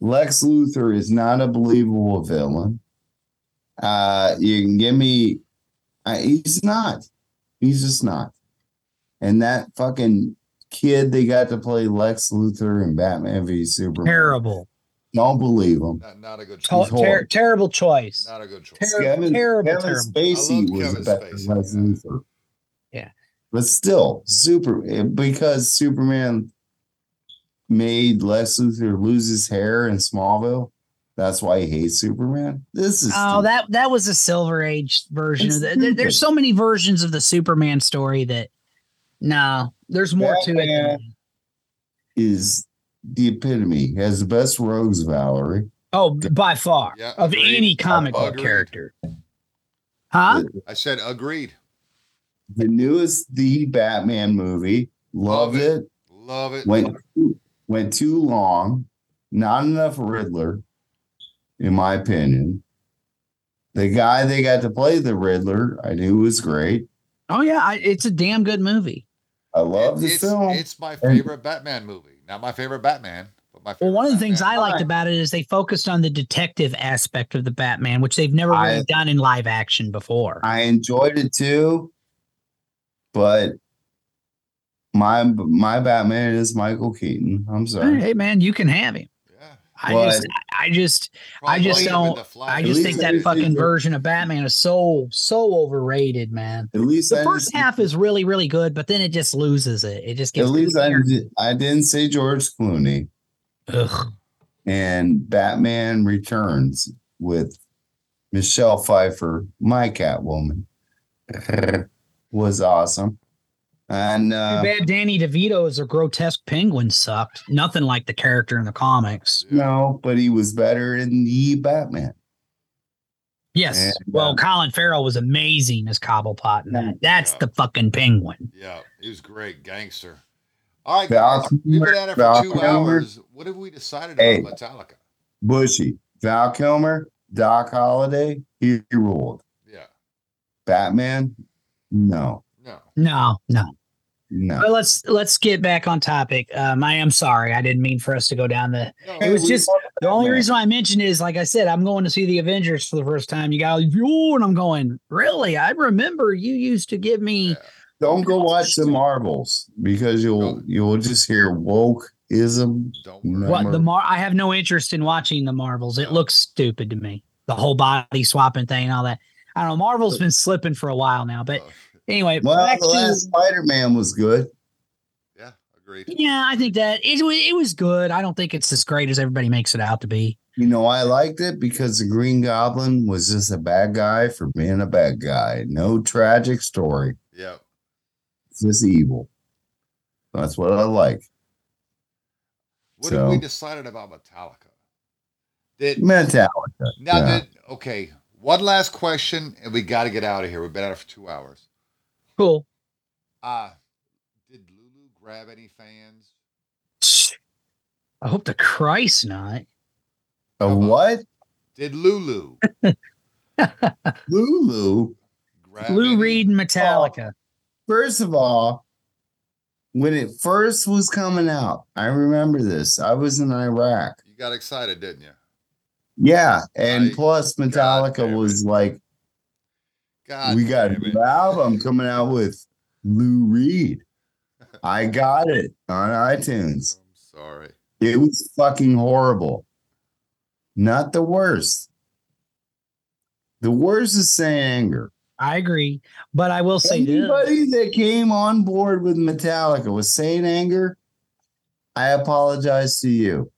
Lex Luthor is not a believable villain. Uh, you can give me. Uh, he's not. He's just not. And that fucking kid they got to play Lex Luthor and Batman v Superman. Terrible. Don't believe him. Not, not a good choice. Ter- ter- terrible choice. Not a good choice. Ter- Kevin, terrible. Kevin terrible. Spacey was Kevin better Spacey, than Lex yeah. Luthor. Yeah. But still, super because Superman made Lex Luthor lose his hair in Smallville. That's why he hates Superman. This is oh, stupid. that that was a Silver Age version it's of the, there, There's so many versions of the Superman story that no, there's more Batman to it. Than is the epitome has the best rogues Valerie. Oh, by far yeah, of agreed. Any comic book character, huh? I said agreed. The newest the Batman movie, love it. it, love it. Went went too long, not enough Riddler. In my opinion, the guy they got to play the Riddler, I knew was great. Oh yeah, I, it's a damn good movie. I love the film. It's my favorite and, Batman movie. Not my favorite Batman, but my favorite. Well, one of the Batman. things I liked about it is they focused on the detective aspect of the Batman, which they've never really I, done in live action before. I enjoyed it too, but my my Batman is Michael Keaton. I'm sorry. Hey man, you can have him. I but just, I just, I just don't. I just think that fucking version of Batman is so, so overrated, man. At least the first half is really, really good, but then it just loses it. It just gets. At least I, did, I didn't say George Clooney. Ugh. And Batman Returns with Michelle Pfeiffer, my Catwoman, was awesome. And uh, too bad Danny DeVito as a grotesque penguin sucked. Nothing like the character in the comics. No, but he was better in the Batman. Yes. And, well, um, Colin Farrell was amazing as Cobblepot. And that. That's yeah. the fucking penguin. Yeah, he was great. Gangster. All right, guys. We've been at it for Val two Kilmer. hours. What have we decided hey, about Metallica? Bushy. Val Kilmer, Doc Holliday, he ruled. Yeah. Batman, no. No, no, no. no. But let's let's get back on topic. Um, I am sorry. I didn't mean for us to go down the. No, it was just the only man. reason I mentioned is, like I said, I'm going to see the Avengers for the first time. You got, oh, and I'm going, really? I remember you used to give me. Yeah. Don't go watch the Marvels because you'll you'll just hear wokeism. Don't remember. What the Mar? I have no interest in watching the Marvels. It looks stupid to me. The whole body swapping thing and all that. I don't know. Marvel's been slipping for a while now, but. Anyway, well, back the last to, Spider-Man was good. Yeah, agreed. Yeah, I think that it, it was good. I don't think it's as great as everybody makes it out to be. You know, I liked it because the Green Goblin was just a bad guy for being a bad guy. No tragic story. Yeah. It's just evil. That's what I like. What so. have we decided about Metallica? Did, Metallica. Now, yeah. did, okay, one last question, and we got to get out of here. We've been at it for two hours. Cool. Uh, did Lulu grab any fans? I hope to Christ not. A uh, what? Did Lulu? Lulu? Grab Lou Reed and Metallica. Oh, first of all, when it first was coming out, I remember this. I was in Iraq. You got excited, didn't you? Yeah. And I, plus Metallica was like, God we got an album coming out with Lou Reed. I got it on iTunes. I'm sorry. It was fucking horrible. Not the worst. The worst is Saint Anger. I agree. But I will say anybody that came on board with Metallica with Saint Anger, I apologize to you.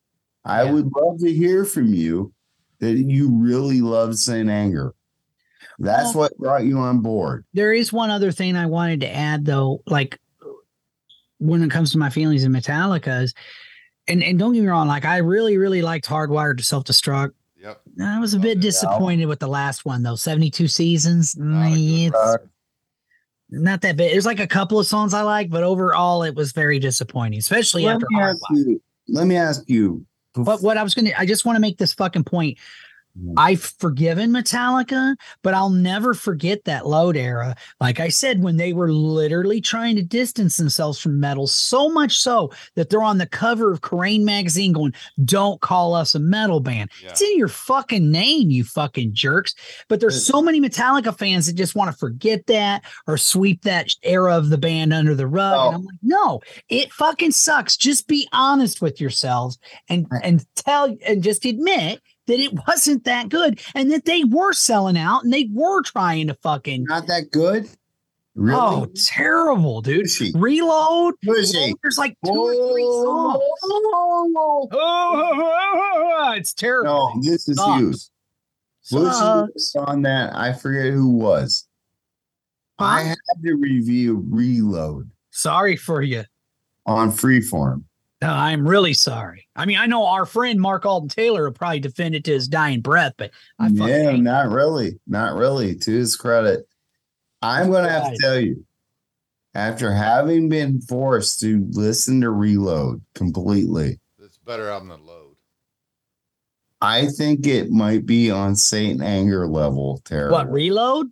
I yeah. would love to hear from you that you really love Saint Anger. That's well, what brought you on board. There is one other thing I wanted to add, though. Like, when it comes to my feelings in Metallica, is, and, and don't get me wrong, like, I really, really liked Hardwired to Self-Destruct. Yep. I was a bit disappointed album. with the last one, though. seventy-two Seasons. Not, it's not that bad. There's like a couple of songs I like, but overall, it was very disappointing, especially let after Hardwired. You, let me ask you But what I was going to, I just want to make this fucking point. I've forgiven Metallica, but I'll never forget that Load era. Like I said, when they were literally trying to distance themselves from metal, so much so that they're on the cover of Kerrang! Magazine going, "Don't call us a metal band." Yeah. It's in your fucking name, you fucking jerks. But there's so many Metallica fans that just want to forget that or sweep that era of the band under the rug. Oh. And I'm like, no, it fucking sucks. Just be honest with yourselves and, and tell and just admit that it wasn't that good and that they were selling out and they were trying to fucking... Not that good? Really? Oh, terrible, dude. Reload. Reload. There's like two oh, or three songs. Oh, oh, oh, oh, oh. It's terrible. No, this is you. Who's on that? I forget who was. Huh? I had to review Reload. Sorry for you. On Freeform. No, I'm really sorry. I mean, I know our friend Mark Alden Taylor will probably defend it to his dying breath, but I fucking yeah, not really, not really. To his credit, I'm going to have to tell you, after having been forced to listen to Reload completely, it's better album than Load. I think it might be on Saint Anger level terror. What, Reload?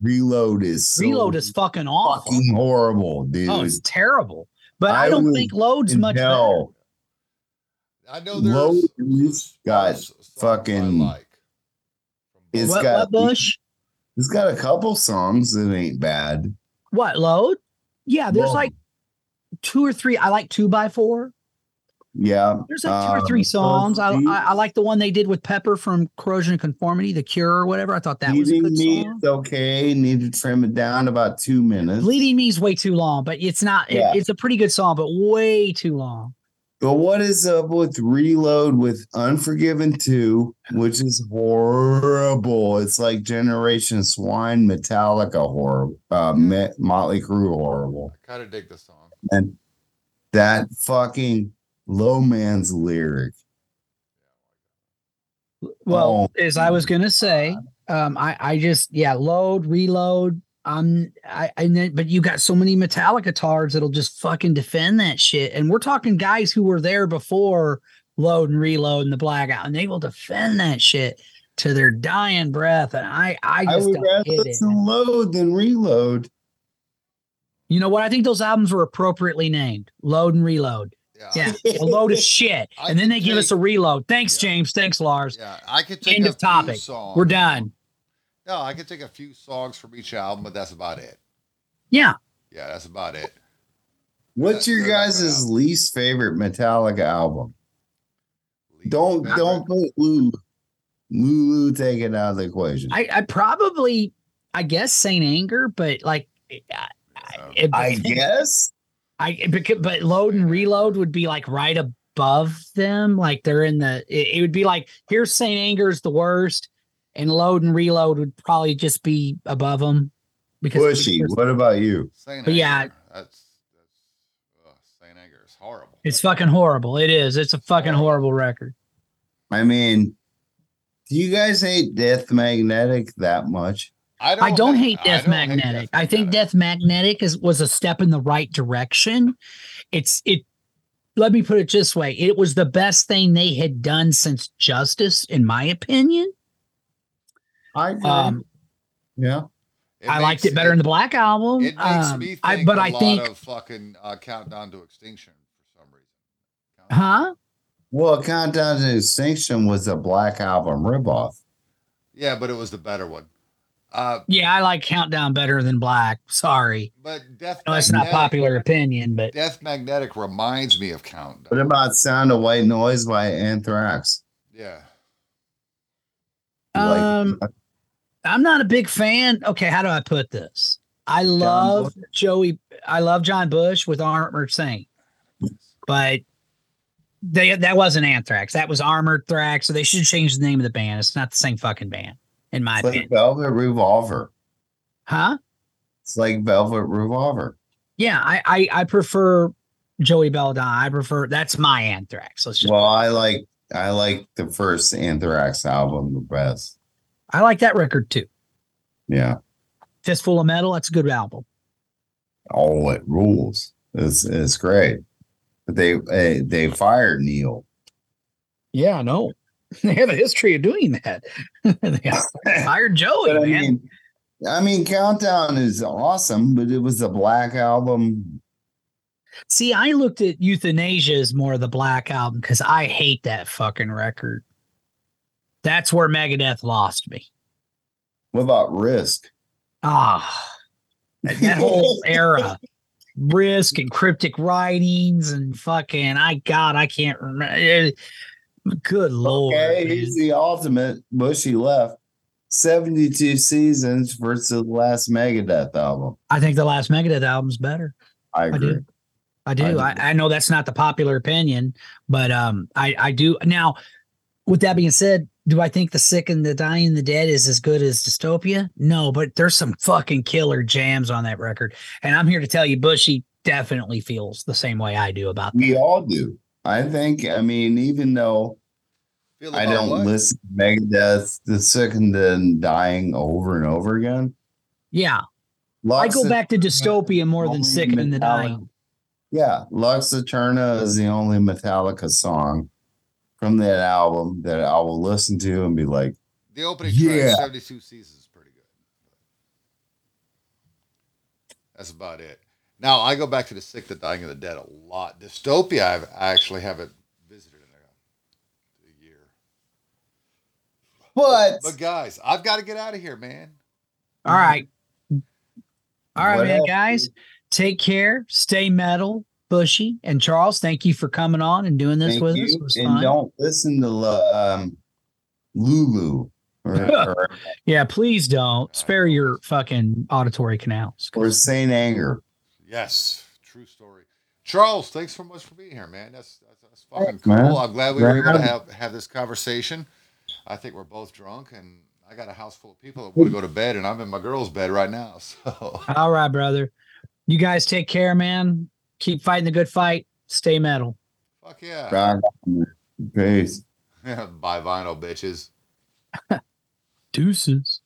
Reload is so Reload is fucking awful, fucking horrible, dude. Oh, it's terrible. But I, I don't think Load's much no. better. I know Load's got fucking. Like. It's what, got what Bush? It's got a couple songs that ain't bad. What, Load? Yeah, there's Load. like two or three. I like two by four. Yeah, there's like two uh, or three songs. I, I I like the one they did with Pepper from Corrosion of Conformity, The Cure or whatever. I thought that Bleeding was a good me, song. It's okay. Need to trim it down about two minutes. Bleeding Me is way too long, but it's not. Yeah. It, it's a pretty good song, but way too long. But what is up with Reload with Unforgiven two, which is horrible? It's like Generation Swine, Metallica horrible, uh, mm-hmm. Motley Crue horrible. I kind of dig the song. And that fucking Low Man's lyric. Well, oh, as I was gonna say, um, I I just yeah, Load, Reload. Um, I and then but you got so many Metallica tards that'll just fucking defend that shit, and we're talking guys who were there before Load and Reload and the Blackout, and they will defend that shit to their dying breath. And I I just I would don't rather get listen it. Load than Reload. You know what? I think those albums were appropriately named, Load and Reload. Yeah, yeah, a load of shit, I and then they take, give us a reload. Thanks, yeah. James. Thanks, Lars. Yeah, I could take end a of topic. Songs. We're done. No, I could take a few songs from each album, but that's about it. Yeah, yeah, that's about it. What's that's your guys' least favorite Metallica album? Least don't favorite? Don't put Lulu. Lulu, take it out of the equation. I, I probably, I guess, Saint Anger, but like, I, I, I guess. I but Load and Reload would be like right above them, like they're in the. It, it would be like here's Saint Anger is the worst, and Load and Reload would probably just be above them. Because Bushy, what about you? Saint Anger, yeah, that's that's uh, Saint Anger is horrible. It's fucking horrible. It is. It's a fucking horrible record. I mean, do you guys hate Death Magnetic that much? I don't, I don't hate, hate Death I don't Magnetic. Hate Death I think Magnetic. Death Magnetic is was a step in the right direction. It's it. Let me put it this way: it was the best thing they had done since Justice, in my opinion. I um, yeah, it I liked it better it, than the Black Album. It makes um, me think I, but a I lot think, of fucking uh, Countdown to Extinction for some reason. Countdown. Huh? Well, Countdown to Extinction was a Black Album ripoff. Yeah, but it was the better one. Uh, yeah, I like Countdown better than Black. Sorry, but Death no, that's Magnetic, not popular opinion. But Death Magnetic reminds me of Countdown. What about Sound of White Noise by Anthrax? Yeah. Um, like, I'm not a big fan. Okay, how do I put this? I love Joey. I love John Bush with Armored Saint, but they that wasn't Anthrax. That was Armored Thrax. So they should change the name of the band. It's not the same fucking band. In my it's opinion, like Velvet Revolver, huh? It's like Velvet Revolver. Yeah, I, I, I prefer Joey Belladonna. I prefer that's my Anthrax. Let's just well, I like I like the first Anthrax album the best. I like that record too. Yeah, Fistful of Metal. That's a good album. Oh, it rules. It's it's great. But they they, they fired Neil. Yeah, no. They have a history of doing that. Hired Joey, but, man. I mean, I mean, Countdown is awesome, but it was a black album. See, I looked at Euthanasia as more of the black album because I hate that fucking record. That's where Megadeth lost me. What about Risk? Ah, that whole era. Risk and Cryptic Writings and fucking, I, God, I can't remember. Good Lord. Okay, he's the ultimate Bushy left. seventy-two seasons versus the last Megadeth album. I think the last Megadeth album's better. I agree. I do. I, do. I, I, I know that's not the popular opinion, but um, I, I do. Now, with that being said, do I think The Sick and the Dying and the Dead is as good as Dystopia? No, but there's some fucking killer jams on that record. And I'm here to tell you, Bushy definitely feels the same way I do about that. We all do. I think, I mean, even though I don't life. listen to Megadeth, The Sick and the Dying over and over again. Yeah. Lux I go back to Dystopia more than Sick and the Dying. Yeah. Lux Eterna is the only Metallica song from that album that I will listen to and be like, the opening yeah. track, seventy-two Seasons, is pretty good. That's about it. Now, I go back to The Sick, the Dying, and the Dead a lot. Dystopia, I've, I actually haven't visited in a, a year. What? But, but, guys, I've got to get out of here, man. All right. All right, what man, else? Guys. Take care. Stay metal, Bushy. And, Charles, thank you for coming on and doing this thank with you. us. It was and fun. Don't listen to um, Lulu. Or, yeah, please don't. Spare your fucking auditory canals. Or Saint Anger. Yes, true story. Charles, thanks so much for being here, man. That's that's, that's fucking cool. Man. I'm glad we were able to have, have this conversation. I think we're both drunk, and I got a house full of people that want to go to bed, and I'm in my girl's bed right now. So, all right, brother. You guys take care, man. Keep fighting the good fight. Stay metal. Fuck yeah. Peace. Bye, vinyl bitches. Deuces.